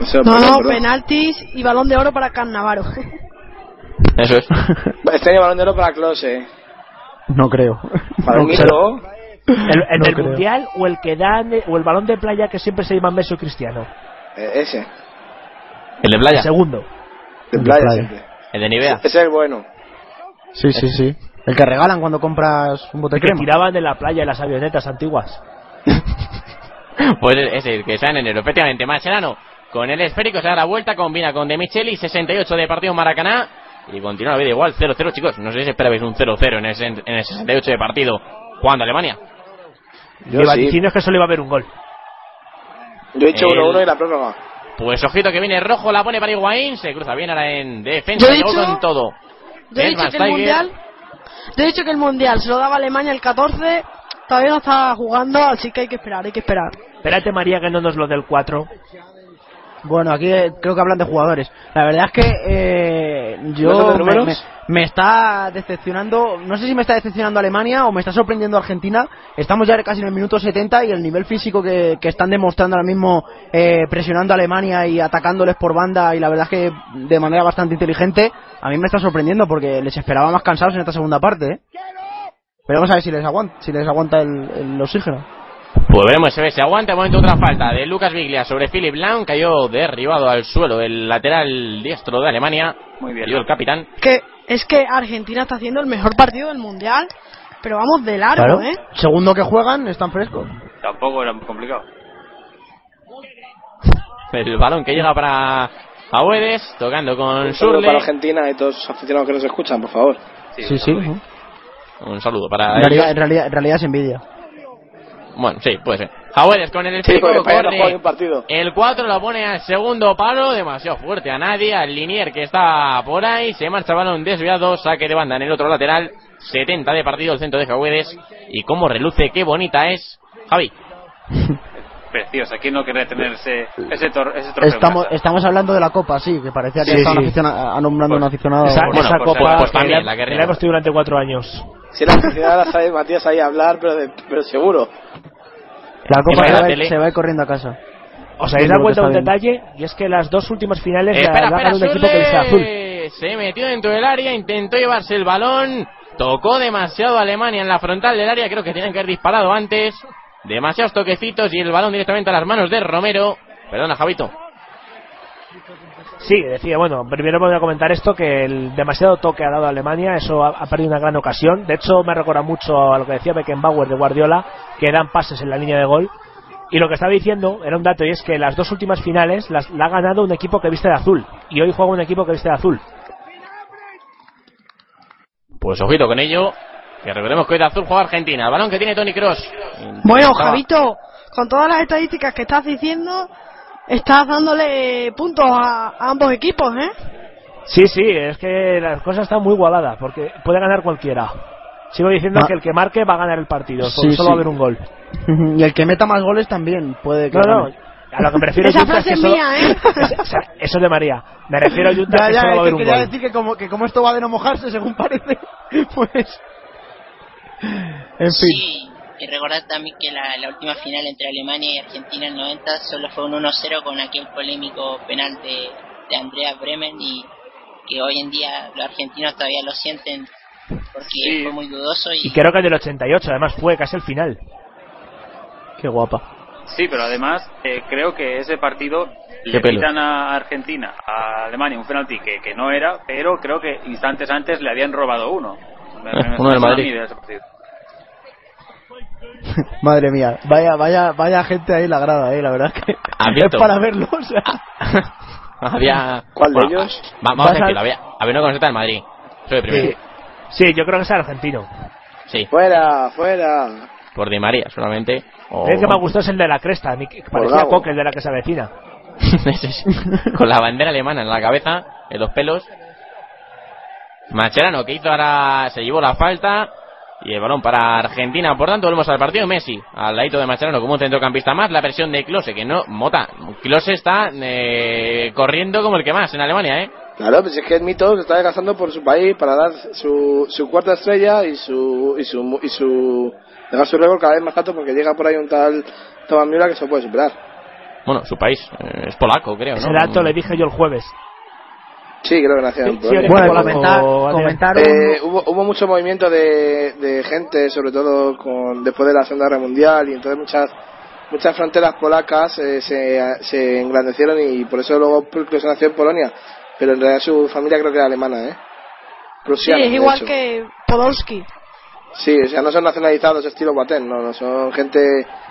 O sea, no, no, penaltis y balón de oro para Cannavaro. Eso es. Este año balón de oro para Klose. No creo. Para no, un hilo. El, ¿En no el creo. Mundial o el que dan o el balón de playa que siempre se llaman Messi Cristiano? Eh, ese. El de playa. El segundo. De playa, el de playa siempre. El de Nivea. Ese es el bueno. Sí, ese. Sí, sí. El que regalan cuando compras un bote de crema. Que tiraban de la playa en las avionetas antiguas. Pues es el que está en enero. Efectivamente, Mascherano con el esférico se da la vuelta, combina con De Micheli, sesenta y ocho de partido Maracaná. Y continúa la vida igual, cero cero, chicos. No sé si esperabais un cero cero en el, en el sesenta y ocho de partido jugando Alemania. Yo iba sí. diciendo que solo iba a haber un gol. Yo he hecho el... uno uno en la prórroga. Pues ojito que viene Rojo, la pone para Higuaín. Se cruza bien ahora en defensa. Yo he dicho, en todo. Yo he dicho que el Mundial... Yo he dicho que el Mundial se lo daba Alemania el catorce, todavía no está jugando, así que hay que esperar, hay que esperar. Espérate, María, que no nos lo dé el cuatro. Bueno, aquí creo que hablan de jugadores. La verdad es que eh, yo me, me, me está decepcionando, no sé si me está decepcionando Alemania o me está sorprendiendo Argentina. Estamos ya casi en el minuto setenta y el nivel físico que, que están demostrando ahora mismo eh, presionando a Alemania y atacándoles por banda y la verdad es que de manera bastante inteligente, a mí me está sorprendiendo porque les esperaba más cansados en esta segunda parte. ¿eh? Pero vamos a ver si les aguanta, si les aguanta el, el oxígeno. Pues veremos, se aguanta. De momento otra falta de Lucas Biglia sobre Philipp Lahm. Cayó derribado al suelo el lateral diestro de Alemania. Muy bien. Cayó el capitán. Que, es que Argentina está haciendo el mejor partido del Mundial, pero vamos de largo, claro. ¿eh? Segundo que juegan, están frescos. Tampoco era complicado. El balón que llega para Agüedes, tocando con Schürrle. Para Argentina y todos los aficionados que nos escuchan, por favor. Sí, sí. sí. Uh-huh. Un saludo para... En realidad, en realidad, en realidad es envidia. Bueno, sí, puede ser. Agüedes con el esférico, sí, no el cuatro lo pone al segundo palo, demasiado fuerte a nadie, al Linier que está por ahí, se marcha balón desviado, saque de banda en el otro lateral, setenta de partido el centro de Agüedes, y cómo reluce, qué bonita es, Javi. preciosa. ¿Quién no quiere tener ese, ese, tor- ese trofeo? Estamos, estamos hablando de la Copa, sí, que parecía que sí, estaba sí. Aficiona- nombrando pues, un aficionado. Esa, bueno, esa pues, Copa pues, pues, que también, la, que la hemos tenido durante cuatro años. Si la sociedad la sabe Matías ahí hablar, pero, de, pero seguro. La Copa la la se va corriendo a casa. Os habéis dado cuenta de un detalle, y es que las dos últimas finales eh, la ganó un equipo que viste azul. Se metió dentro del área, intentó llevarse el balón, tocó demasiado a Alemania en la frontal del área, creo que tenían que haber disparado antes. Demasiados toquecitos y el balón directamente a las manos de Romero. Perdona, Javito. Sí, decía, bueno, primero voy a comentar esto, que el demasiado toque ha dado a Alemania, eso ha, ha perdido una gran ocasión. De hecho, me recuerda mucho a lo que decía Beckenbauer de Guardiola, que dan pases en la línea de gol. Y lo que estaba diciendo era un dato, y es que las dos últimas finales las, la ha ganado un equipo que viste de azul, y hoy juega un equipo que viste de azul. Pues ojito con ello, que recordemos que hoy de azul juega Argentina. El balón que tiene Toni Kroos. Bueno, Javito, con todas las estadísticas que estás diciendo, estás dándole puntos a, a ambos equipos, ¿eh? Sí, sí, es que las cosas están muy igualadas, porque puede ganar cualquiera. Sigo diciendo ah. que el que marque va a ganar el partido, sí, solo sí. va a haber un gol. Y el que meta más goles también puede que no, no. A lo que me refiero, esa frase es que mía, ¿eh? Eso, eso, eso es de María. Me refiero a Yunta ya, que ya, solo va a haber un gol. Quería decir que como, que como esto va de no mojarse, según parece, pues... En fin. Sí, y recordad también que la, la última final entre Alemania y Argentina en el noventa solo fue un uno cero con aquel polémico penal de, de Andrea Bremen, y que hoy en día los argentinos todavía lo sienten porque sí. fue muy dudoso. Y... y creo que el del ochenta y ocho además fue casi el final. Qué guapa. Sí, pero además eh, creo que ese partido le pitan a Argentina, a Alemania, un penalti que, que no era, pero creo que instantes antes le habían robado uno. Me, eh, me uno del Madrid. Madre mía, vaya, vaya, vaya gente ahí en la grada, eh, la verdad es que es para verlo. O sea. había... ¿Cuál bueno, de ellos? Va, vamos a decirlo, había, había una coseta del Madrid. Soy el primero. Sí. sí, yo creo que es argentino. Sí. Fuera, fuera. Por Di María, solamente. Oh. El que me gustó es el de la cresta, a mí parecía Coque, el de la que se avecina. Con la bandera alemana en la cabeza, en los pelos. Mascherano, que hizo ahora, se llevó la falta. Y el balón para Argentina, por tanto, volvemos al partido. Messi, al ladito de Mascherano, como un centrocampista más. La presión de Klose, que no, Mota. Klose está eh, corriendo como el que más en Alemania, ¿eh? Claro, pues es que el mito se está desgastando por su país para dar su, su cuarta estrella y su... Y su, y su... Deja su récord cada vez más alto porque llega por ahí un tal Thomas Müller que se puede superar. Bueno, su país eh, es polaco, creo, ¿no? Ese dato le dije yo el jueves. Sí, creo que nació en Polonia. Bueno, comentar, comentaron... eh, hubo, hubo mucho movimiento de, de gente, sobre todo con, después de la Segunda Guerra Mundial, y entonces muchas muchas fronteras polacas eh, se, se engrandecieron, y por eso luego se nació en Polonia. Pero en realidad su familia creo que era alemana, ¿eh? Prusiana, sí, es igual hecho. Que Podolski. Sí, o sea, no son nacionalizados estilo Boateng, no, no son gente...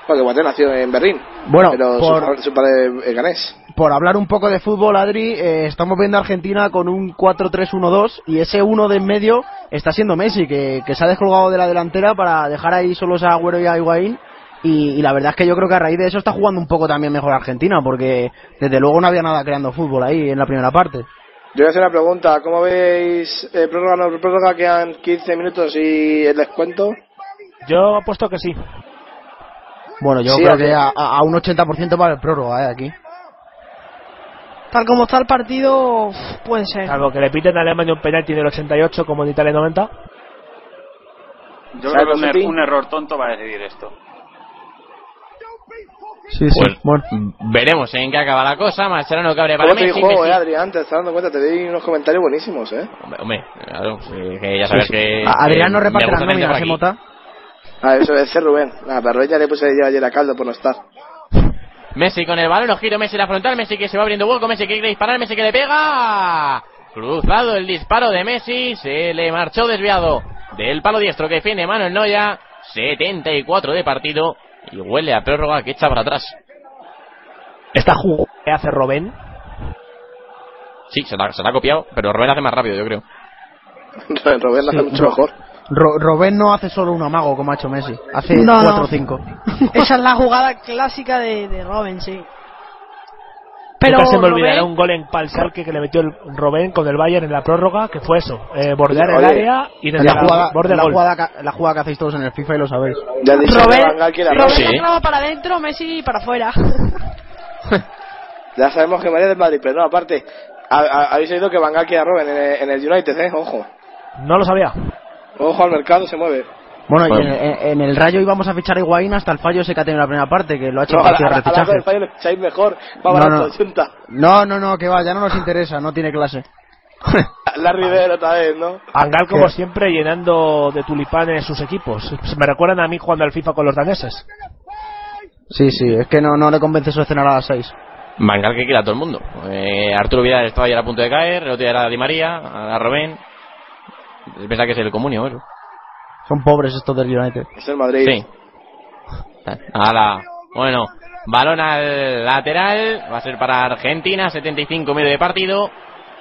Bueno, que Boateng nació en Berlín, bueno, pero por, su, su padre es ganés. Por hablar un poco de fútbol, Adri, eh, estamos viendo a Argentina con un cuatro tres uno dos, y ese uno de en medio está siendo Messi, que, que se ha descolgado de la delantera para dejar ahí solos a Agüero y a Higuaín, y, y la verdad es que yo creo que a raíz de eso está jugando un poco también mejor Argentina, porque desde luego no había nada creando fútbol ahí en la primera parte. Yo voy a hacer una pregunta, ¿cómo veis eh, prórroga, no, prórroga, quedan quince minutos y el descuento? Yo apuesto que sí. Bueno, yo sí, creo que a, a un ochenta por ciento va el prórroga, eh, aquí. Tal como está el partido, puede ser. Salvo que le piten a Alemania un penalti del ochenta y ocho como en Italia en noventa. Yo creo que un, er- un error tonto va a decidir esto. Sí, pues sí, bueno. Veremos en qué acaba la cosa. Mascherano que abre para Messi. ¿Cómo te juego, eh, Adrián? Te estás dando cuenta, te di unos comentarios buenísimos, ¿eh? Hombre, hombre claro, sí, que ya sabes sí, sí. que... Adrián no reparte las nóminas, ¿eh, Mota? Ah, eso es Rubén. La perrolla le puse yo ayer a caldo por no estar. Messi con el balón, lo giro Messi la frontal, Messi que se va abriendo hueco, Messi que quiere disparar, Messi que le pega... Cruzado el disparo de Messi, se le marchó desviado del palo diestro que define Manuel Neuer. setenta y cuatro de partido... Y huele a prórroga que echa para atrás. ¿Esta jugada que hace Robén? Sí, se la, se la ha copiado, pero Robén hace más rápido, yo creo. Robén la hace sí, mucho no. mejor. Ro- Robén no hace solo un amago como ha hecho Messi, hace no, cuatro o cinco. Esa es la jugada clásica de, de Robén, sí. Pero nunca se me olvidará Robben, un gol en Palsal que, que le metió el Robben con el Bayern en la prórroga, que fue eso, eh, bordear el área y desde la, la jugada, borde la, jugada que, la jugada que hacéis todos en el FIFA y lo sabéis. Ya Robben se clava para adentro, Messi para afuera. Ya sabemos que María del Madrid, pero no, aparte, a, a, habéis oído que Van Gaal quiere a Robben en el, en el United, ¿eh? Ojo. No lo sabía. Ojo al mercado, se mueve. Bueno, bueno. Y en, en el Rayo íbamos a fichar a Higuaín hasta el fallo ese que ha tenido la primera parte, que lo ha hecho no, fácil de refichaje. A la, a la, a la, el fallo lo ficháis mejor, va no, barato, no. Yunta. No, no, no, que va, ya no nos interesa, no tiene clase. La Rivera otra vez, ¿no? Angal, como ¿Qué? siempre, llenando de tulipanes sus equipos. Me recuerdan a mí jugando al FIFA con los daneses. Sí, sí, es que no, no le convence su escenario a las seis. Mangal que quiera a todo el mundo. Eh, Arturo Vidal estaba ya a punto de caer, el otro día era a Di María, a Robben. Pensaba que es el comunio, eso. Son pobres estos del United. Es el Madrid. Sí. Ala. Bueno, balón al lateral. Va a ser para Argentina. setenta y cinco medio de partido.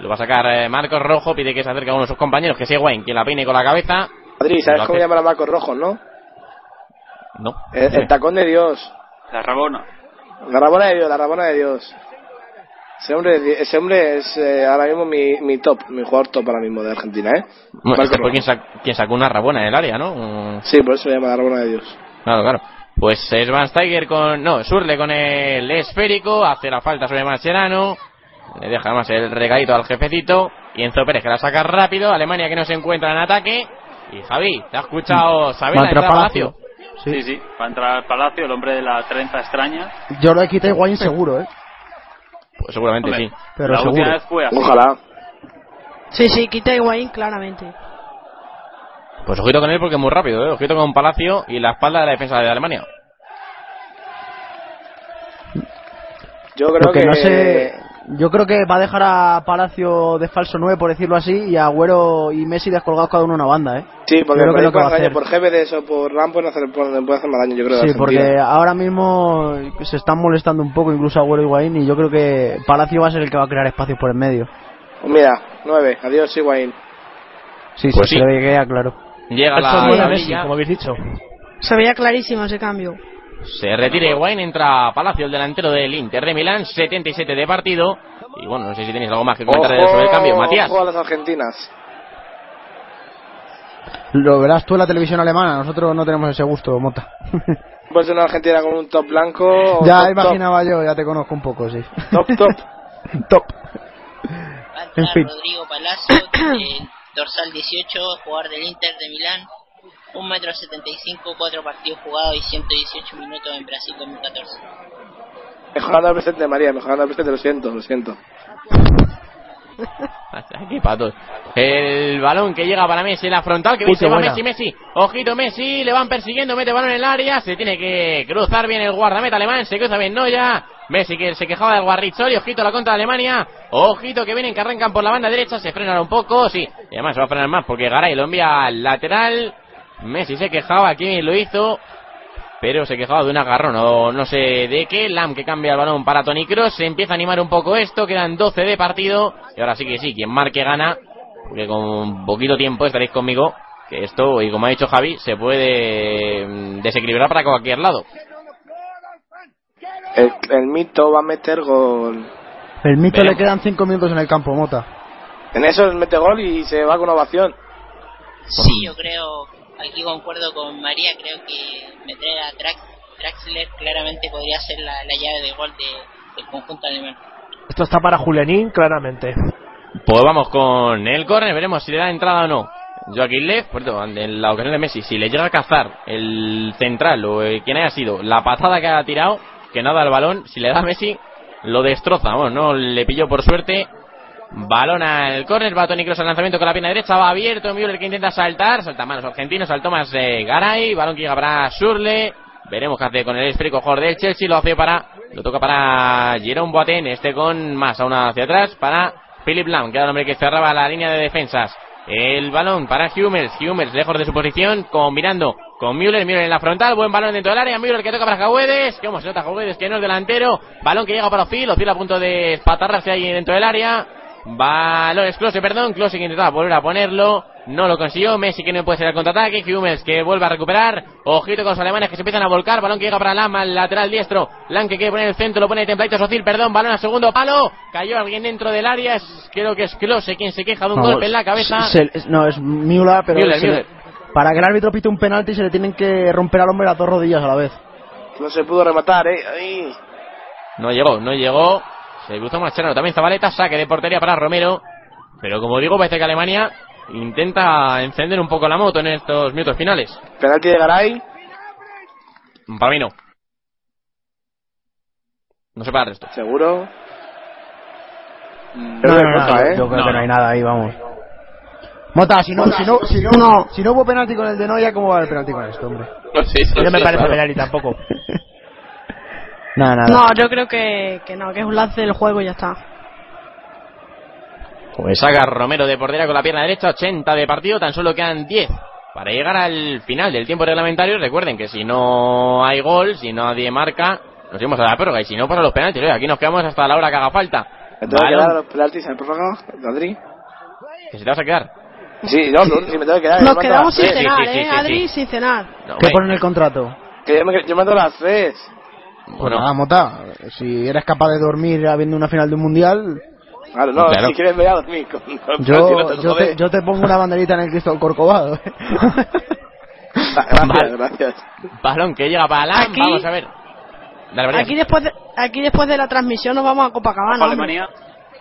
Lo va a sacar Marcos Rojo. Pide que se acerque a uno de sus compañeros, que sea Wayne, quien la peine con la cabeza. Madrid, ¿sabes cómo llaman a Marcos Rojo, no? No. Es el tacón de Dios. La Rabona. La Rabona de Dios, la Rabona de Dios. Ese hombre, ese hombre es eh, ahora mismo mi, mi top, mi jugador top ahora mismo de Argentina, ¿eh? Bueno, este fue quien, sac, quien sacó una rabona en el área, ¿no? Sí, por eso se llama la Rabona de Dios. Claro, claro. Pues es Schweinsteiger con... No, Schürrle con el esférico, hace la falta sobre Mascherano, le deja además el regadito al jefecito, y Enzo Pérez que la saca rápido, Alemania que no se encuentra en ataque, y Javi, ¿te ha escuchado Sabela entrar al Palacio? Sí. sí, sí, va a entrar al Palacio, el hombre de la trenza extraña. Yo lo he quitado igual inseguro, ¿eh? Pues seguramente Hombre, sí. Pero la última vez fue así. Ojalá. Sí, sí, quita Higuaín claramente. Pues ojito con él porque es muy rápido, ¿eh? Ojito con Palacio y la espalda de la defensa de Alemania. Yo creo porque que no sé, yo creo que va a dejar a Palacio de falso nueve, por decirlo así, y a Agüero y Messi descolgados cada uno una banda, ¿eh? Sí, porque creo que lo que va a hacer por G B D o por Rampo no hacer, puede hacer más daño, yo creo. Sí, porque sentido. ahora mismo se están molestando un poco incluso a Agüero y Higuaín, y yo creo que Palacio va a ser el que va a crear espacios por el medio. Pues mira, nueve, adiós Higuaín. Sí, pues sí, sí, se le queda claro. Llega la, la Messi, como habéis dicho. Se veía clarísimo ese cambio. Se retira Higuaín, entra Palacio, el delantero del Inter de Milán, setenta y siete de partido. Y bueno, no sé si tenéis algo más que comentar ojo, sobre el cambio, Matías. Ojo a las argentinas. Lo verás tú en la televisión alemana, nosotros no tenemos ese gusto, Mota. Pues una argentina con un top blanco. O ya top, imaginaba top. Yo, ya te conozco un poco, sí. Top, top. Top. Va a entrar en fin. Rodrigo Palacio, el dorsal dieciocho, jugador del Inter de Milán. un metro setenta y cinco, cuatro partidos jugados y ciento dieciocho minutos en Brasil dos mil catorce. Mejorando al presente, María, mejorando al presente, lo siento, lo siento. Qué patos. El balón que llega para Messi, la frontal que se va Messi, Messi. Ojito Messi, le van persiguiendo, mete balón en el área, se tiene que cruzar bien el guardameta alemán, se cruza bien Neuer. Messi que se quejaba del Guarrizzoli, ojito a la contra de Alemania, ojito que vienen, que arrancan por la banda derecha, se frenan un poco, sí, y además se va a frenar más porque Garay lo envía al lateral. Messi se quejaba, aquí lo hizo, pero se quejaba de un agarrón o no sé de qué. Lahm que cambia el balón para Toni Kroos, se empieza a animar un poco esto, quedan doce de partido y ahora sí que sí, quien marque gana, porque con poquito tiempo estaréis conmigo que esto, y como ha dicho Javi, se puede desequilibrar para cualquier lado. El, el mito va a meter gol. El mito Veremos. Le quedan cinco minutos en el campo, Mota. En eso mete gol y se va con ovación. Sí, yo creo... Aquí concuerdo con María, creo que meter a Draxler claramente podría ser la, la llave de gol de, del conjunto alemán. Esto está para Julianín, claramente. Pues vamos con el córner, veremos si le da entrada o no. Joaquín Leff, en la ocasión de Messi, si le llega a cazar el central o eh, quien haya sido, la patada que ha tirado, que nada al balón, si le da a Messi, lo destroza. Vamos, no le pilló por suerte. Balón al córner, va Toni Kroos al lanzamiento con la pierna derecha, va abierto Müller que intenta saltar, salta manos argentinos, saltó más eh, Garay, balón que llega para Schürrle, veremos qué hace con el esférico jugador del Chelsea, lo hace para, lo toca para Jerome Boateng, este con más a una hacia atrás para Philipp Lahm, que era el hombre que cerraba la línea de defensas, el balón para Hummels, Hummels lejos de su posición, combinando con Müller, Müller en la frontal, buen balón dentro del área, Müller que toca para Higuaín, que se nota Higuaín que no es delantero, balón que llega para Özil, Özil a punto de espatarrarse ahí dentro del área. Valores Klose, perdón, Klose que intentaba volver a ponerlo, No lo consiguió. Messi que no puede ser el contraataque. Hummels que vuelve a recuperar. Ojito con los alemanes que se empiezan a volcar. Balón que llega para Lahm al lateral diestro. Lahm que quiere poner el centro. Lo pone templadito Özil. Perdón. Balón a segundo palo. Cayó alguien dentro del área. Es, creo que es Klose quien se queja de un no, golpe en la cabeza. Se, se, no, es Müller. Pero Müller, Müller. Le, para que el árbitro pite un penalti se le tienen que romper al hombre las dos rodillas a la vez. No se pudo rematar, ¿eh? Ahí. No llegó, no llegó. Se cruzó Mascherano. También Zabaleta. Saque de portería para Romero. Pero como digo, parece que Alemania intenta encender un poco la moto en estos minutos finales. Penalti de Garay. Para mí no. No se para el resto. ¿Seguro? No, no, no, Mota, no, ¿eh? Yo creo no, que no hay nada ahí, vamos. Mota, si no, Mota, si no, si no, si no, si no hubo penalti con el de Noia, ¿cómo va el penalti con esto, hombre? No, sí, no, no me sí, parece claro. Penalti tampoco. No, nada. No, yo creo que, que no, que es un lance del juego y ya está. Pues saca Romero de portera con la pierna derecha, ochenta de partido, tan solo quedan diez para llegar al final del tiempo reglamentario. Recuerden que si no hay gol, si nadie marca, nos iremos a la prórroga y si no, para los penaltis. Oye, aquí nos quedamos hasta la hora que haga falta. ¿Te vas a quedar a los penaltis en el prórroga, Adri? ¿Que si te vas a quedar? Sí, no, no, si me tengo que quedar. Nos quedamos sin cenar, sí, sí, sí, ¿eh, sí, sí, Adri? Sí. Sin cenar. No, ¿qué pone en el contrato? Que yo me, yo me ando a las tres. Bueno, nada, Mota, si eres capaz de dormir habiendo una final de un mundial... Claro, no, claro. Si quieres ver a los míos. Yo, si no te yo, te, yo te pongo una banderita en el Cristóbal Corcovado. Gracias, Bal- gracias. Balón que llega para Lahm, vamos a ver. Dale, aquí, después de, aquí después de la transmisión nos vamos a Copacabana. Alemania.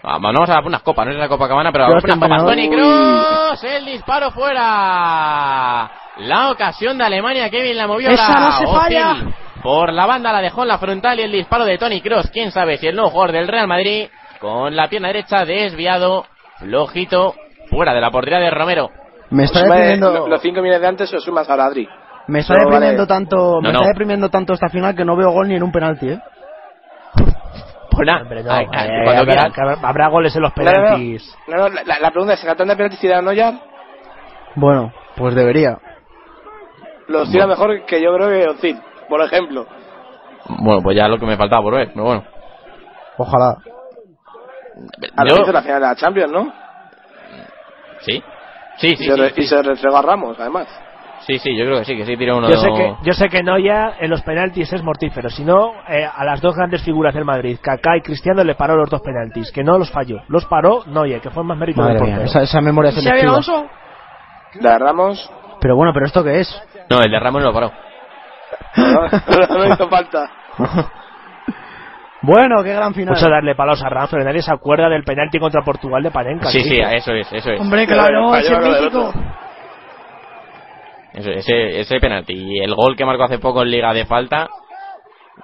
Vamos, vamos a dar unas copas, no es la Copacabana, pero vamos a unas copas. Toni Kroos, el disparo fuera. La ocasión de Alemania, Kevin la movió. Esa la no se falla. Hostil. Por la banda la dejó en la frontal y el disparo de Toni Kroos. Quién sabe si el nuevo jugador del Real Madrid... Con la pierna derecha desviado, flojito, fuera de la portería de Romero. Me está deprimiendo... Los cinco minutos de antes se sumas a Adri. Me está no, deprimiendo vale. tanto, no, me no. está deprimiendo tanto esta final que no veo gol ni en un penalti, ¿eh? Pues nada, no, ay, ay, ay, habrá, habrá, habrá goles en los penaltis. No, no, no, no la, la pregunta es, ¿se cantan de penaltis si dan Neuer? Bueno, pues debería. Los tira bueno. mejor que yo creo que Özil, por ejemplo. Bueno, pues ya es lo que me faltaba por ver, pero bueno. Ojalá. A yo... la final de la Champions, ¿no? Sí, sí, sí. Y se, re- sí, sí. se refregó a Ramos, además. Sí, sí, yo creo que sí, que sí tira uno. Yo sé que, yo sé que Neuer en los penaltis es mortífero. Si no, eh, a las dos grandes figuras del Madrid, Kaká y Cristiano, le paró los dos penaltis. Que no los falló. Los paró Neuer, que fue el más mérito del portero. Esa, esa memoria selectiva. ¿La de Ramos? Pero bueno, ¿pero esto qué es? No, el de Ramos no lo paró. No, no hizo falta. Bueno, qué gran final. Mucho darle palos a Ramos, pero nadie se acuerda del penalti contra Portugal de Panenka. Sí, sí, sí, eso es, eso es. Hombre, claro, ese mítico. Ese, ese penalti. Y el gol que marcó hace poco en Liga de Falta.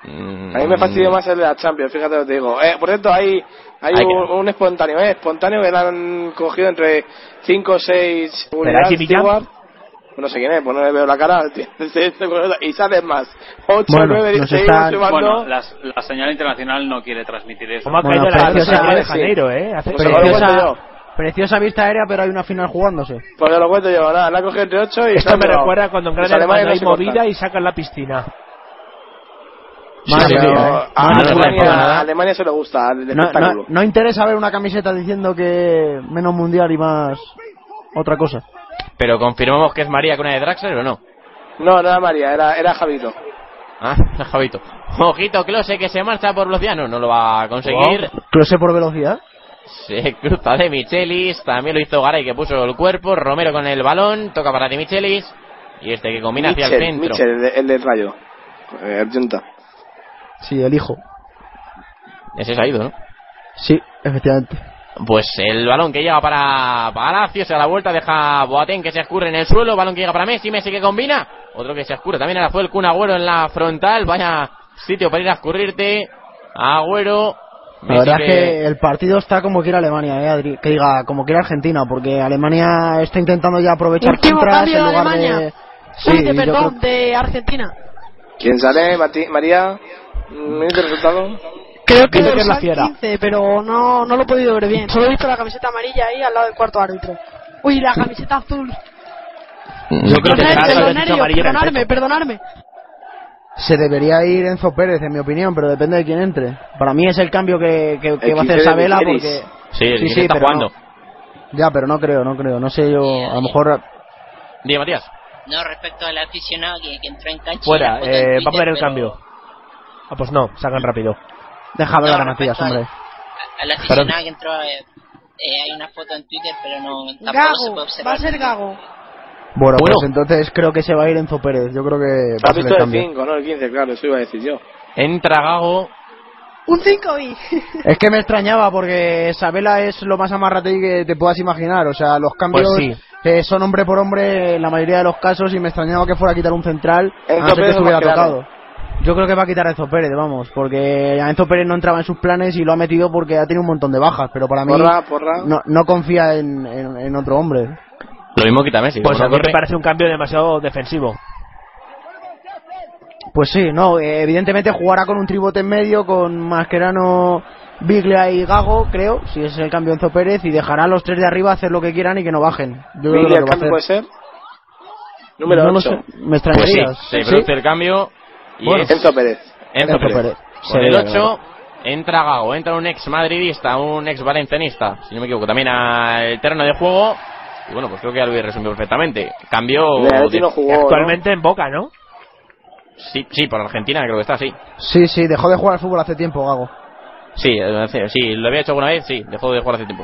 Mmm... A mí me fastidió más el de la Champions, fíjate lo que te digo. Eh, por cierto, hay, hay, hay un, que... un espontáneo, ¿eh? Espontáneo que le han cogido entre cinco o seis unidades. No sé quién es, pues no le veo la cara. Y salen más. ocho, nueve, diez, once, más dos. Bueno, la, la señal internacional no quiere transmitir eso. Como ha caído bueno, la preciosa de Janeiro, sí. ¿eh? Hace pues preciosa, preciosa vista aérea, pero hay una final jugándose. Pues se lo cuento yo, nada. La coge entre ocho y... Esto salgo. Me recuerda cuando en Gran pues Alemania hay movida y sacan la piscina. Madre sí, sí, mía, ¿eh? a, Alemania, a Alemania se le gusta el no, espectáculo. No, no interesa ver una camiseta diciendo que menos mundial y más otra cosa. Pero confirmamos que es María con una de Draxler o no. No, no era María, era, era Javito. Ah, era Javito. Ojito, Klose que se marcha por velocidad. No, no lo va a conseguir. Wow. ¿Klose por velocidad? Se cruza de Michelis. También lo hizo Garay que puso el cuerpo. Romero con el balón. Toca para de Michelis. Y este que combina Michel, hacia el centro. Michel, el, de, el del Rayo. El Yunta. Sí, el hijo. Ese se ha ido, ¿no? Sí, efectivamente. Pues el balón que llega para Palacio, se da la vuelta, deja Boateng que se escurre en el suelo, balón que llega para Messi, Messi que combina, otro que se escurre, también ahora fue el Kun Agüero en la frontal, vaya sitio para ir a escurrirte, Agüero. Messi la verdad que... es que el partido está como quiera Alemania, eh, Adri, que diga, como quiera Argentina, porque Alemania está intentando ya aprovechar último contras cambio en lugar de Alemania, de... Sí, de, perdón, creo... de Argentina. ¿Quién sale, Mati- María? ¿Me dice el resultado? Creo que es la fiera. quince, pero no, no lo he podido ver bien. Solo he visto la camiseta amarilla ahí al lado del cuarto árbitro. Uy, la camiseta azul. Yo creo que perdonadme, perdonadme. Se debería ir Enzo Pérez, en mi opinión, pero depende de quién entre. Para mí es el cambio que, que, que va a hacer Sabela porque... Sí, el sí, sí, está jugando. No. Ya, pero no creo, no creo. No sé yo, eh, a lo mejor... Día, Matías. No, respecto al aficionado que, que entró en cancha... Fuera, eh, va a poner el pero... cambio. Ah, pues no, sacan rápido. Déjame no, hablar a Matías, al, hombre. Al aficionado pero... que entró... Eh, eh, hay una foto en Twitter, pero no... Tampoco Gago, se puede observar. Va a ser Gago. Bueno, bueno, pues entonces creo que se va a ir Enzo Pérez. Yo creo que va a ser el cambio. El cinco, no el quince, claro, eso iba a decir yo. Entra Gago... Un cinco y... Es que me extrañaba porque Sabela es lo más amarrategui que te puedas imaginar. O sea, los cambios pues sí. eh, son hombre por hombre en la mayoría de los casos y me extrañaba que fuera a quitar un central Enzo a no ser que se hubiera tocado. Yo creo que va a quitar a Enzo Pérez, vamos, porque a Enzo Pérez no entraba en sus planes y lo ha metido porque ha tenido un montón de bajas, pero para mí porra, porra. No, no confía en, en, en otro hombre. Lo mismo quita Messi. Pues a mí me parece un cambio demasiado defensivo. Pues sí, no, evidentemente jugará con un tribote en medio, con Mascherano, Biglia y Gago, creo, si es el cambio Enzo Pérez, y dejará a los tres de arriba hacer lo que quieran y que no bajen. Yo creo que el cambio puede ser número no ocho. Me extrañaría. Pues sí, se produce ¿Sí? el cambio y bueno, es Enzo Pérez. Enzo, Enzo Pérez. Pérez. Con el ocho claro. entra Gago, entra un ex madridista, un ex valencianista, si no me equivoco, también al terreno de juego. Y bueno, pues creo que ya lo he resumido perfectamente. Cambio de, no jugó, actualmente ¿no? en Boca, ¿no? Sí, sí, por Argentina creo que está, sí. Sí, sí, dejó de jugar al fútbol hace tiempo, Gago. Sí, sí, lo había hecho alguna vez, sí, dejó de jugar hace tiempo.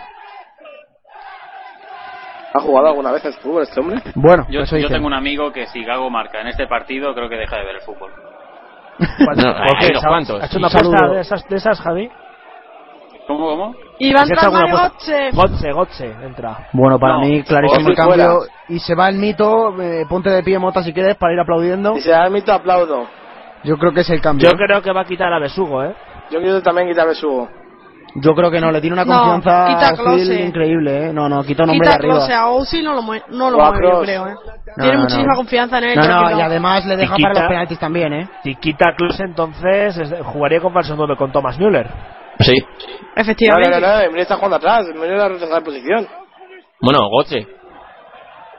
¿Ha jugado alguna vez al fútbol este hombre? Bueno, yo, yo tengo un amigo que si Gago marca en este partido, creo que deja de ver el fútbol. ¿Cuántos? No, hay, hay unos cuantos. ¿Has hecho una apuesta de esas, de esas, Javi? ¿Cómo, cómo? Iván Götze. Götze, Götze, entra. Bueno, para no, mí, clarísimo el cambio. Fuera. Y se va el mito, eh, ponte de pie, Mota, si quieres, para ir aplaudiendo. Si se va el mito, aplaudo. Yo creo que es el cambio. Yo creo que va a quitar a Besugo, ¿eh? Yo quiero también quitar a Besugo. Yo creo que no, le tiene una confianza no, quita Özil increíble, ¿eh? No, no, quita un hombre quita de arriba. Quita Klose, a Özil no lo mueve, no lo mueve yo creo, ¿eh? No, tiene no, muchísima no. confianza en él. No, no, no, y además le deja si para quita, los penaltis también, ¿eh? Si quita Klose, entonces jugaría con falso nueve con Thomas Müller. Sí. Efectivamente. No, no, no, no. está jugando atrás, Müller ha retrasado la posición. Bueno, Götze.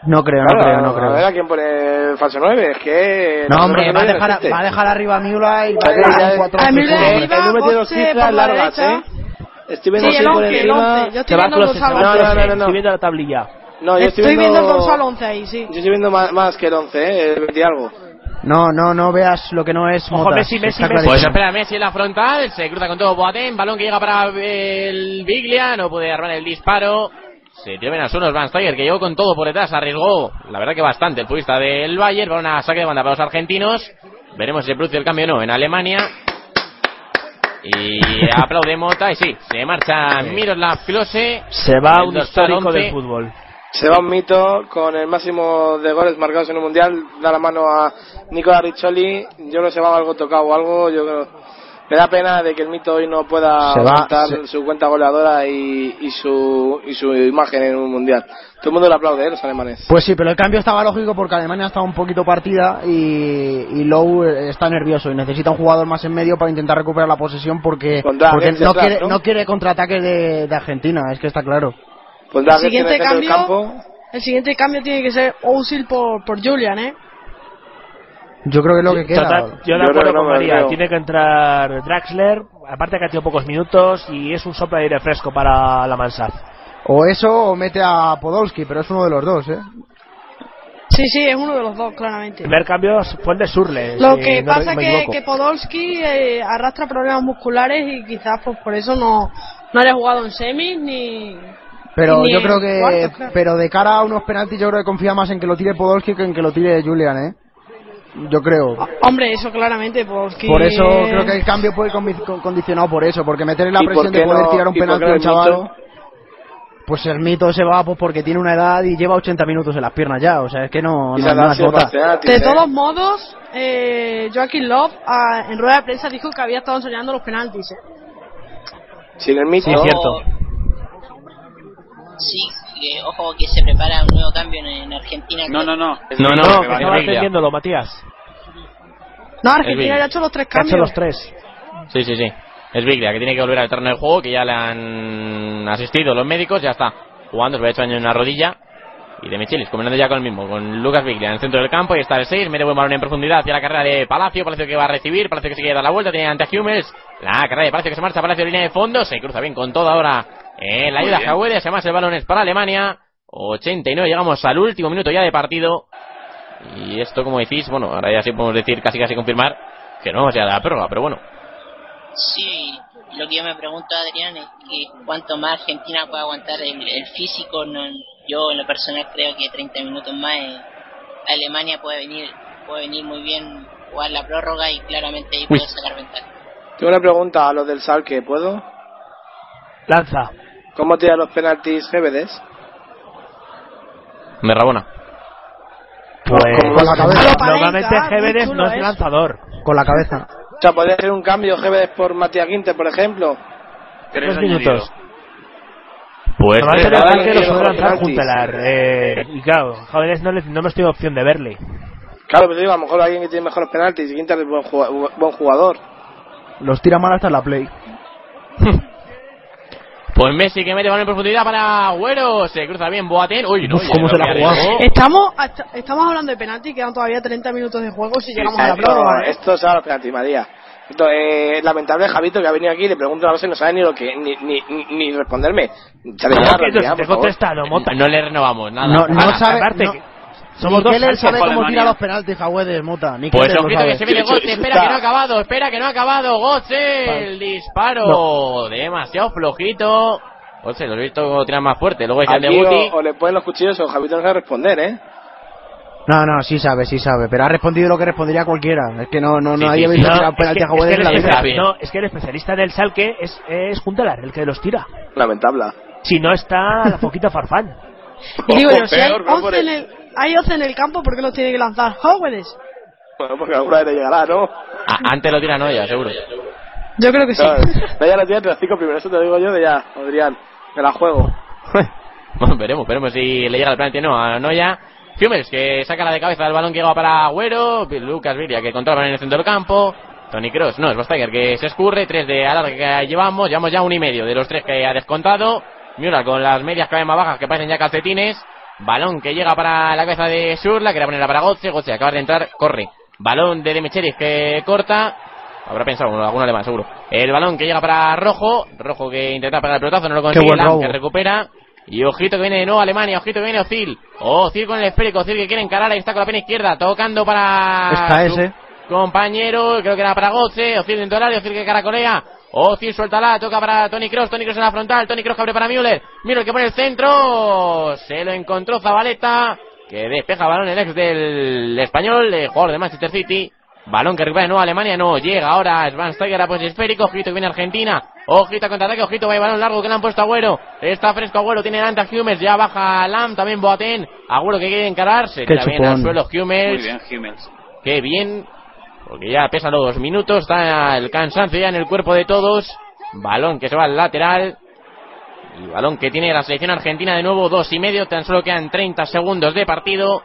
No creo, claro, no creo, no, no creo. A ver a quién pone el falso nueve, es que... No, no hombre, va a, dejar, no va a dejar arriba a Müller y va a dejar a cuatro. A Müller arriba, Götze por la derecha. Estoy viendo sí, el once, el once. Yo estoy viendo el Gonzalo once. No, no, no, no. Estoy viendo la tablilla. No, yo estoy, estoy viendo el Gonzalo once ahí, sí. Yo estoy viendo más, más que el once, ¿eh? El veintialgo. No, no, no veas lo que no es. Ojo, Mota. Messi, Messi, Messi. Pues espera, Messi en la frontal. Se cruza con todo Boateng. Balón que llega para el Biglia. No puede armar el disparo. Se tienen a suelos Schweinsteiger, que llegó con todo por detrás. Arriesgó, la verdad que bastante, el futbolista del Bayern. Balón a saque de banda para los argentinos. Veremos si se produce el cambio o no en Alemania. Y aplaude Mota y sí, se marcha Miroslav Klose. Se va un histórico del fútbol. Se va un mito con el máximo de goles marcados en un mundial. Da la mano a Nicola Riccioli. Yo no sé, va algo tocado o algo. Yo creo, me da pena de que el mito hoy no pueda aumentar su cuenta goleadora y, y su y su imagen en un mundial. Todo el mundo le aplaude, ¿eh? Los alemanes. Pues sí, pero el cambio estaba lógico porque Alemania estaba un poquito partida y, y Lowe está nervioso y necesita un jugador más en medio para intentar recuperar la posesión porque, porque no, atrás, quiere, ¿no? no quiere contraataque de, de Argentina, es que está claro. El siguiente, cambio, campo. el siguiente cambio tiene que ser Özil por, por Julian, ¿eh? Yo creo que es lo que queda. Total, yo de acuerdo con María, tiene que entrar Draxler, aparte que ha tenido pocos minutos y es un soplo de aire fresco para la Mansard. O eso o mete a Podolski, pero es uno de los dos, ¿eh? Sí, sí, es uno de los dos, claramente. El primer cambio fue el de Schürrle. Lo que no pasa es que, que Podolski eh, arrastra problemas musculares y quizás pues por eso no, no haya jugado en semis ni... Pero ni yo creo que... Cuarto, claro. Pero de cara a unos penaltis yo creo que confía más en que lo tire Podolski que en que lo tire Julian, ¿eh? Yo creo. Hombre, eso claramente, porque... Por eso creo que el cambio puede condicionado por eso, porque meterle la presión de poder no, tirar un penalti a un chaval... Mito? Pues el mito se va pues porque tiene una edad y lleva ochenta minutos en las piernas ya, o sea, es que no... no, no es de todos modos, eh, Joaquín Love a, en rueda de prensa dijo que había estado soñando los penaltis, ¿eh? Sin el mito... Sí, es cierto. Sí. Que, ojo que se prepara un nuevo cambio en, en Argentina. No, no, no. No, no, que no va entendiéndolo, Matías. No, Argentina ya ha hecho los tres cambios. Ha hecho los tres. Sí, sí, sí. Es Biglia, que tiene que volver al terreno de juego, que ya le han asistido los médicos, ya está. Jugando, se le ha hecho daño en una rodilla. Y de Michelis, combinando ya con el mismo, con Lucas Biglia en el centro del campo, y está el seis, mete buen balón en profundidad hacia la carrera de Palacio, Palacio que va a recibir, Palacio que se quiere dar la vuelta, tiene ante a Hummels, la carrera de Palacio que se marcha, Palacio de línea de fondo, se cruza bien con toda ahora Eh, la ayuda Jagueres, además el balón es para Alemania. ochenta y nueve, llegamos al último minuto ya de partido. Y esto, como decís, bueno, ahora ya sí podemos decir, casi casi confirmar, que no vamos a la prórroga, pero bueno. Sí, lo que yo me pregunto, Adrián, es que cuánto más Argentina puede aguantar el, el físico. No, yo en lo personal creo que treinta minutos más eh, Alemania puede venir puede venir muy bien, jugar la prórroga y claramente ahí puede sacar ventaja. Tengo una pregunta a los del Salque, ¿puedo? Lanza. ¿Cómo tiran los penaltis G B Ds? Me rabona. Pues con la cabeza. Normalmente G B Ds no es lanzador. Con la cabeza. O sea, podría ser un cambio G B Ds por Matías Quinte, por ejemplo. Tres minutos. Pues normalmente los arqueros suelen lanzar junto a la red. Y claro, G B Ds no, no hemos tenido opción de verle. Claro, pero digo, a lo mejor alguien que tiene mejores penaltis y Quinte es buen jugador. Los tira mal hasta la play. Pues Messi que mete balón en profundidad para Agüero. Se cruza bien Boateng. Uy, no, Uf, ¿cómo se la jugó? Estamos, estamos hablando de penalti. Quedan todavía treinta minutos de juego si sí, llegamos a la prórroga. Esto es ahora penalti, María. Esto es eh, lamentable, Javito, que ha venido aquí. Le pregunto a veces, no sabe ni lo que ni ni, ni responderme. No le renovamos nada. No, no ah, sabe. Aparte, no. Que somos dos. Él sabe cómo tira los penaltis, Jaguedes, Mota. Ni pues ojito que se viene Götze. Espera que no ha acabado. Espera que no ha acabado. Götze. El disparo. No. Demasiado flojito. Götze, lo he visto tirar más fuerte. Luego es el de Guti. O le ponen los cuchillos o Javito no sabe responder, ¿eh? No, no, sí sabe, sí sabe. Pero ha respondido lo que respondería cualquiera. Es que no, no, sí, nadie sí, ha visto no, tirar un penalti a Jaguedes en la vida. No, es que el especialista del Salque es, es Juntalar, el que los tira. Lamentable. Si no está la foquita Farfán. Y digo, yo, si hay once en el... Hay once en el campo, ¿por qué los tiene que lanzar Jóvenes? Bueno, porque alguna vez le llegará, ¿no? Ah, antes lo tira Noya, seguro. Yo creo que sí. Noya lo tira entre los cinco primeros, eso te lo digo yo de ya, Adrián. Me la juego. Bueno, veremos, veremos si le llega el planeta no a Noya. Hummels, que saca la de cabeza del balón que llega para Agüero. Lucas Viria, que controla en el centro del campo. Toni Kroos, no, es Schweinsteiger, que se escurre. Tres de alargue que llevamos. Llevamos ya un y medio de los tres que ha descontado. Müller con las medias cada vez más bajas que parecen ya calcetines. Balón que llega para la cabeza de Schürrle, que la ponerá para Götze. Götze acaba de entrar, corre. Balón de, de Micheli que corta. Habrá pensado algún alemán, seguro. El balón que llega para Rojo. Rojo que intenta pegar el pelotazo, no lo consigue. Lahm que recupera. Y ojito que viene de nuevo Alemania. Ojito que viene Özil. Özil con el esférico. Özil que quiere encarar. Ahí está con la pena izquierda. Tocando para. Está ese. Compañero. Creo que era para Götze. Özil dentro del área. Özil que caracolea. Özil suéltala, toca para Toni Kroos, Toni Kroos en la frontal, Toni Kroos que abre para Müller, Müller que pone el centro, se lo encontró Zabaleta, que despeja balón el ex del español, el jugador de Manchester City, balón que recupera de nuevo Alemania, no llega ahora Schweinsteiger a posición esférico, ojito que viene Argentina, ojito a contraataque, ojito va el balón largo que le han puesto a Agüero, está fresco Agüero, tiene delante a Hummels, ya baja Lahm, también Boateng, Agüero que quiere encararse, que la viene al suelo Hummels, muy bien Hummels, qué bien. Porque ya pesan los dos minutos, está el cansancio ya en el cuerpo de todos. Balón que se va al lateral. Y balón que tiene la selección argentina de nuevo, dos y medio. Tan solo quedan treinta segundos de partido.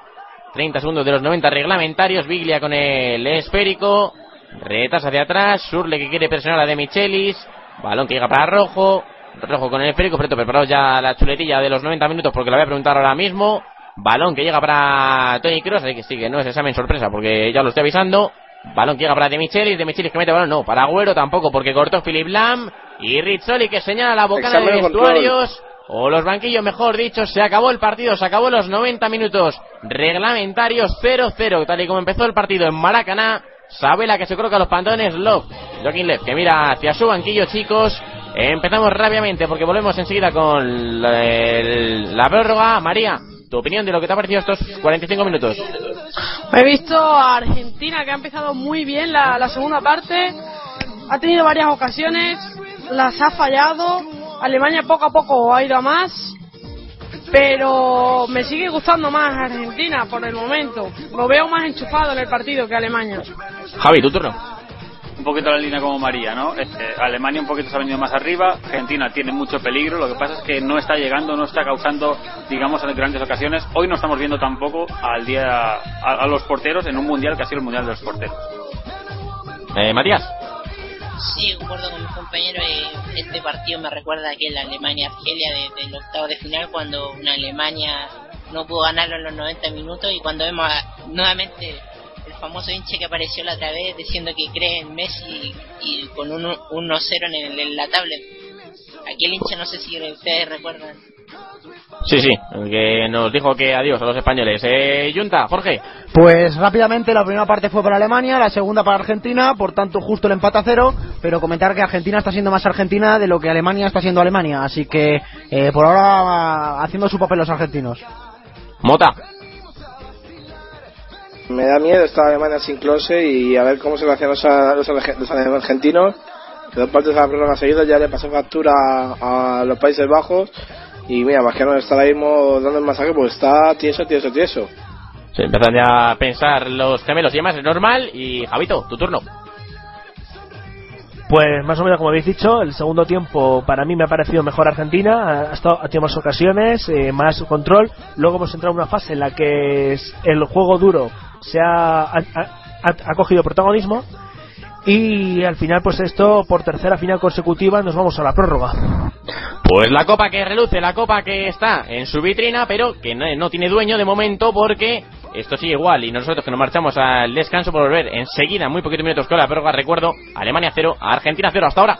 treinta segundos de los noventa reglamentarios. Biglia con el esférico. Retrasa hacia atrás. Schürrle que quiere presionar a de Michelis. Balón que llega para Rojo. Rojo con el esférico. Pero preparado ya la chuletilla de los noventa minutos porque la voy a preguntar ahora mismo. Balón que llega para Toni Kroos. Así que sí, que no es examen sorpresa porque ya lo estoy avisando. Balón que llega para de Michelis, de Michelis que mete balón, no, para Agüero tampoco porque cortó Philipp Lahm y Rizzoli que señala la bocana de vestuarios o los banquillos mejor dicho, se acabó el partido, se acabó los noventa minutos reglamentarios cero cero tal y como empezó el partido en Maracaná. Sabela que se coloca los pantalones, Love, Joaquín Love que mira hacia su banquillo chicos, empezamos rápidamente porque volvemos enseguida con la, el, la prórroga. María, tu opinión de lo que te ha parecido estos cuarenta y cinco minutos. He visto a Argentina que ha empezado muy bien la, la segunda parte, ha tenido varias ocasiones, las ha fallado, Alemania poco a poco ha ido a más, pero me sigue gustando más Argentina por el momento, lo veo más enchufado en el partido que Alemania. Javi, tu turno. Un poquito la línea como María, ¿no? Este, Alemania un poquito se ha venido más arriba, Argentina tiene mucho peligro, lo que pasa es que no está llegando, no está causando, digamos, en grandes ocasiones. Hoy no estamos viendo tampoco al día a, a los porteros en un mundial que ha sido el mundial de los porteros. Eh, Matías. Sí, concuerdo con mis compañeros. Eh, este partido me recuerda a aquel Alemania-Argelia de, del octavo de final cuando una Alemania no pudo ganarlo en los noventa minutos y cuando vemos a, nuevamente... el famoso hinche que apareció la otra vez diciendo que cree en Messi y, y con un uno cero en, en la tablet. aquí el hincha, no sé si ustedes recuerdan. Sí, sí, el que nos dijo que adiós a los españoles. Eh, Yunta, Jorge. Pues rápidamente, la primera parte fue para Alemania, la segunda para Argentina, por tanto justo el empate a cero, pero comentar que Argentina está siendo más Argentina de lo que Alemania está siendo Alemania, así que eh, por ahora haciendo su papel los argentinos. Mota. Me da miedo esta Alemania sin Klose y a ver cómo se reaccionan los, los, los argentinos, que dos partes a la prórroga seguida ya le pasó factura a, a los Países Bajos. Y mira, más que no está ahora mismo dando el masaje, pues está tieso, tieso, tieso. Se empiezan ya a pensar los gemelos y demás, es normal. Y Javito, tu turno. Pues más o menos como habéis dicho, el segundo tiempo para mí me ha parecido mejor Argentina, ha, estado, ha tenido más ocasiones, eh, más control. Luego hemos entrado en una fase en la que el juego duro se ha, ha, ha, ha cogido protagonismo. Y al final, pues esto, por tercera final consecutiva, nos vamos a la prórroga. Pues la copa que reluce, la copa que está en su vitrina, pero que no, no tiene dueño de momento, porque esto sigue igual. Y nosotros que nos marchamos al descanso por volver enseguida, muy poquitos minutos con la prórroga. Recuerdo, Alemania cero, Argentina cero, hasta ahora.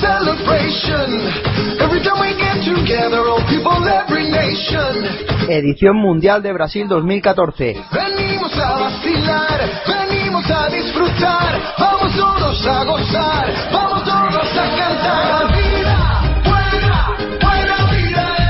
Celebration. Every time we get together, all people, every nation. edición mundial de Brasil dos mil catorce. Venimos a vacilar, venimos a disfrutar, vamos todos a gozar, vamos todos a cantar.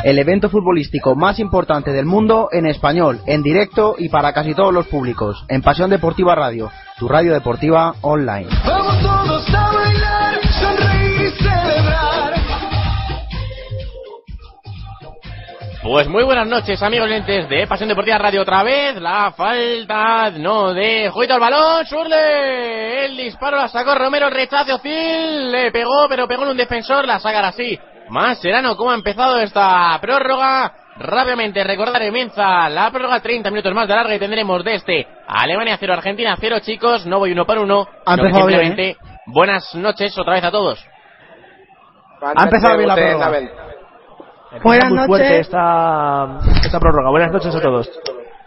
El evento futbolístico más importante del mundo en español, en directo y para casi todos los públicos. En Pasión Deportiva Radio, tu radio deportiva online. Vamos todos a bailar, sonreír y celebrar. Pues muy buenas noches, amigos lentes de Pasión Deportiva Radio otra vez. La falta no de Juguito al balón, Schürrle. El disparo la sacó Romero, el rechazo Özil. Le pegó, pero pegó en un defensor, la sacará así. Mascherano, ¿cómo ha empezado esta prórroga? Rápidamente recordar, comienza la prórroga, treinta minutos más de larga y tendremos de este Alemania cero, Argentina cero, chicos. No voy uno por uno. Ha empezado bien, ¿eh? Buenas noches otra vez a todos. Ha empezado bien la prórroga. Buenas noches. Muy fuerte esta, esta prórroga. Buenas noches a todos.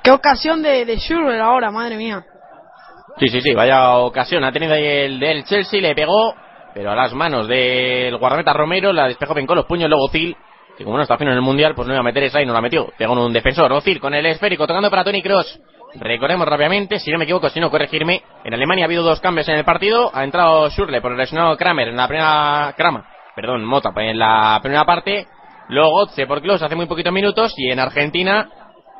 Qué ocasión de, de Schürrle ahora, madre mía. Sí, sí, sí, vaya ocasión. Ha tenido ahí el del Chelsea, le pegó, pero a las manos del guardameta Romero, la despejó bien con los puños, luego Özil, que como no está fino en el Mundial, pues no iba a meter esa y no la metió. Pegó en un defensor, Özil con el esférico, tocando para Toni Kroos. Recordemos rápidamente, si no me equivoco, si no corregirme, en Alemania ha habido dos cambios en el partido. Ha entrado Schürrle por el lesionado Kramer en la primera... Krama, perdón, Mota, en la primera parte. Luego Götze por Klose hace muy poquitos minutos. Y en Argentina,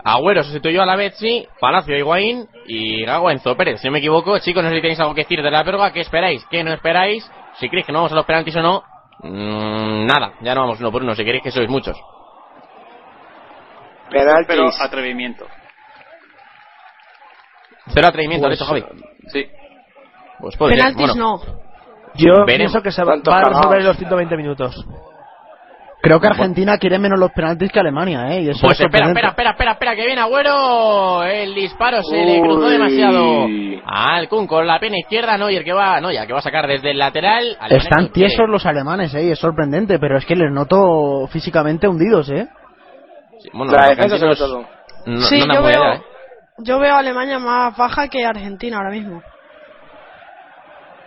Agüero sustituyó a la Betsy, Palacio a Higuaín y Gago Enzo Pérez. Si no me equivoco, chicos, no sé si tenéis algo que decir de la prórroga. ¿Qué esperáis? ¿Qué no esperáis? Si creéis que no vamos a los penaltis o no, mmm, nada, ya no vamos uno por uno. Si queréis que sois muchos. Penaltis. Pero atrevimiento. Cero atrevimiento, pues, ¿no es eso, Javi? Sí. Pues puede penaltis ser, bueno. No. Yo veremos. Pienso que se va a resolver los ciento veinte minutos. Creo que Argentina quiere menos los penaltis que Alemania, ¿eh? Y eso pues es espera, espera, espera, espera, espera, que viene Agüero. El disparo se Uy. le cruzó demasiado al Kun con la pierna izquierda. Neuer que va, no, ya que va a sacar desde el lateral. Alemania están tiesos quiere. Los alemanes, ¿eh? Es sorprendente, pero es que les noto físicamente hundidos, ¿eh? Sí, bueno, la defensa sobre todo. No, sí, no yo, veo, idea, ¿eh? yo veo a Alemania más baja que Argentina ahora mismo.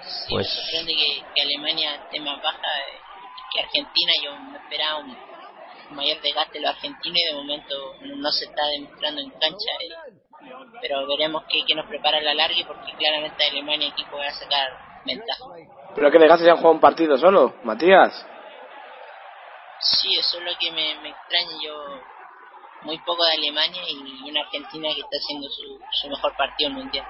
Sí, pues... me sorprende que, que Alemania esté más baja, ¿eh? Que Argentina, yo me esperaba un mayor desgaste de los argentinos y de momento no se está demostrando en cancha, eh. pero veremos qué, qué nos prepara la larga, porque claramente Alemania aquí puede sacar ventaja. Pero que desgaste, se han jugado un partido solo, Matías. Sí, eso es lo que me, me extraña, yo muy poco de Alemania y una Argentina que está haciendo su, su mejor partido mundial.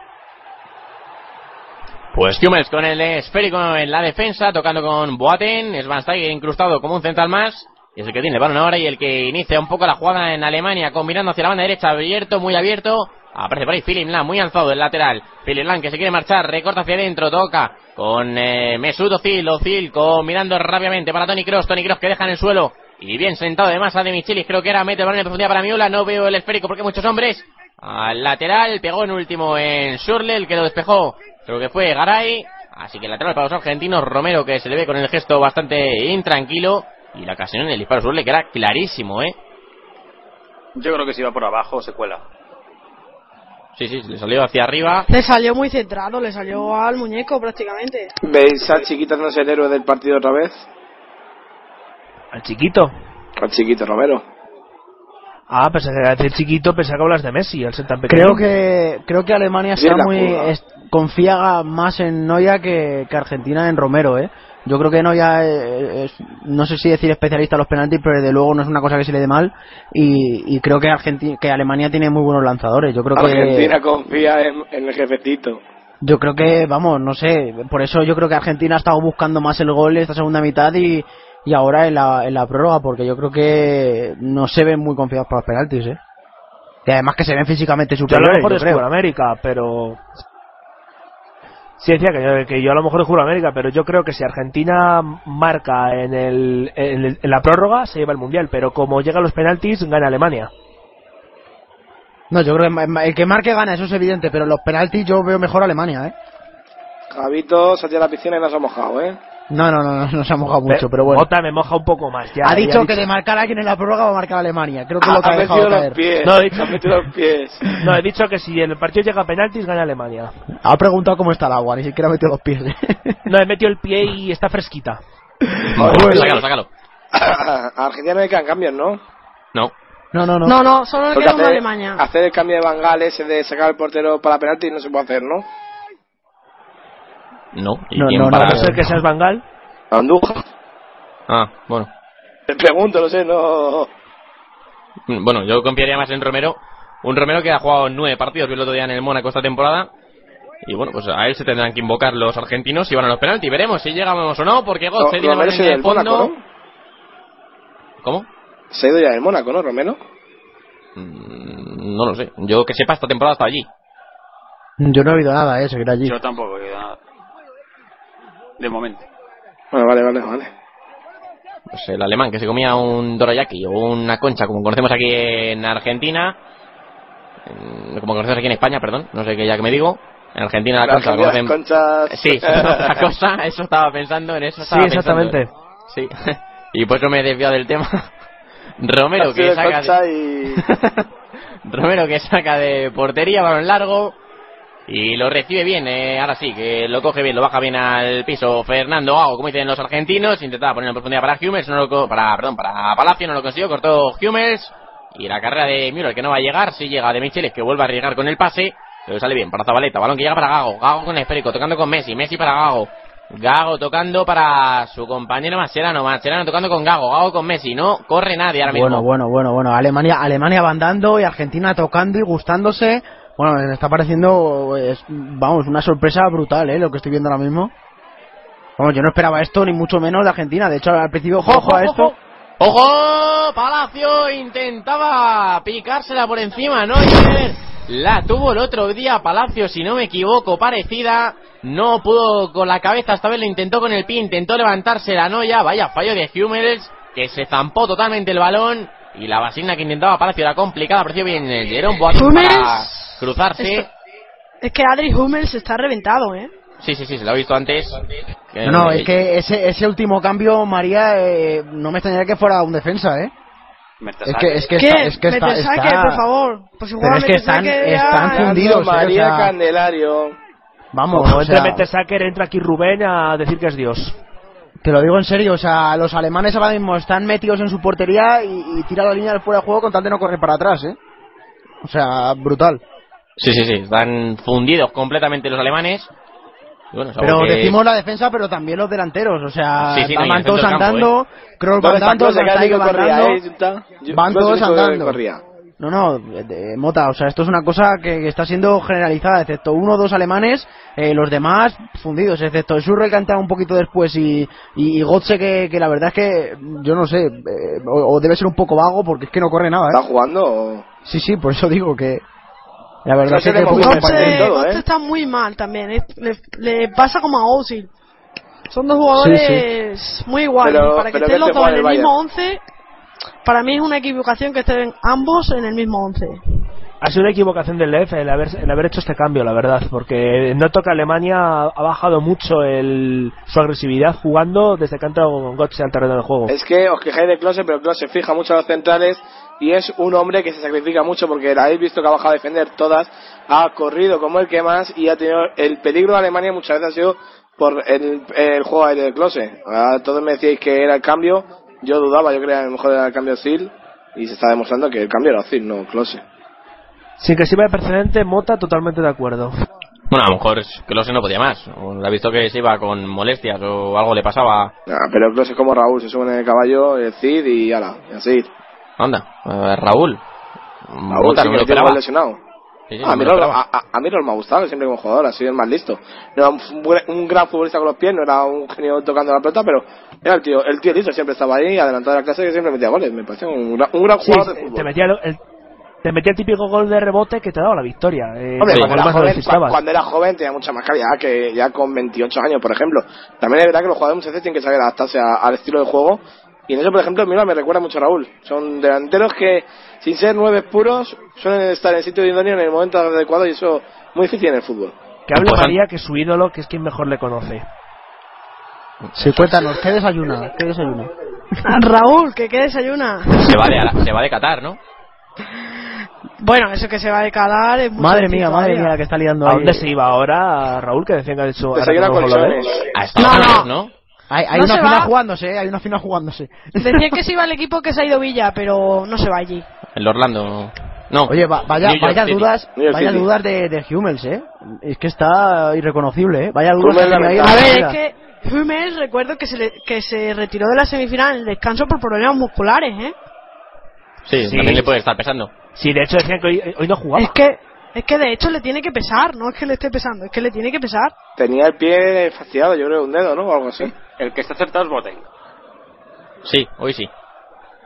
Pues Hummels con el esférico en la defensa, tocando con Boateng, Schweinsteiger incrustado como un central más, y es el que tiene el balón ahora y el que inicia un poco la jugada en Alemania, combinando hacia la banda derecha, abierto, muy abierto, aparece por ahí Philipp Lahm, muy alzado el lateral, Philipp Lahm que se quiere marchar, recorta hacia adentro, toca con eh, Mesut Özil, Özil combinando rápidamente para Toni Kroos, Toni Kroos que deja en el suelo, y bien sentado de masa de Micheli, creo que era, mete el balón en profundidad para Miula, no veo el esférico porque muchos hombres, al lateral, pegó en último en Schürrle, el que lo despejó, creo que fue Garay, así que lateral para los argentinos, Romero que se le ve con el gesto bastante intranquilo, y la ocasión en el disparo Schürrle que era clarísimo, ¿eh? Yo creo que si va por abajo se cuela. Sí, sí, le salió hacia arriba. Le salió muy centrado, le salió al muñeco prácticamente. ¿Veis al Chiquito no es el héroe del partido otra vez? ¿Al Chiquito? Al Chiquito Romero. Ah, pensé que era Chiquito, pensé que hablas de Messi, al ser tan pequeño. Creo que, creo que Alemania está muy... confía más en Neuer que, que Argentina en Romero, ¿eh? Yo creo que Neuer es, es, no sé si decir especialista en los penaltis, pero desde luego no es una cosa que se le dé mal y, y creo que Argentina, que Alemania tiene muy buenos lanzadores. Yo creo Argentina que, confía en, en el jefecito. Yo creo que, vamos, no sé, por eso yo creo que Argentina ha estado buscando más el gol esta segunda mitad y, y ahora en la, en la prórroga, porque yo creo que no se ven muy confiados para los penaltis, ¿eh? Y además que se ven físicamente superiores. Yo a lo mejor es por América, pero... Sí, decía que yo, que yo a lo mejor juro América, pero yo creo que si Argentina marca en, el, en, el, en la prórroga se lleva el Mundial, pero como llegan los penaltis gana Alemania. No, yo creo que el que marque gana, eso es evidente, pero los penaltis yo veo mejor Alemania, ¿eh? Javito, salí a la piscina y nos ha mojado, ¿eh? No, no, no, no, no se ha mojado mucho, pero, pero bueno. Mota me moja un poco más. Ya, ha dicho ya que dicho... de marcar a quien en la prórroga va a marcar a Alemania. Creo que ah, lo que ha, ha dejado caer. Pies, no, he dicho... ha metido los pies. No, he dicho que si el partido llega a penaltis, gana Alemania. Ha preguntado cómo está el agua, ni siquiera ha metido los pies. No, he metido el pie y está fresquita. Sácalo, sácalo. A Argentina no hay que cambiar, ¿no? No. No, no, no. No, no, solo le queda una Alemania. Hacer el cambio de Bangal ese de sacar al portero para penalti no se puede hacer, ¿no? No, ¿y no, quién no, para no, no ser que seas Bangal? Andújar. Ah, bueno. Te pregunto, no sé, no. Bueno, yo confiaría más en Romero. Un Romero que ha jugado nueve partidos, vi el otro día en el Mónaco esta temporada. Y bueno, pues a él se tendrán que invocar los argentinos si van a los penaltis. Veremos si llegamos o no, porque Götze no, tiene la línea de fondo. Mónaco, ¿no? ¿Cómo? Se ha ido ya del Mónaco, ¿no, Romero? Mm, no lo sé. Yo que sepa, esta temporada está allí. Yo no he oído nada, ¿eh? Seguirá allí. Yo tampoco he oído nada. De momento. Bueno, vale, vale, vale. Pues el alemán que se comía un dorayaki o una concha, como conocemos aquí en Argentina. Como conocemos aquí en España, perdón. No sé qué ya que me digo. En Argentina la, la concha. Las conchas. Sí, la cosa. Eso estaba pensando en eso. Estaba sí, exactamente. Pensando. Sí. Y pues no me he desviado del tema. Romero que saca de... y... Romero que saca de portería, balón largo y lo recibe bien, eh, ahora sí que lo coge bien, lo baja bien al piso Fernando Gago, como dicen los argentinos, intentaba poner en profundidad para Hummels, no lo co- para perdón, para Palacio, no lo consiguió, cortó Hummels y la carrera de Müller que no va a llegar, si sí llega de Micheli que vuelve a arriesgar con el pase, pero sale bien para Zabaleta, balón que llega para Gago, Gago con el esférico, tocando con Messi, Messi para Gago. Gago tocando para su compañero Mascherano, Mascherano tocando con Gago, Gago con Messi, no corre nadie ahora mismo. Bueno, bueno, bueno, bueno, Alemania, Alemania va andando y Argentina tocando y gustándose. Bueno, me está pareciendo, es, vamos, una sorpresa brutal, ¿eh? Lo que estoy viendo ahora mismo. Vamos, yo no esperaba esto, ni mucho menos de Argentina, de hecho al principio, ojo, ojo a esto. Ojo. ¡Ojo! Palacio intentaba picársela por encima, ¿no? La tuvo el otro día Palacio, si no me equivoco, parecida. No pudo con la cabeza, esta vez lo intentó con el pie, intentó levantarse la noya. Vaya fallo de Hummels, que se zampó totalmente el balón. Y la vaselina que intentaba Palacio era complicada, pareció bien el Jerome Boateng para cruzarse. Esto, es que Adri Hummels está reventado, ¿eh? Sí, sí, sí, se lo ha visto antes. Que no, no, es que ese, ese último cambio, María, eh, no me extrañaría que fuera un defensa, ¿eh? Es que, es que está, es que está, está... por favor. Pues igual pero es que están, están fundidos. María o sea... Candelario. Vamos, no, o sea... entra Sacker, entra aquí Rubén a decir que es Dios. Te lo digo en serio, o sea, los alemanes ahora mismo están metidos en su portería y, y tiran la línea del fuera de juego con tal de no correr para atrás, ¿eh? O sea, brutal. Sí, sí, sí, están fundidos completamente los alemanes. Bueno, pero que... decimos la defensa, pero también los delanteros, o sea, sí, sí, no, van todos andando, ¿eh? Kroos van andando, Schweinsteiger van andando, van todos andando. No, no, eh, Mota, o sea, esto es una cosa que, que está siendo generalizada, excepto uno o dos alemanes, eh, los demás fundidos, excepto Schürrle que ha entrado un poquito después y, y, y Götze que, que la verdad es que, yo no sé, eh, o, o debe ser un poco vago porque es que no corre nada, ¿eh? ¿Está jugando? O... Sí, sí, por eso digo que... La verdad que, que Götze ¿eh? Está muy mal también, le, le pasa como a Özil. Son dos jugadores sí, sí. muy iguales, pero, para que estén los dos en el mismo once, para mí es una equivocación que estén ambos en el mismo once. Ha sido una equivocación del L E F el haber, el haber hecho este cambio, la verdad, porque noto que Alemania ha bajado mucho el, su agresividad jugando desde que ha entrado con Götze al terreno de juego. Es que os quejáis de Klose, pero Klose fija mucho a los centrales y es un hombre que se sacrifica mucho porque habéis visto que ha bajado a defender todas, ha corrido como el que más y ha tenido el peligro de Alemania muchas veces ha sido por el, el juego aéreo de Klose. Todos me decíais que era el cambio, yo dudaba, yo creía que a lo mejor era el cambio Özil y se está demostrando que el cambio era Özil, no Klose. Sin que sirva de precedente, Mota, totalmente de acuerdo. Bueno, a lo mejor Klose no podía más. Ha visto que se iba con molestias o algo le pasaba. Ah, pero Klose como Raúl, se sube en el caballo, el Cid y ala, y así. Anda, eh, Raúl. Raúl, Mota, sí, no que me lo lesionado. Sí, sí, ah, no a, mí me lo, a, a mí no me ha gustado, siempre como jugador, ha sido el más listo. No era un, un gran futbolista con los pies, no era un genio tocando la pelota, pero era el tío, el tío listo, siempre estaba ahí, adelantado de la clase, que siempre metía goles. Me parecía un, un gran jugador sí, de fútbol. Te metía el... el... Te metía el típico gol de rebote que te daba la victoria. Eh, Hombre, cuando, era joven, cu- cuando era joven tenía mucha más calidad que ya con veintiocho años, por ejemplo. También es verdad que los jugadores muchas veces tienen que saber adaptarse a, al estilo de juego. Y en eso, por ejemplo, Milo me recuerda mucho a Raúl. Son delanteros que, sin ser nueve puros, suelen estar en el sitio idóneo en el momento adecuado y eso es muy difícil en el fútbol. Que hable María, que su ídolo, que es quien mejor le conoce. Sí, cuéntanos, ¿qué desayuna? ¿Qué desayuna? Raúl, que qué desayuna. Se va de, la, se va de Qatar, ¿no? Bueno, eso que se va de calar es madre mía, madre mía, la que está liando ahí. ¿A dónde se iba ahora Raúl? Que decían que ha hecho desayuna con colores. No, no, no. Hay, hay no una fina va. jugándose, hay una fina jugándose. Decían que se iba el equipo que se ha ido Villa, pero no se va allí. el Orlando. No. Oye, va, vaya, vaya dudas, vaya dudas de, de Hummels, ¿eh? Es que está irreconocible, ¿eh? Vaya dudas. A ver, es que Hummels, recuerdo que se, le, que se retiró de la semifinal en el descanso por problemas musculares, ¿eh? Sí, sí, también le puede estar pesando. Sí, de hecho decían que hoy, hoy no jugaba. Es que, es que de hecho le tiene que pesar, no es que le esté pesando, es que le tiene que pesar. Tenía el pie fastidiado, yo creo, un dedo, ¿no? O algo así. El que está acertado es Boateng. Sí, hoy sí.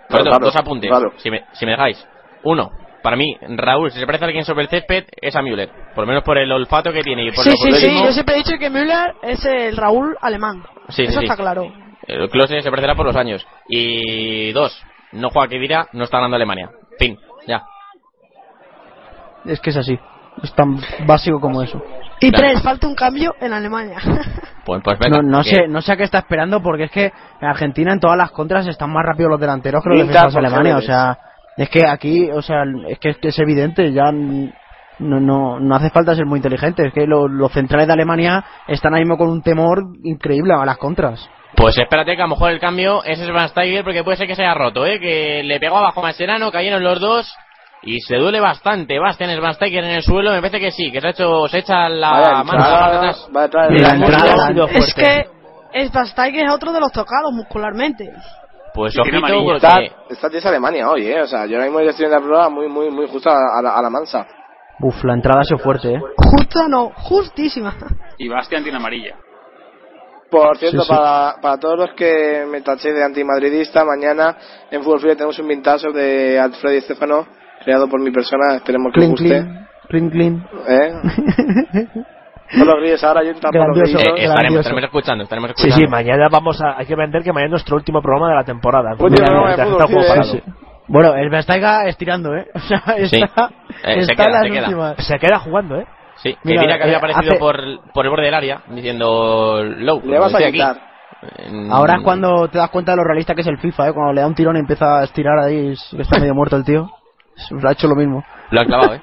Claro, claro, dos apuntes, claro. si, me, si me dejáis. Uno. Para mí, Raúl, si se parece a alguien sobre el césped, es a Müller. Por lo menos por el olfato que tiene. Y por sí, sí, sí. Yo siempre he dicho que Müller es el Raúl alemán. Sí, Eso sí, está sí. claro. El Klose se parecerá por los años. Y dos, no juega Khedira, no está ganando Alemania. Fin, ya. Es que es así. Es tan básico como eso. Y claro. Tres, falta un cambio en Alemania. Pues, pues venga, no, no, sé, no sé a qué está esperando, porque es que en Argentina en todas las contras están más rápidos los delanteros que los defensores alemanes. O sea... Es que aquí, o sea, es que es evidente, ya no no, no hace falta ser muy inteligente, es que lo, los centrales de Alemania están ahí mismo con un temor increíble a las contras. Pues espérate que a lo mejor el cambio es Schweinsteiger, porque puede ser que se haya roto, ¿eh? Que le pegó abajo a Mascherano, cayeron los dos y se duele bastante. Bastian Schweinsteiger en el suelo, me parece que sí, que se ha hecho, se echa la mano atrás. Es que Schweinsteiger es otro de los tocados muscularmente. Pues ojito, porque... Está, está de Alemania hoy, ¿eh? O sea, yo ahora mismo estoy en la prueba muy, muy, muy justa a, a, la, a la mansa. Uf, la entrada ha sido fuerte, ¿eh? Justa no, justísima. Y Bastian tiene amarilla. Por cierto, sí, sí. Para, para todos los que me taché de antimadridista, mañana en Fútbol Frío tenemos un vintazo de Alfredo y Estefano, creado por mi persona, esperemos que clean, os guste. Clean, clean, clean. ¿Eh? No lo ríes ahora, yo eh, estaremos, estaremos escuchando, estaremos escuchando. Sí, sí, mañana vamos a... Hay que vender que mañana es nuestro último programa de la temporada. Pues no, no, no, no, no, sí, sí. Bueno, el Vestaiga estirando, ¿eh? O sea, está, sí. eh, está se queda, la se última. Queda. Se queda jugando, ¿eh? Sí, mira, que mira que había eh, aparecido hace... por, por el borde del área, diciendo... Low, le vas a quitar. Ahora es cuando te das cuenta de lo realista que es el FIFA, ¿eh? Cuando le da un tirón y empieza a estirar ahí, está medio muerto el tío. Ha hecho lo mismo. Lo ha clavado, ¿eh?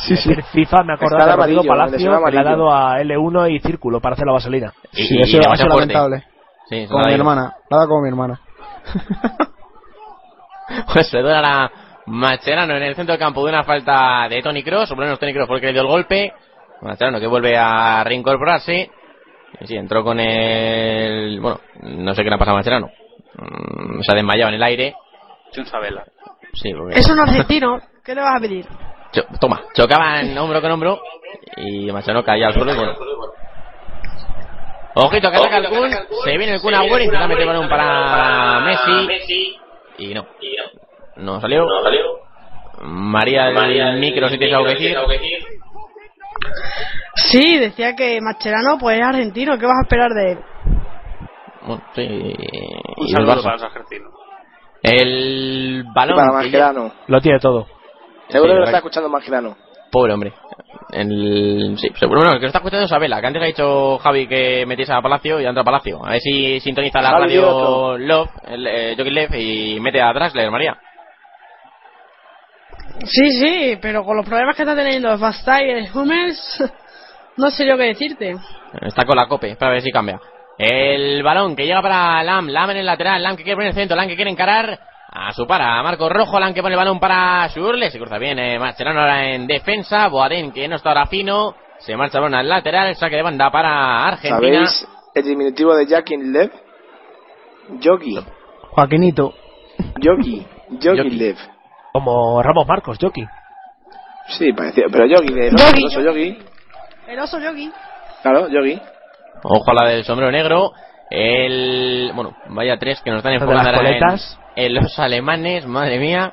Sí, sí. FIFA me acordaba de Rodrigo Palacio que le ha dado a L uno y círculo para hacer la vaselina. Y, sí, y eso es lamentable. Sí, como mi hermana, nada como mi hermana. Pues se duele a Mascherano en el centro del campo de una falta de Toni Kroos, o por lo menos Toni Kroos porque le dio el golpe. Mascherano que vuelve a reincorporarse. Sí, entró con el... Bueno, no sé qué le ha pasado a Mascherano. Mm, se ha desmayado en el aire. Chunsabela. Sí, porque... Es un argentino, ¿qué le vas a pedir? Cho- toma, chocaban hombro con hombro y Mascherano caía al suelo y bueno. Ojito que ataca el Kun, se viene el Kun Agüero, intenta meter balón para Messi y no, no salió. María del micro si tienes algo que decir. Sí, decía que Mascherano pues es argentino, ¿qué vas a esperar de él? Bueno, sí, y el Barça. El balón lo tiene todo. Seguro sí, que lo está escuchando Mascherano. Pobre hombre. El... Sí, seguro. Bueno, el que lo está escuchando es Abela, que antes ha dicho Javi que metiese a Palacio y entra a Palacio. A ver si sintoniza la radio Love, el, eh, Jockey Left, y mete a Draxler, María. Sí, sí, pero con los problemas que está teniendo Schweinsteiger y Hummels, no sé yo qué decirte. Está con la cope, para ver si cambia. El balón que llega para Lahm, Lahm en el lateral, Lahm que quiere poner el centro, Lahm que quiere encarar... A su para, Marcos Rojo, Lahm que pone el balón para Schürrle, se cruza bien, eh, Mascherano ahora en defensa, Boateng que no está ahora fino, se marcha el balón al lateral, saque de banda para Argentina. ¿Sabéis el diminutivo de Joaquín Lev? Yogi. Joaquinito. Yogi, Yogi Lev. Como Ramos Marcos, Yogi. Sí, parecido, pero Yogi, de no, el oso Yogi. El oso Yogi. Claro, Yogi. Ojo a la del sombrero negro. El... Bueno, vaya tres que nos están enfocando ahora en... Eh, los alemanes, madre mía,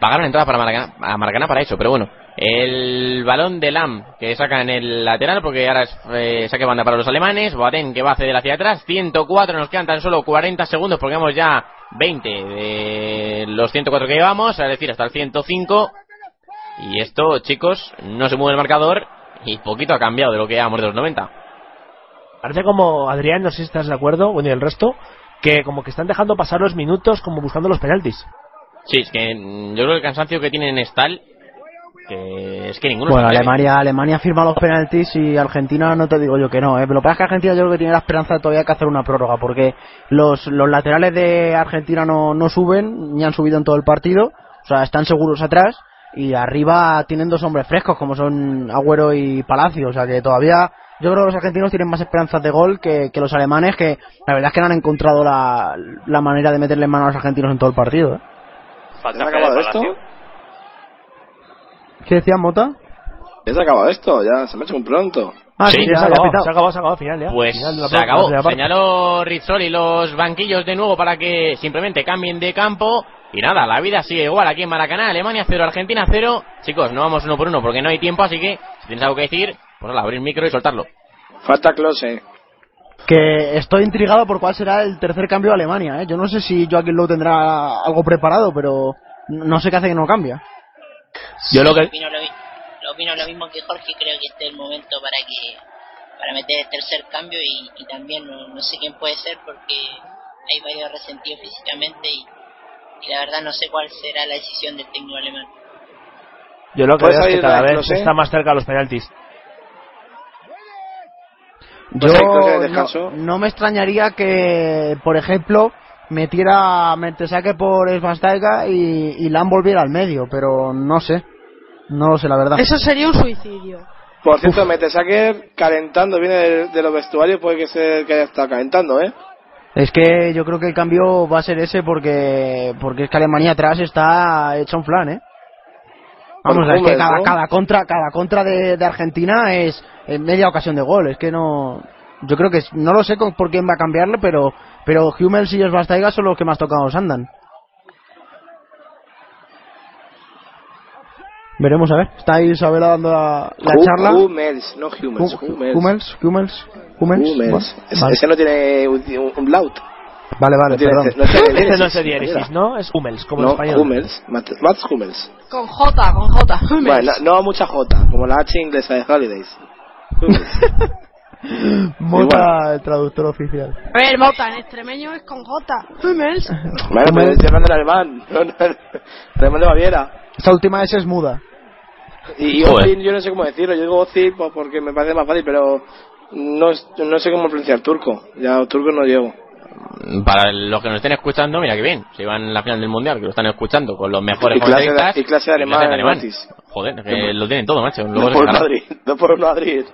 pagaron entrada para Maracana, a Maracana para eso, pero bueno. El balón de Lahm que saca en el lateral porque ahora es, eh, saque banda para los alemanes. Boateng que va a ceder hacia atrás. ciento cuatro, nos quedan tan solo cuarenta segundos porque vamos ya veinte de los ciento cuatro que llevamos, es decir, hasta el ciento cinco. Y esto, chicos, no se mueve el marcador y poquito ha cambiado de lo que llevamos de los noventa. Parece como, Adrián, no sé si estás de acuerdo, bueno, y el resto... Que como que están dejando pasar los minutos como buscando los penaltis. Sí, es que yo creo que el cansancio que tienen es tal que es que ninguno... Bueno, Alemania Alemania firma los penaltis y Argentina no te digo yo que no, ¿eh? Pero lo que pasa es que Argentina yo creo que tiene la esperanza todavía que hacer una prórroga porque los los laterales de Argentina no, no suben, ni han subido en todo el partido O sea, están seguros atrás y arriba tienen dos hombres frescos como son Agüero y Palacio. O sea, que todavía yo creo que los argentinos tienen más esperanzas de gol que, que los alemanes, que la verdad es que no han encontrado la, la manera de meterle mano a los argentinos en todo el partido, ¿eh? ¿Has acabado esto? ¿Qué decía Mota? Ya se ha acabado esto, ya se me ha hecho un pronto. Ah, sí, sí, ya se, se, acabó, se acabó, se acabó, final ya. Pues final se acabó, señaló Rizzoli los banquillos de nuevo para que simplemente cambien de campo. Y nada, la vida sigue igual aquí en Maracaná. Alemania cero, Argentina cero. Chicos, no vamos uno por uno porque no hay tiempo, así que si tienes algo que decir, pues nada, abrir el micro y soltarlo. Falta Klose. Que estoy intrigado por cuál será el tercer cambio de Alemania, ¿eh? Yo no sé si Joaquín Lowe tendrá algo preparado, pero no sé qué hace que no cambia. Yo lo que... opino lo mismo que Jorge, creo que este es el momento para que para meter el tercer cambio y, y también no, no sé quién puede ser porque hay varios resentidos físicamente y, y la verdad no sé cuál será la decisión del técnico alemán. Yo lo que veo es que cada vez se está más cerca de los penaltis. Yo no, no me extrañaría que, por ejemplo, metiera Mertesacker por Schweinsteiger y, y Lahm volviera al medio, pero no sé. No lo sé, la verdad. Eso sería un suicidio. Por cierto, Mertesacker calentando, viene de, de los vestuarios, puede que sea que haya estado calentando, ¿eh? Es que yo creo que el cambio va a ser ese porque porque es que Alemania atrás está hecha un flan, ¿eh? Vamos, es que cada, cada contra cada contra de, de Argentina es media ocasión de gol, es que no... Yo creo que no lo sé con, por quién va a cambiarle, pero pero Hummels y Schweinsteiger son los que más tocados andan. Veremos, a ver. Está ahí Isabela dando la, la Hum, charla. Hummels, no Hummels. Hummels, Hummels, Hummels. Hummels. Hummels. Es, vale. Ese no tiene un, un laut. Vale, vale, no perdón. Tiene, no tiene ese no sería diéresis, ¿no? Es Hummels, como no, en español. Hummels, Mats Hummels. Con J, con J. Bueno, no, no mucha J, como la H inglesa de Holidays. Mota, el traductor oficial. A ver, Mota, en extremeño es con J. Hummels. Bueno, pero estoy hablando en alemán. No, no, alemán de Baviera. Esta última S es muda. Y Ozil, yo no sé cómo decirlo, yo digo Ozil porque me parece más fácil, pero no, no sé cómo pronunciar turco, ya turco no llego. Para los que nos estén escuchando, mira que bien, se iban a la final del mundial, que lo están escuchando con los mejores comentaristas. Y clase de alemán, clase de alemán. Joder, que lo tienen todo, macho. Luego no por Madrid, no por Madrid,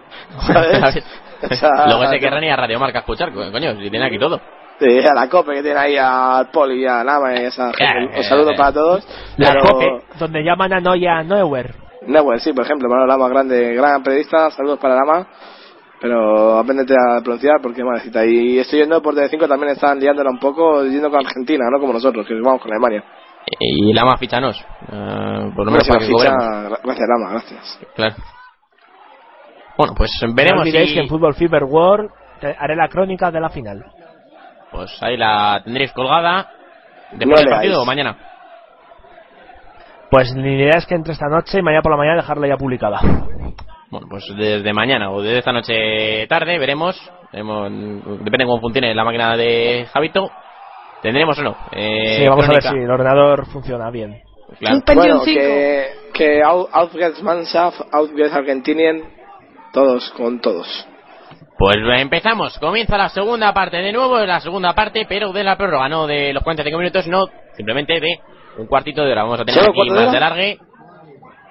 ¿sabes? O sea, luego se querrán ir a Radio Marca a escuchar, coño, si tienen aquí todo. Sí, a la COPE que tiene ahí al Poli y a Lama y esa gente. Un saludo para todos. La pero... COPE, donde llaman a Noia Neuer. Neuer, sí, por ejemplo, Manuel Lama, grande, gran periodista, saludos para Lama. Pero apréndete a pronunciar porque es malecita. Y estoy yendo por T V cinco, también están liándola un poco, yendo con Argentina, no como nosotros, que vamos con Alemania. Y Lama, fichanos. Uh, por lo menos para que ficha... Gracias, Lama, gracias. Claro. Bueno, pues veremos. No olvidéis si... que en Fútbol Fever World haré la crónica de la final. Pues ahí la tendréis colgada. ¿Después del partido o mañana? Pues mi idea es que entre esta noche y mañana por la mañana dejarla ya publicada. Bueno, pues desde mañana o desde esta noche tarde veremos. veremos depende de cómo funcione la máquina de Javito. ¿Tendremos o no? Eh, sí, vamos crónica. A ver si el ordenador funciona bien. Claro. Bueno, que, que Ausgangsmannschaft, Ausgangsargentinien, todos con todos. Pues empezamos, comienza la segunda parte de nuevo, la segunda parte, pero de la prórroga, no de los cuarenta y cinco minutos, no, simplemente de un cuartito de hora. Vamos a tener aquí más de largue.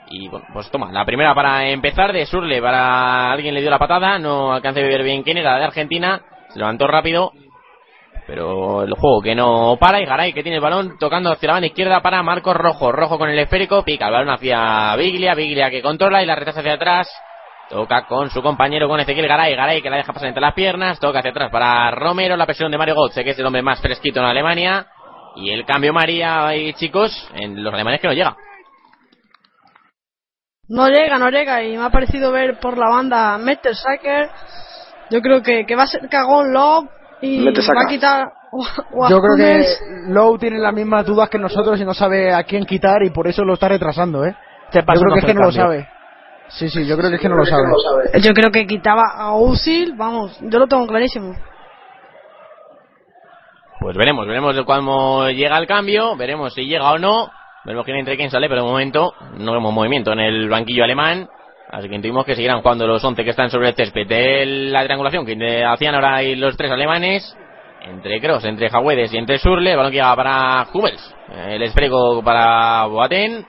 Y bueno, pues toma, la primera para empezar de Schürrle, para alguien le dio la patada, no alcancé a ver bien quién era, de Argentina, se levantó rápido, pero el juego que no para, y Garay que tiene el balón tocando hacia la banda izquierda para Marcos Rojo, Rojo con el esférico, pica el balón hacia Biglia, Biglia que controla y la retrasa hacia atrás. Toca con su compañero, con Ezequiel Garay. Garay que la deja pasar entre las piernas. Toca hacia atrás para Romero. La presión de Mario Götze, que es el hombre más fresquito en Alemania. Y el cambio María ahí, chicos, en los alemanes que no llega. No llega, no llega. Y me ha parecido ver por la banda Mertesacker. Yo creo que, que va a ser cagón Lowe. Y va a quitar... Yo creo que Lowe tiene las mismas dudas que nosotros y no sabe a quién quitar. Y por eso lo está retrasando, ¿eh? Yo creo que es que no lo sabe. Sí, sí, yo creo que es que no lo sabe. Yo creo que quitaba a Özil, vamos, yo lo tengo clarísimo. Pues veremos, veremos cuándo llega el cambio, veremos si llega o no. Veremos quién entra y quién sale, pero de momento no vemos movimiento en el banquillo alemán. Así que intuimos que seguirán jugando los once que están sobre el césped de la triangulación que hacían ahora los tres alemanes. entre Kroos, entre Jagüedes y entre Schürrle. El balón que llega para Hummels, el esférico para Boateng,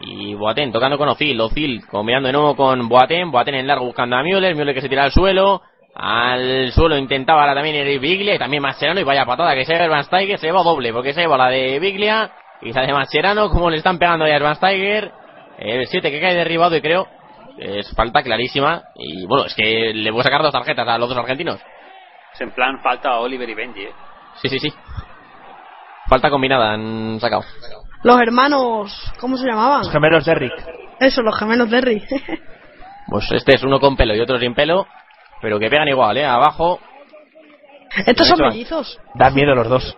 y Boateng tocando con Özil, Özil combinando de nuevo con Boateng, Boateng en largo buscando a Müller, Müller que se tira al suelo, al suelo intentaba ahora también el Biglia, también Mascherano, y vaya patada que se lleva Schweinsteiger, se lleva doble, porque se lleva la de Biglia y la de Mascherano, como le están pegando ya a Schweinsteiger, el siete que cae derribado, y creo es falta clarísima, y bueno, es que le voy a sacar dos tarjetas a los dos argentinos. Es en plan falta a Oliver y Benji, ¿eh? Sí, sí, sí. Falta combinada han sacado. Los hermanos, ¿cómo se llamaban? Los gemelos de Rick. Eso, los gemelos de Rick. Pues este es uno con pelo y otro sin pelo, pero que pegan igual, ¿eh? Abajo. Estos son mellizos. Dan miedo los dos.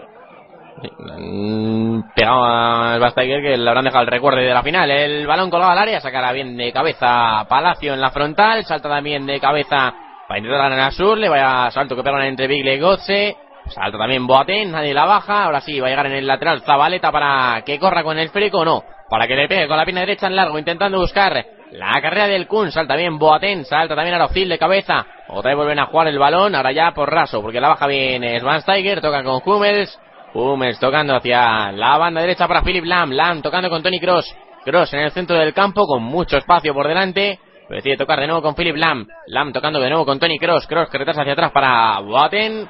Pegaba el Bastiger, que le habrán dejado el recuerdo de la final. El balón colgado al área, sacará bien de cabeza Palacio en la frontal, salta también de cabeza para intentar ganar a Schürrle, vaya salto que pegan entre Bigle y Götze, salta también Boateng, nadie la baja, ahora sí va a llegar en el lateral Zabaleta para que corra con el freco, no, para que le pegue con la pierna derecha en largo, intentando buscar la carrera del Kun, salta bien Boateng, salta también a Özil de cabeza, otra vez vuelven a jugar el balón, ahora ya por raso, porque la baja bien Schweinsteiger, toca con Hummels, Hummels tocando hacia la banda derecha para Philipp Lahm, Lahm tocando con Toni Kroos, Kroos en el centro del campo con mucho espacio por delante, decide tocar de nuevo con Philipp Lahm, Lahm tocando de nuevo con Toni Kroos, Kroos que retrasa hacia atrás para Boateng,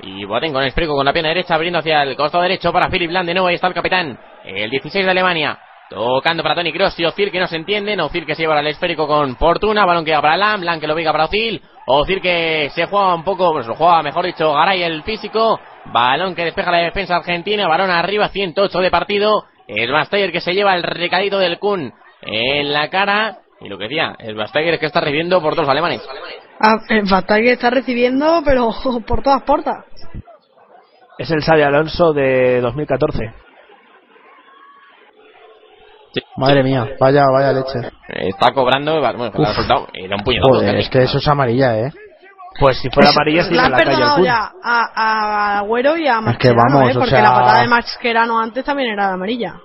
y Boateng con el esférico con la pierna derecha abriendo hacia el costado derecho para Philipp Lahm de nuevo, ahí está el capitán, el dieciséis de Alemania, tocando para Toni Kroos y Özil que no se entienden, Özil que se lleva al esférico con fortuna, balón que va para Lahm, Lahm que lo obliga para Özil, Özil que se juega un poco, pues lo juega mejor dicho Garay el físico, balón que despeja la defensa argentina, balón arriba, ciento ocho de partido, el Schweinsteiger que se lleva el recadito del Kun en la cara. Y lo que decía, el Schweinsteiger es que está recibiendo por todos los alemanes. Ah, el Schweinsteiger está recibiendo, pero por todas puertas. Es el Xabi Alonso de dos mil catorce. Sí. Madre mía, vaya vaya leche. Está cobrando, bueno, que lo ha soltado y da un puñetazo. Joder, es que eso es amarilla, ¿eh? Pues si fuera amarilla, sí, la, la calle el Kun. Ya a, a Agüero y a Mascherano, es que vamos, ¿eh? Porque o sea... la patada de Mascherano antes también era de amarilla.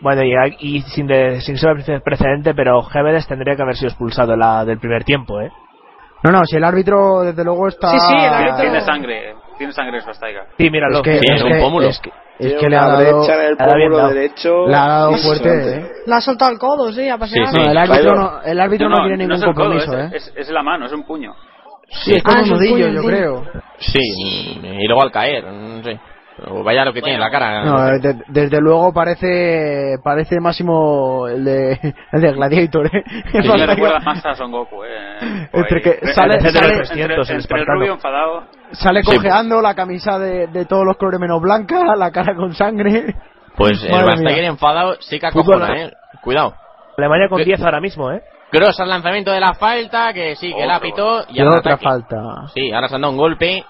Bueno, y, y sin, de, sin ser precedente, pero Géveres tendría que haber sido expulsado la del primer tiempo, ¿eh? No, no, si el árbitro, desde luego, está... Sí, sí, el árbitro... Tiene sangre, tiene sangre Schweinsteiger. Sí, míralo. Es que, sí, es, es, un pómulo. Es que, es que le ha dado... El pómulo derecho... Le ha dado fuerte, ¿eh? Le ha soltado el codo, sí, a pasear. Sí, sí. No, el árbitro no, el árbitro no, no, no tiene ningún no compromiso, codo, ¿eh? Es, es la mano, es un puño. Sí, sí, es como ah, un nudillo, yo creo. Sí, y luego al caer, no sé... O vaya lo que bueno, tiene la cara. No, de, desde luego parece parece máximo el de, el de Gladiator, ¿eh? Sí, me recuerda más a Son Goku, ¿eh? Entre que sale, el sale, trescientos, entre, el entre el rubio enfadado. Sale cojeando, sí, la camisa de, de todos los colores menos blanca, la cara con sangre. Pues el Schweinsteiger enfadado sí que acojona, ¿eh? Cuidado. Alemania con diez ahora mismo, ¿eh? Kroos al lanzamiento de la falta, que sí, que oh, la pitó. Y ahora otra ataque. Falta. Sí, ahora se han dado un golpe.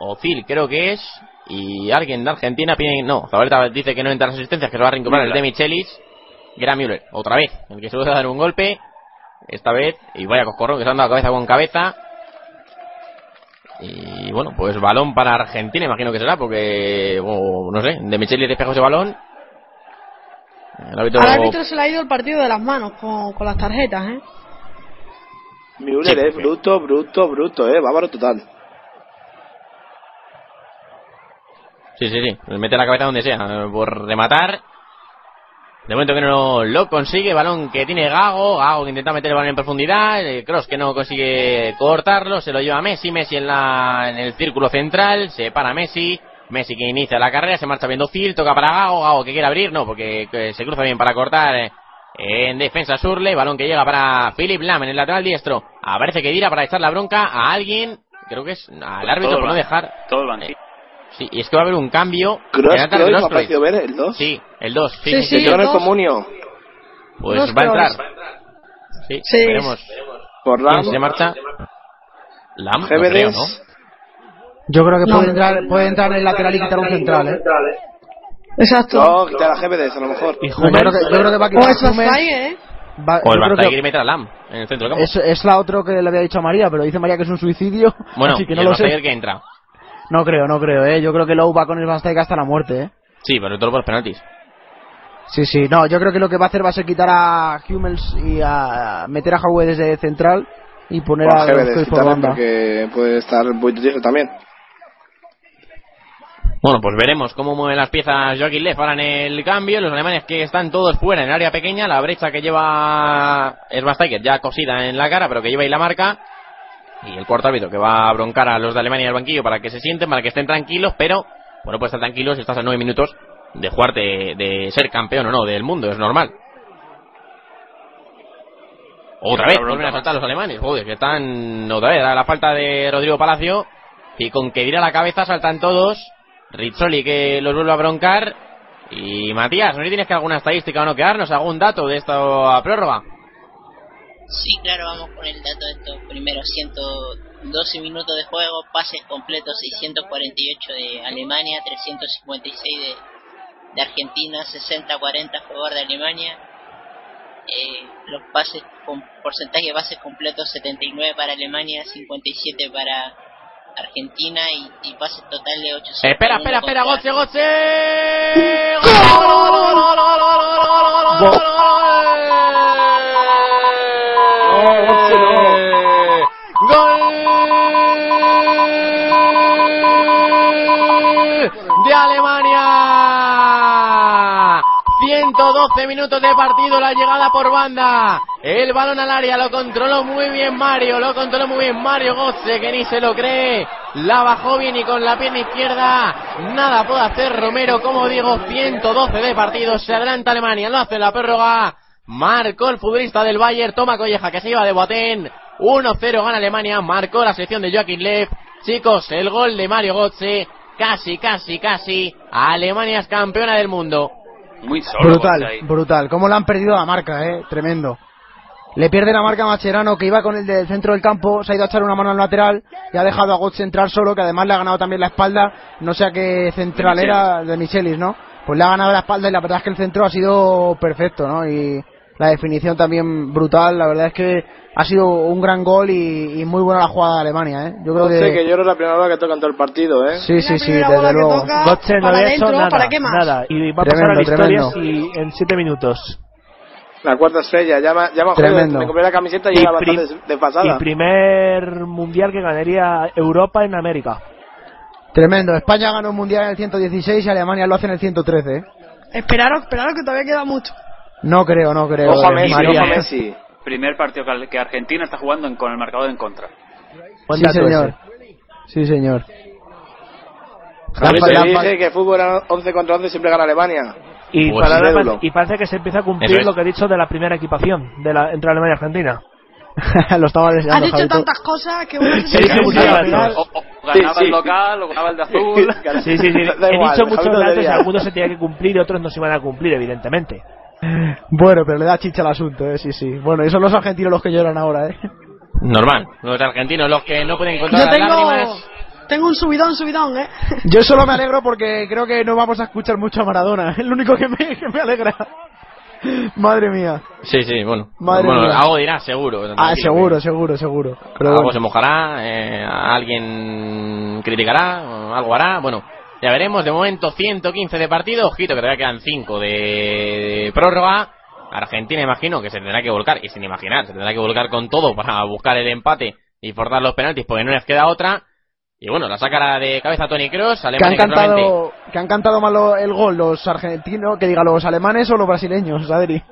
Özil creo que es... Y alguien de Argentina pide... No, Zabaleta dice que no entra en asistencia, que se va a recuperar el de Michelis. Gran Müller, otra vez. El que se va a dar un golpe. Esta vez. Y vaya coscorrón que se han dado cabeza con cabeza. Y bueno, pues balón para Argentina, imagino que será, porque... Oh, no sé, de Michelis despejó ese balón. El árbitro... Al árbitro se le ha ido el partido de las manos con, con las tarjetas, ¿eh? Müller es bruto, bruto, bruto, ¿eh? Bávaro total. Sí, sí, sí. Le mete la cabeza donde sea por rematar. De momento que no lo consigue. Balón que tiene Gago. Gago que intenta meter el balón en profundidad. Kroos que no consigue cortarlo. Se lo lleva Messi. Messi en, la, en el círculo central. Se para Messi. Messi que inicia la carrera. Se marcha viendo Phil. Toca para Gago. Gago que quiere abrir. No, porque se cruza bien para cortar en defensa Schürrle. Balón que llega para Philipp Lahm en el lateral diestro. Aparece que tira para echar la bronca a alguien. Creo que es al árbitro por no dejar. Todo el banquillo. Sí, y es que va a haber un cambio. Kroos, Kroos, ha parecido ver el dos. Sí, el dos. Sí, sí, sí, sí, el dos. Comunio. Pues Kroos, va a entrar. Sí, sí. Veremos. Por Lahm. Se marcha. Lahm, no creo, ¿no? Yo creo que no, puede entrar, puede entrar en el lateral y quitar un central, ¿eh? Exacto. No, quitar a G B D, a lo mejor. Y Hummels, yo, creo que, yo creo que va a quitar a Hummels. ¿Eh? Va, o el Schweinsteiger que... meter a Lahm en el centro del campo. Es, es la otra que le había dicho a María, pero dice María que es un suicidio. Bueno, así que no y el lo sé. Que entra. No creo, no creo, ¿eh? Yo creo que Lowe va con el Schweinsteiger hasta la muerte, ¿eh? Sí, pero todo por los penaltis. Sí, sí, no, yo creo que lo que va a hacer va a ser quitar a Hummels y a meter a Howe desde central y poner bueno, a... G B D, por banda. Porque puede estar muy tieso también. Bueno, pues veremos cómo mueven las piezas Joaquín Löw para en el cambio. Los alemanes que están todos fuera en el área pequeña. La brecha que lleva Schweinsteiger ya cosida en la cara, pero que lleva ahí la marca. Y el cuarto árbitro que va a broncar a los de Alemania del banquillo para que se sienten, para que estén tranquilos. Pero, bueno, pues estar tranquilos si estás a nueve minutos de jugarte, de ser campeón o no del mundo, es normal. Otra vez vuelven a saltar los alemanes. Joder, que están otra vez a la falta de Rodrigo Palacio. Y con que dirá la cabeza saltan todos. Rizzoli que los vuelve a broncar. Y Matías, ¿no tienes que alguna estadística o no quedarnos? ¿Algún dato de esta prórroga? Sí, claro, vamos con el dato de estos primeros ciento doce minutos de juego. Pases completos seiscientos cuarenta y ocho de Alemania, trescientos cincuenta y seis de, de Argentina, sesenta cuarenta a favor de Alemania. Eh, los pases con porcentaje de pases completos setenta y nueve para Alemania, cincuenta y siete para Argentina y, y pases total de ocho. Espera, espera, espera, Götze, Götze. ¡Gol de Alemania! ciento doce minutos de partido, la llegada por banda. El balón al área, lo controló muy bien Mario, lo controló muy bien Mario Götze, que ni se lo cree. La bajó bien y con la pierna izquierda nada puede hacer Romero. Como digo, ciento doce de partido, se adelanta Alemania, lo hace en la prórroga. Marcó el futbolista del Bayern, toma colleja que se iba de Boateng. uno cero gana Alemania, marcó la sección de Joachim Löw. Chicos, el gol de Mario Götze, casi, casi, casi. Alemania es campeona del mundo. Muy solo, brutal, brutal. Cómo le han perdido la marca, eh, tremendo. Le pierde la marca a Mascherano, que iba con el del centro del campo, se ha ido a echar una mano al lateral y ha dejado a Götze entrar solo, que además le ha ganado también la espalda, no sé a qué central era, de Michelis, ¿no? Pues le ha ganado la espalda y la verdad es que el centro ha sido perfecto, ¿no? Y la definición también brutal, la verdad es que ha sido un gran gol y, y muy buena la jugada de Alemania, ¿eh? Yo creo Götze, que... que yo creo que es la primera bola que toca en todo el partido, ¿eh? Sí, sí, sí, desde luego. Götze no había hecho nada, nada, y va a pasar a la historia en siete minutos. La cuarta estrella, ya me, ya me, tremendo. Me compré la camiseta y, y era bastante desfasada. El primer mundial que ganaría Europa en América. Tremendo, España ganó un mundial en el ciento dieciséis y Alemania lo hace en el ciento trece. ¿Eh? Esperaros, esperaros que todavía queda mucho. No creo, no creo. Ojo a Messi, María, ojo a Messi. Primer partido que Argentina está jugando en, con el marcador en contra. Sí, señor. Ese. Sí, señor. Javier se dice Lampa. Que el fútbol era once contra once siempre gana Alemania. Y, pues para, y parece que se empieza a cumplir es. Lo que he dicho de la primera equipación de la, entre Alemania y Argentina. Lo estaba deseando. Has dicho Javito. Tantas cosas que uno se dice mucho. Ganaba el local, o ganaba el de azul. Sí, sí, sí. He igual, dicho muchos datos, algunos se tenían que cumplir y otros no se iban a cumplir, evidentemente. Bueno, pero le da chicha al asunto, ¿eh? Sí, sí. Bueno, y son los argentinos los que lloran ahora, ¿eh? Normal. Los argentinos los que no pueden encontrar las lágrimas. Tengo un subidón, subidón, ¿eh? Yo solo me alegro porque creo que no vamos a escuchar mucho a Maradona. Es lo único que me, que me alegra. Madre mía. Sí, sí, bueno. Madre bueno, mía. Algo dirá, seguro. Ah, seguro, que... seguro, seguro. Pero algo bueno. Se mojará, eh, alguien criticará, algo hará. Bueno, ya veremos. De momento, ciento quince de partido. Ojito, que todavía quedan cinco de, de prórroga. Argentina, imagino, que se tendrá que volcar. Y sin imaginar, se tendrá que volcar con todo para buscar el empate y forzar los penaltis, porque no les queda otra. Y bueno, la saca de cabeza Toni Kroos. Que han cantado, que han cantado mal el gol los argentinos, que diga los alemanes o los brasileños, Adri.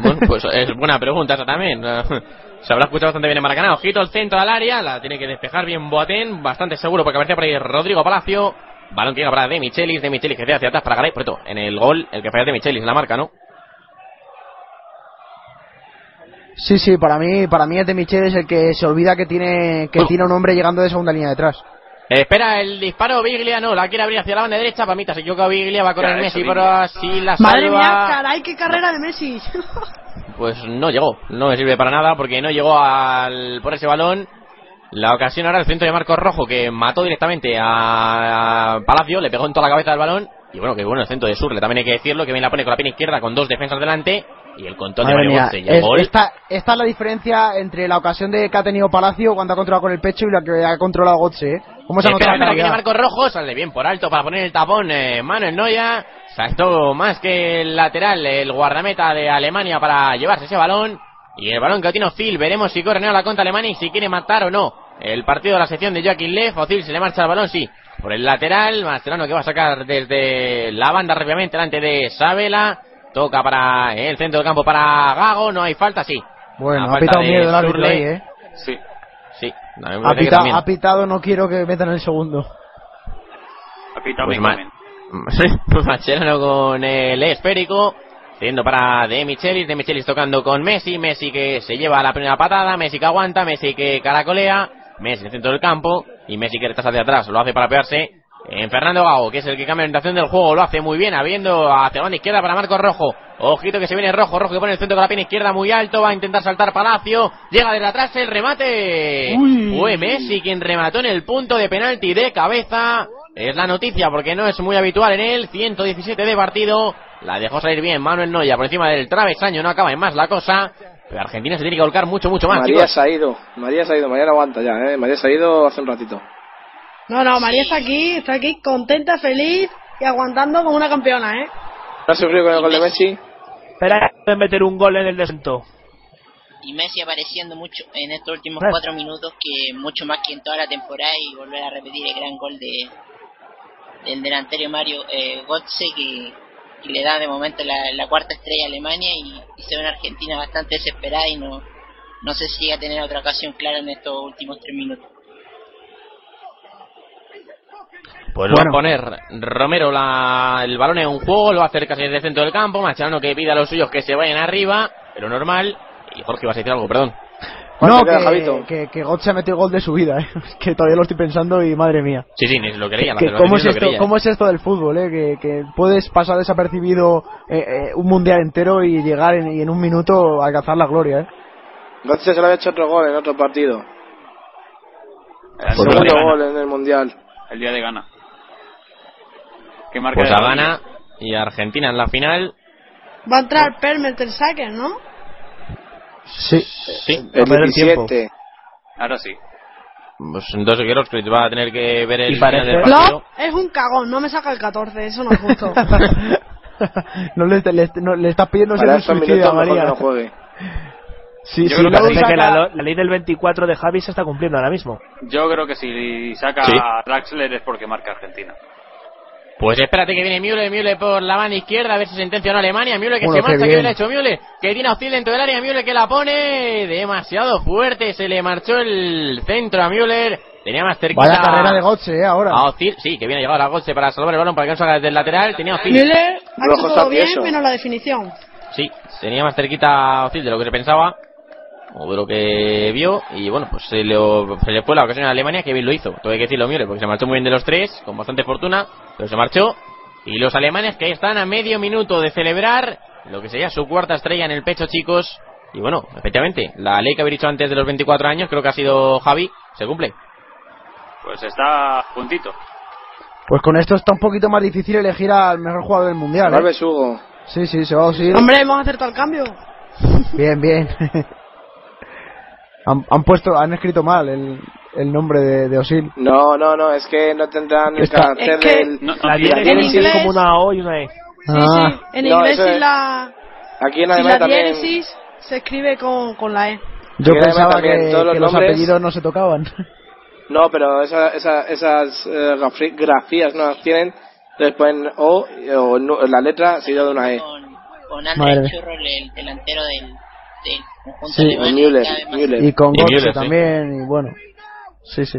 Bueno, pues es buena pregunta esa también. Se habrá escuchado bastante bien en Maracaná. Ojito el centro al área, la tiene que despejar bien Boateng, bastante seguro porque aparece por ahí Rodrigo Palacio. Balón que llega para De Michelis, De Michelis que se hacia atrás para Garay. Por esto, en el gol, el que falla De Michelis en la marca, ¿no? Sí, sí, para mí, para mí es De Micheli el que se olvida que tiene que uh. tiene un hombre llegando de segunda línea detrás. Espera, el disparo Biglia, no, la quiere abrir hacia la banda derecha, para mí se equivoca Biglia, va a correr Messi, Biglia. Pero así la salva. Madre mía, caray, qué carrera de Messi. Pues no llegó, no me sirve para nada porque no llegó al por ese balón. La ocasión ahora el centro de Marcos Rojo que mató directamente a, a Palacio, le pegó en toda la cabeza del balón. Y bueno, que bueno el centro de Schürrle, también hay que decirlo, que bien la pone con la pierna izquierda con dos defensas delante. Y el control de Mario Götze es, esta, esta es la diferencia entre la ocasión de que ha tenido Palacio cuando ha controlado con el pecho y la que ha controlado Götze, ¿eh? ¿Cómo se ha notado? Espera, espera, Marcos Rojo sale bien por alto para poner el tapón, eh, Manuel Neuer. Saltó más que el lateral, el guardameta de Alemania para llevarse ese balón. Y el balón que tiene Özil, veremos si corre o no la contra Alemania y si quiere matar o no el partido de la sección de Joaquín Löw. Özil se le marcha el balón, sí. por el lateral, Mascherano, que va a sacar desde la banda rápidamente delante de Sabela. Toca para el centro del campo para Gago. No hay falta, sí. Bueno, ha pitado miedo el árbitro ahí, ¿eh? Sí. Sí. No, ha, pitado, ha pitado, no quiero que metan el segundo. Ha pitado pues bien. Pues Mascherano con el esférico. Siendo para De Michelis, De Michelis tocando con Messi, Messi que se lleva la primera patada, Messi que aguanta, Messi que caracolea, Messi en el centro del campo y Messi que retrasa hacia atrás, lo hace para pegarse en Fernando Gago, que es el que cambia la orientación del juego, lo hace muy bien, abriendo hacia la banda izquierda para Marcos Rojo, ojito que se viene Rojo, Rojo que pone el centro con la pierna izquierda muy alto, va a intentar saltar Palacio, llega desde atrás el remate. Uy. Fue Messi quien remató en el punto de penalti de cabeza, es la noticia porque no es muy habitual en él, ciento diecisiete de partido. La dejó salir bien Manuel Neuer por encima del travesaño, no acaba en más la cosa. Pero Argentina se tiene que volcar mucho, mucho más. María se ha ido, María se ha ido, María no aguanta ya, ¿eh? María se ha ido hace un ratito. No, no, María está aquí, está aquí contenta, feliz y aguantando como una campeona, ¿eh? ¿Ha sufrido con el gol de Messi? Espera, de meter un gol en el descuento. Y Messi apareciendo mucho en estos últimos cuatro minutos, que mucho más que en toda la temporada, y volver a repetir el gran gol de del delantero Mario eh, Götze, que... y le da de momento la, la cuarta estrella a Alemania, y, y se ve en Argentina bastante desesperada y no, no sé si va a tener otra ocasión clara en estos últimos tres minutos. Pues bueno, va a poner Romero la, el balón en un juego, lo va a hacer casi desde el centro del campo, Mascherano que pide a los suyos que se vayan arriba, pero normal, y Jorge, vas a decir algo, perdón. No, que, que, que Götze ha metido gol de su vida, ¿eh? Que todavía lo estoy pensando y madre mía. Sí, sí, lo creía. Que, que, ¿cómo, es esto, lo creía. ¿Cómo es esto del fútbol? ¿eh? Que, que puedes pasar desapercibido eh, eh, un mundial entero y llegar en, y en un minuto a alcanzar la gloria. ¿eh? Götze se le había hecho otro gol en otro partido. El segundo gol en el mundial. El día de Ghana. ¿Qué marca pues a Ghana y Argentina en la final. Va a entrar Permeter Sacker, ¿no? Sí, sí, el diecisiete. Ahora sí. Pues entonces Geroldskrits va a tener que ver el final del partido. No, es un cagón, no me saca el catorce, eso no es justo. no le, le, no, le está pidiendo ser un suicidio a María. No juegue. Sí, yo sí, creo que, que, saca... que la, la ley del veinticuatro de Javi se está cumpliendo ahora mismo. Yo creo que si saca ¿Sí? a Draxler es porque marca Argentina. Pues espérate que viene Müller, Müller por la banda izquierda, a ver si sentencia o no Alemania, Müller que bueno, se marcha, que bien ha hecho Müller, que tiene a Özil dentro del área, Müller que la pone demasiado fuerte, se le marchó el centro a Müller, tenía más cerca. Vaya carrera de Götze, eh, ahora. A Özil, sí, que bien ha llegado a Götze para salvar el balón para que no salga desde el lateral, tenía a Özil. Müller ha hecho todo bien, menos la definición. Sí, tenía más cerquita a Özil de lo que se pensaba, o de lo que vio, y bueno, pues se le, se le fue la ocasión a Alemania, que bien lo hizo, tuve que decirlo Müller, porque se marchó muy bien de los tres, con bastante fortuna, pero se marchó, y los alemanes que están a medio minuto de celebrar lo que sería su cuarta estrella en el pecho, chicos, y bueno, efectivamente, la ley que había dicho antes de los veinticuatro años, creo que ha sido Javi, se cumple. Pues está puntito. Pues con esto está un poquito más difícil elegir al mejor jugador del mundial, ¿eh? Alves Hugo. Sí, sí, se va a seguir. Hombre, hemos acertado el cambio. Bien, bien. Han, han puesto, han escrito mal el, el nombre de, de Özil. No, no, no, es que no tendrán el carácter del... No, la diéresis es como una O y una E. Sí, ah. sí, en no, inglés es... y la... Aquí en Alemania la diéresis también... se escribe con, con la E. Yo Aquí pensaba que, que los, los nombres... apellidos no se tocaban. No, pero esa, esa, esas eh, grafías no las tienen, les ponen O, o no, la letra seguida de una E. Con, con André Schürrle, el delantero del... del... Sí, alemán, Müller, y, Müller. y con Götze también, sí. Y bueno, sí, sí.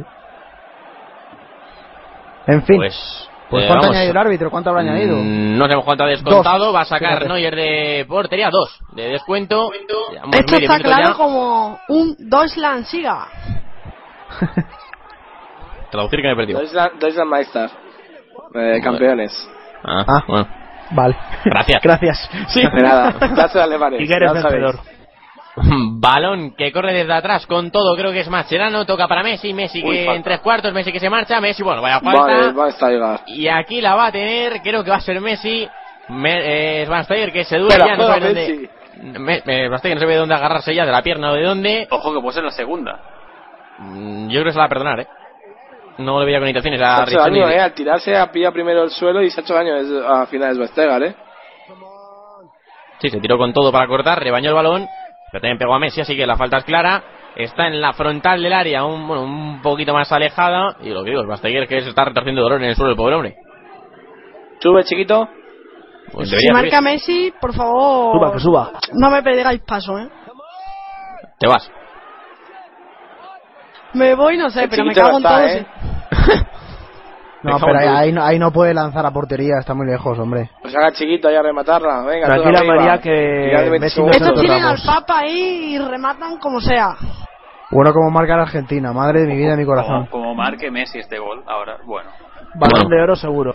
En fin, pues, pues ¿cuánto eh, ha añadido el árbitro? ¿Cuánto habrá añadido? No sabemos cuánto ha descontado, dos. Va a sacar sí, Neuer de portería, dos de descuento. Llevamos Esto está claro ya. Como un Deutschland siga. Traducir que me he perdido. Deutschland, Deutschland Meister, eh, campeones. Ah, ah, bueno. Vale. Gracias. Gracias. Sí. De nada. Gracias alemanes. Y que eres vencedor. Balón que corre desde atrás con todo, creo que es Mascherano, toca para Messi, Messi Uy, que falta. en tres cuartos, Messi que se marcha, Messi, bueno, vaya falta, vale, y aquí la va a tener, creo que va a ser Messi, Me, eh, Schweinsteiger que se duele, ya no sabe dónde, Me, eh, Schweinsteiger no sabe de dónde agarrarse ya, de la pierna o de dónde. Ojo que puede ser la segunda. Mm, yo creo que se la va a perdonar, eh. No le veía con intenciones a Richard. Se ha hecho daño, eh, al tirarse ha pillado primero el suelo y se ha hecho daño al final de Schweinsteiger, eh. Sí, se tiró con todo para cortar, rebañó el balón. Pero también pegó a Messi, así que la falta es clara. está en la frontal del área, un, bueno, un poquito más alejada, y lo que digo es Schweinsteiger, que se está retorciendo dolor en el suelo el pobre hombre. Sube, chiquito. Pues si marca subir. Messi, por favor, suba, que suba. No me perdáis paso, ¿eh? Te vas. Me voy, no sé, el pero me cago en todo. ¿Eh? No, pero ahí, ahí, no, ahí no puede lanzar a portería, está muy lejos, hombre. Pues haga chiquito ahí a rematarla. Venga, tranquila, María, que Messi no. Estos tienen al Papa ahí y rematan como sea. Bueno, como marca la Argentina, madre de mi vida y mi corazón. Como, como marque Messi este gol, ahora, bueno. Balón de oro seguro.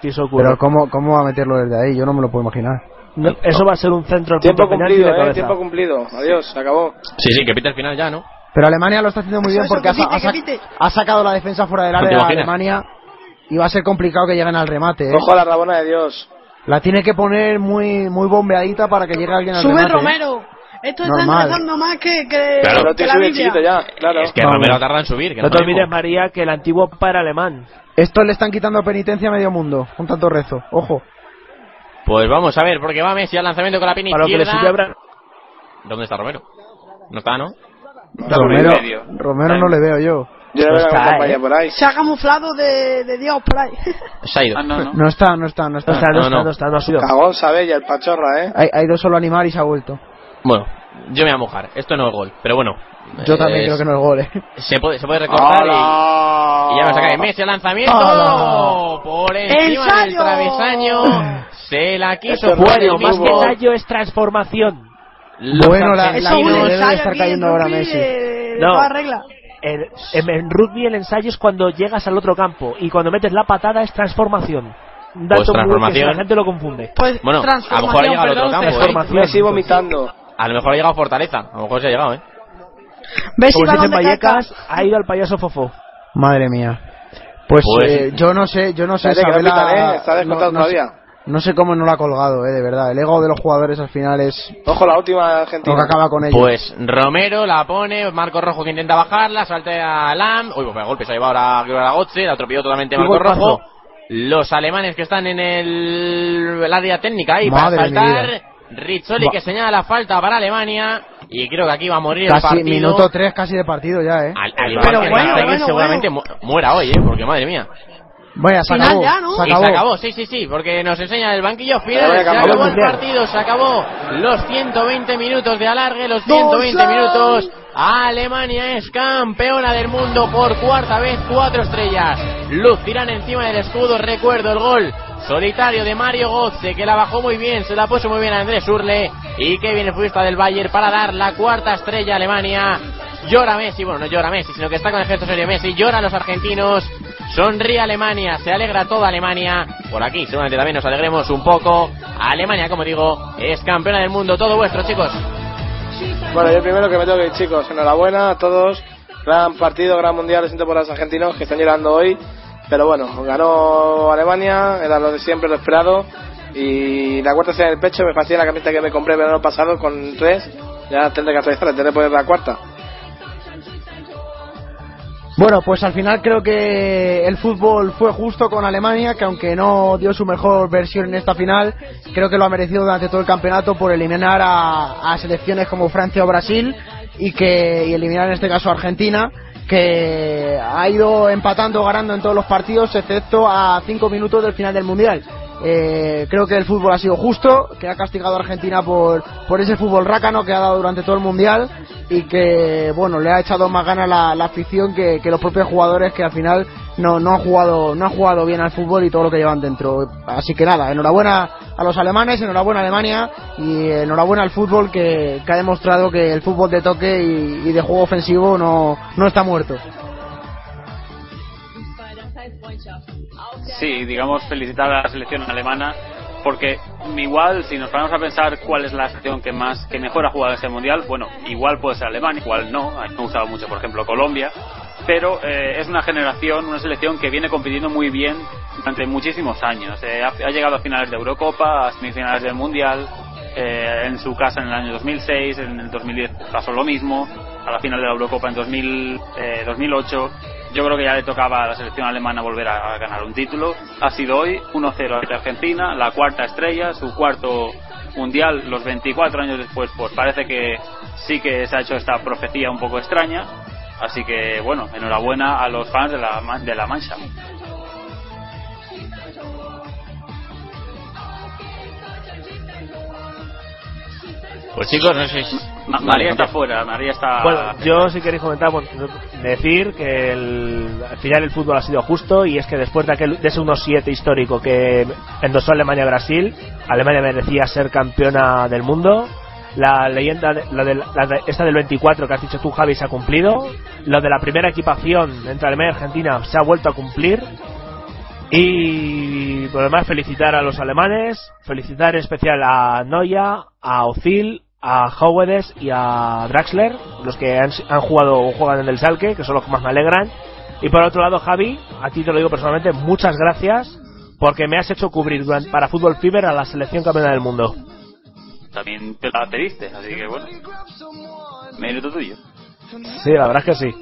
Pero ¿cómo, cómo va a meterlo desde ahí? Yo no me lo puedo imaginar. No, eso va a ser un centro al tiempo cumplido, eh, tiempo cumplido. Adiós, se acabó. Sí, sí, que pita el final ya, ¿no? Pero Alemania lo está haciendo muy bien porque eso, ha, pite, ha, ha sacado la defensa fuera del área de Alemania y va a ser complicado que lleguen al remate, ¿eh? Ojo a la Rabona de Dios. La tiene que poner muy muy bombeadita para que llegue alguien al remate. ¡Sube Romero! ¿Eh? Esto está empezando más que, que, claro, que, que la Biblia ya, claro. Es que no, Romero tarda en subir. Que no, no te olvides, María, que el antiguo Papa era alemán. Esto le están quitando penitencia a medio mundo, con tanto rezo. Ojo. Pues vamos a ver, porque va Messi al lanzamiento con la pina izquierda. ¿Dónde está Romero? No está, ¿no? no Romero, Romero no le veo yo. Yo no está, eh. por ahí. Se ha camuflado de, de Dios por ahí. Se ha ido. Ah, no, no. no está, no está, no está. No está, no, no, no, no está, no ha sido. Cagón, Sabella, el pachorra, ¿eh? Ha, ha ido solo a animar y se ha vuelto. Bueno, yo me voy a mojar. Esto no es gol, pero bueno. Yo eh, también es... creo que no es gol, ¿eh? Se puede, se puede recortar y, y ya nos saca. Messi al lanzamiento. ¡Ala! Por encima ¡ensayo! Del travesaño. Se la quiso. Bueno, más que ensayo es transformación. Los bueno, la, la, la le debe estar cayendo ahora Messi. Eh, no. Arregla. En, en, en rugby el ensayo es cuando llegas al otro campo y cuando metes la patada es transformación. Un dato pues transformación. Que si la gente lo confunde. Pues bueno, a lo mejor ha llegado al otro campo. Me estoy vomitando. A lo mejor ha llegado Fortaleza. A lo mejor se ha llegado, ¿eh? Ves si en Vallecas ha ido al payaso Fofó. Madre mía. Pues, pues eh, yo no sé, yo no sé. Sabela, eh, está descontado no, no todavía. Sé. No sé cómo no lo ha colgado, eh, de verdad. El ego de los jugadores al final es... Ojo, la última Argentina. Lo que acaba con ello. Pues Romero la pone, Marcos Rojo que intenta bajarla, salta a Lahm. Uy, pues vaya golpe, se ha llevado ahora a Götze, la atropelló totalmente Marcos Rojo. Los alemanes que están en el, el área técnica ahí Madre para saltar. Rizzoli va. Que señala la falta para Alemania. Y creo que aquí va a morir casi el partido. Minuto tres casi de partido ya, eh. Al, al Pero bueno, bueno, bueno, seguramente bueno. muera hoy, eh, porque madre mía. Bueno, se acabó, ya, ¿no? se acabó. Y se acabó, sí, sí, sí, porque nos enseña el banquillo Fidel, se acabó el partido, se acabó los ciento veinte minutos de alargue, los ciento veinte minutos. Alemania es campeona del mundo por cuarta vez, cuatro estrellas. Lucirán encima del escudo, recuerdo el gol solitario de Mario Götze, que la bajó muy bien, se la puso muy bien a André Schürrle y que viene futbolista del Bayern para dar la cuarta estrella a Alemania. Llora Messi, bueno, no llora Messi, sino que está con el gesto serio Messi, lloran los argentinos, sonríe Alemania, se alegra toda Alemania. Por aquí seguramente también nos alegremos un poco. Alemania, como digo, es campeona del mundo. Todo vuestro, chicos. Bueno, yo primero que me tengo que ir, chicos. Enhorabuena a todos. Gran partido, gran mundial. Lo siento por los argentinos que están llorando hoy. Pero bueno, ganó Alemania, era lo de siempre, lo esperado. Y la cuarta estrella en el pecho, me fascina la camiseta que me compré el verano pasado con tres. Ya tendré que actualizarla, tendré que poner la cuarta. Bueno, pues al final creo que el fútbol fue justo con Alemania, que aunque no dio su mejor versión en esta final, creo que lo ha merecido durante todo el campeonato por eliminar a, a selecciones como Francia o Brasil y que y eliminar en este caso a Argentina, que ha ido empatando, ganando en todos los partidos, excepto a cinco minutos del final del Mundial. Eh, creo que el fútbol ha sido justo, que ha castigado a Argentina por, por ese fútbol rácano que ha dado durante todo el Mundial y que, bueno, le ha echado más ganas la, la afición que, que los propios jugadores, que al final no, no han jugado no han jugado bien al fútbol y todo lo que llevan dentro. Así que nada, enhorabuena a los alemanes, enhorabuena a Alemania y enhorabuena al fútbol que, que ha demostrado que el fútbol de toque y, y de juego ofensivo no, no está muerto. Sí, digamos, felicitar a la selección alemana, porque igual si nos paramos a pensar cuál es la selección que más que mejor ha jugado este mundial, bueno, igual puede ser Alemania, igual no, me ha gustado mucho por ejemplo Colombia, pero eh, es una generación, una selección que viene compitiendo muy bien durante muchísimos años, eh, ha, ha llegado a finales de Eurocopa, a semifinales del mundial, eh, en su casa en el año dos mil seis, en el dos mil diez pasó lo mismo, a la final de la Eurocopa en dos mil, eh, dos mil ocho. Yo creo que ya le tocaba a la selección alemana volver a, a ganar un título. Ha sido hoy uno cero ante Argentina, la cuarta estrella, su cuarto mundial los veinticuatro años después, pues parece que sí que se ha hecho esta profecía un poco extraña. Así que bueno, enhorabuena a los fans de la, de la Mancha. Pues chicos, no sé. Ma- María está fuera, María está. Bueno, yo si queréis comentar, bueno, decir que el, al final el fútbol ha sido justo, y es que después de aquel de ese uno siete histórico que endosó Alemania-Brasil, Alemania merecía ser campeona del mundo. La leyenda, de, la de, la de, esta del veinticuatro que has dicho tú, Javi, se ha cumplido. Lo de la primera equipación entre Alemania y Argentina se ha vuelto a cumplir. Y por lo demás, felicitar a los alemanes, felicitar en especial a Neuer, a Özil, a Howeders y a Draxler, los que han, han jugado o juegan en el Schalke, que son los que más me alegran. Y por otro lado, Javi, a ti te lo digo personalmente, muchas gracias, porque me has hecho cubrir durante, para Fútbol Fever, a la selección campeona del mundo. También te la pediste, así que bueno, mérito tuyo. Sí, la verdad es que sí.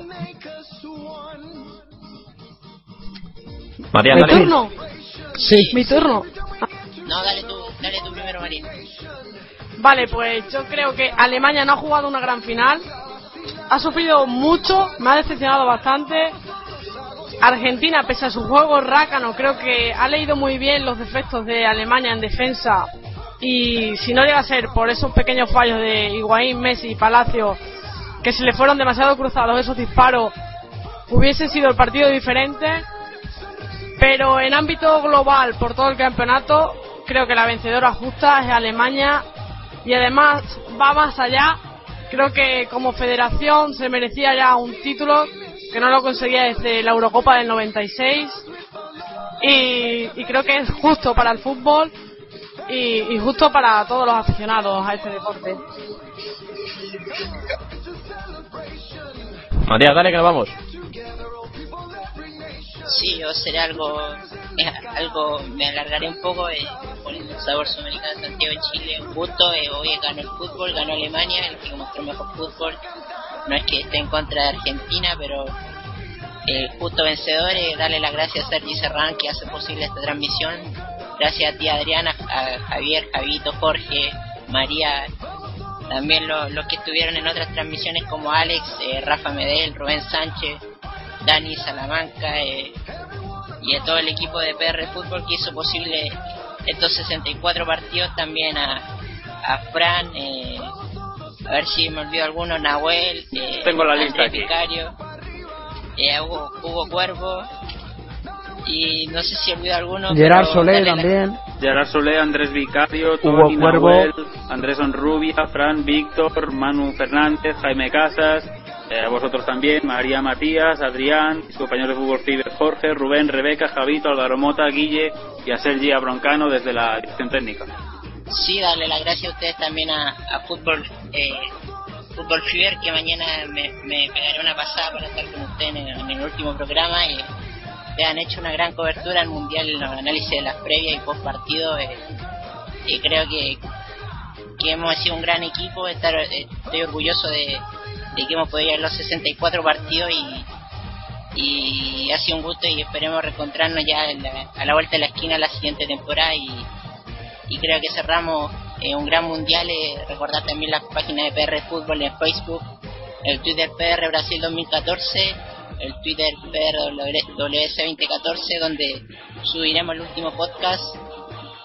María, ¿mi turno? Sí. ¿Mi turno? No, dale tú, dale tú primero, María. Vale, pues yo creo que Alemania no ha jugado una gran final. Ha sufrido mucho, me ha decepcionado bastante. Argentina, pese a su juego rácano, creo que ha leído muy bien los defectos de Alemania en defensa. Y si no llega a ser por esos pequeños fallos de Higuaín, Messi y Palacio, que se le fueron demasiado cruzados esos disparos, hubiese sido el partido diferente. Pero en ámbito global, por todo el campeonato, creo que la vencedora justa es Alemania, y además va más allá. Creo que como federación se merecía ya un título que no lo conseguía desde la Eurocopa del noventa y seis, y, y creo que es justo para el fútbol y, y justo para todos los aficionados a este deporte. Matías, dale que nos vamos. Sí, yo seré algo, eh, algo, me alargaré un poco eh, poniendo el sabor sudamericano de Santiago de Chile justo. Eh, hoy ganó el fútbol, ganó Alemania, el que mostró mejor fútbol. No es que esté en contra de Argentina, pero eh, justo vencedor. Eh, darle las gracias a Sergi Serrán, que hace posible esta transmisión. Gracias a ti, Adriana, a Javier, Javito, Jorge, María, también lo, los que estuvieron en otras transmisiones como Alex, eh, Rafa Medel, Rubén Sánchez, Dani Salamanca, eh, y a todo el equipo de P R Fútbol que hizo posible estos sesenta y cuatro partidos. También a, a Fran, eh, a ver si me olvido alguno, Nahuel, eh, tengo la lista aquí, Vicario, eh, Hugo, Hugo Cuervo, y no sé si olvido alguno. Gerard Solé también. La... Gerard Solé, Andrés Vicario, Hugo Tony, Cuervo, Nahuel, Andrés Onrubia, Fran, Víctor, Manu Fernández, Jaime Casas. Eh, a vosotros también, María, Matías, Adrián, mis compañeros de Fútbol Fever, Jorge, Rubén, Rebeca, Javito, Álvaro Mota, Guille y a Sergi Abroncano desde la dirección técnica. Sí, darle las gracias a ustedes también a, a Fútbol eh, Fútbol Fever, que mañana me, me pegaré una pasada para estar con ustedes en, en el último programa. Y te han hecho una gran cobertura al Mundial en los análisis de las previas y post partido. Eh, y creo que, que hemos sido un gran equipo. Estar, eh, estoy orgulloso de... de que hemos podido llegar a los sesenta y cuatro partidos, y, y ha sido un gusto, y esperemos reencontrarnos ya en la, a la vuelta de la esquina la siguiente temporada, y, y creo que cerramos eh, un gran mundial. Eh, recordad también la página de P R Fútbol en Facebook, el Twitter P R Brasil dos mil catorce, el Twitter P R W S dos mil catorce, donde subiremos el último podcast.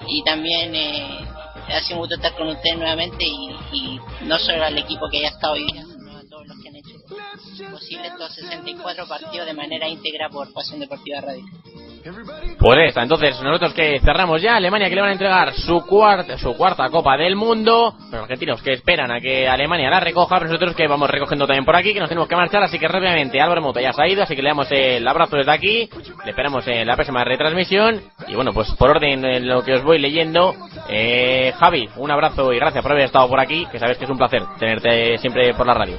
Y también eh, ha sido un gusto estar con ustedes nuevamente, y, y no solo al equipo que ya está hoy, los que han hecho posible estos sesenta y cuatro partidos de manera íntegra por Pasión Deportiva Radio. Pues esta, entonces, nosotros que cerramos ya. Alemania, que le van a entregar su cuarta su cuarta Copa del Mundo. Los argentinos que esperan a que Alemania la recoja, pero nosotros que vamos recogiendo también por aquí, que nos tenemos que marchar, así que rápidamente Álvaro Mota ya se ha ido, así que le damos el abrazo desde aquí, le esperamos en la próxima retransmisión. Y bueno, pues por orden en lo que os voy leyendo, eh, Javi, un abrazo y gracias por haber estado por aquí, que sabes que es un placer tenerte siempre por la radio.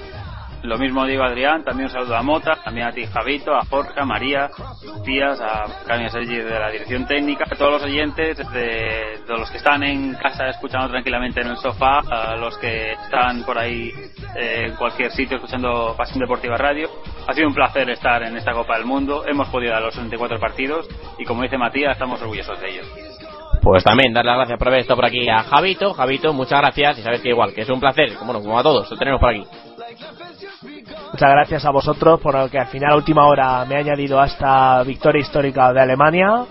Lo mismo digo, Adrián, también un saludo a Mota, también a ti, Javito, a Jorge, a María, a Tías, a Cami Sergi de la dirección técnica, a todos los oyentes, de, de los que están en casa escuchando tranquilamente en el sofá, a los que están por ahí eh, en cualquier sitio escuchando Pasión Deportiva Radio. Ha sido un placer estar en esta Copa del Mundo, hemos podido dar los sesenta y cuatro partidos y, como dice Matías, estamos orgullosos de ellos. Pues también dar las gracias por haber estado por aquí a Javito. Javito, muchas gracias. Y sabes que igual, que es un placer, como, bueno, como a todos, lo tenemos por aquí. Muchas gracias a vosotros por el que al final, a última hora, me ha añadido a esta victoria histórica de Alemania.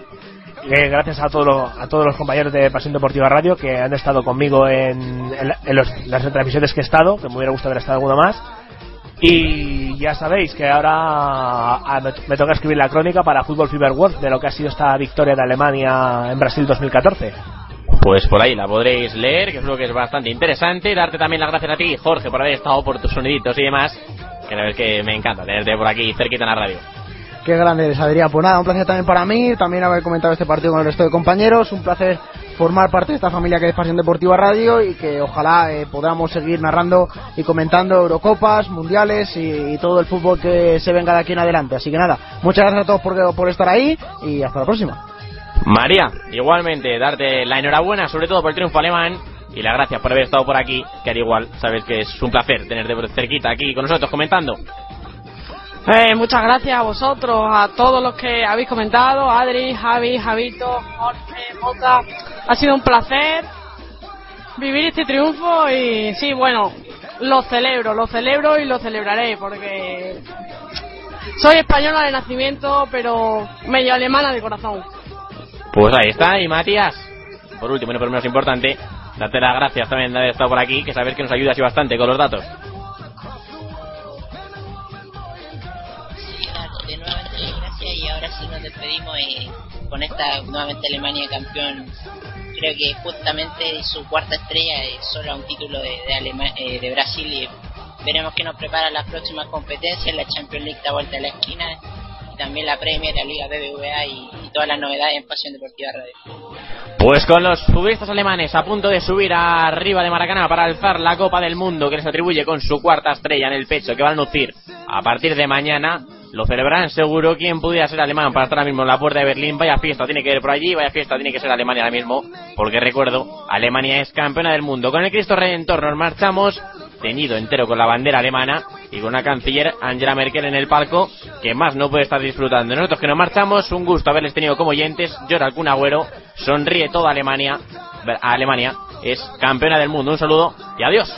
Eh, gracias a todos los, a todos los compañeros de Pasión Deportiva Radio que han estado conmigo en, en, en, los, en las retransmisiones que he estado, que me hubiera gustado haber estado alguno más. Y ya sabéis que ahora me toca escribir la crónica para Football Fever World de lo que ha sido esta victoria de Alemania en Brasil dos mil catorce. Pues por ahí la podréis leer, que creo que es bastante interesante. Darte también las gracias a ti, Jorge, por haber estado, por tus soniditos y demás, que la verdad es que me encanta tenerte por aquí cerquita en la radio. Qué grande eres, Adrián. Pues nada, un placer también para mí, también haber comentado este partido con el resto de compañeros. Un placer formar parte de esta familia que es Pasión Deportiva Radio y que ojalá eh, podamos seguir narrando y comentando Eurocopas, Mundiales y, y todo el fútbol que se venga de aquí en adelante. Así que nada, muchas gracias a todos por, por estar ahí y hasta la próxima. María, igualmente, darte la enhorabuena, sobre todo por el triunfo alemán, y las gracias por haber estado por aquí, que al igual sabes que es un placer tenerte cerquita aquí con nosotros comentando. Eh, muchas gracias a vosotros, a todos los que habéis comentado, Adri, Javi, Javito, Jorge, Mota. Ha sido un placer vivir este triunfo y sí, bueno, lo celebro, lo celebro y lo celebraré porque soy española de nacimiento, pero medio alemana de corazón. Pues ahí está, y Matías, por último, no por menos importante, date las gracias también de haber estado por aquí, que sabes que nos ayudas y bastante con los datos. Y ahora sí nos despedimos eh, con esta nuevamente Alemania campeón. Creo que justamente su cuarta estrella es eh, solo a un título de de, Alema- eh, de Brasil. Y veremos qué nos prepara las próximas competencias, la Champions League está vuelta a la esquina y también la Premier, la Liga B B V A y, y todas las novedades en Pasión Deportiva Radio. Pues con los futbolistas alemanes a punto de subir arriba de Maracaná para alzar la Copa del Mundo que les atribuye con su cuarta estrella en el pecho que van a lucir a partir de mañana. Lo celebrarán seguro. Quien pudiera ser alemán para estar ahora mismo en la puerta de Berlín, vaya fiesta tiene que ver por allí, vaya fiesta tiene que ser Alemania ahora mismo, porque recuerdo, Alemania es campeona del mundo. Con el Cristo Redentor nos marchamos, teñido entero con la bandera alemana y con una canciller, Angela Merkel, en el palco, que más no puede estar disfrutando. Nosotros que nos marchamos, un gusto haberles tenido como oyentes. Llora el Kun Agüero, sonríe toda Alemania, Alemania es campeona del mundo. Un saludo y adiós.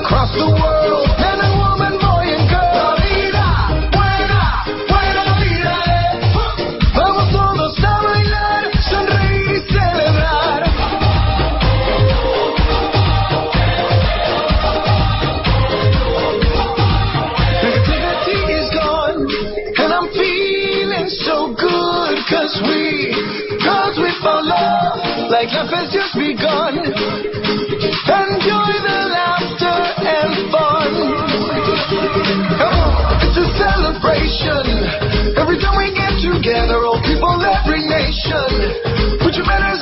Across the world, man and woman, boy and girl. Vida, buena, buena vida. Vamos todos a bailar, sonreír y celebrar. Negativity is gone, and I'm feeling so good. Cause we, cause we found love, like life has just begun. Enjoy the laughter and fun. Come on, it's a celebration. Every time we get together, all people, every nation. Put your manners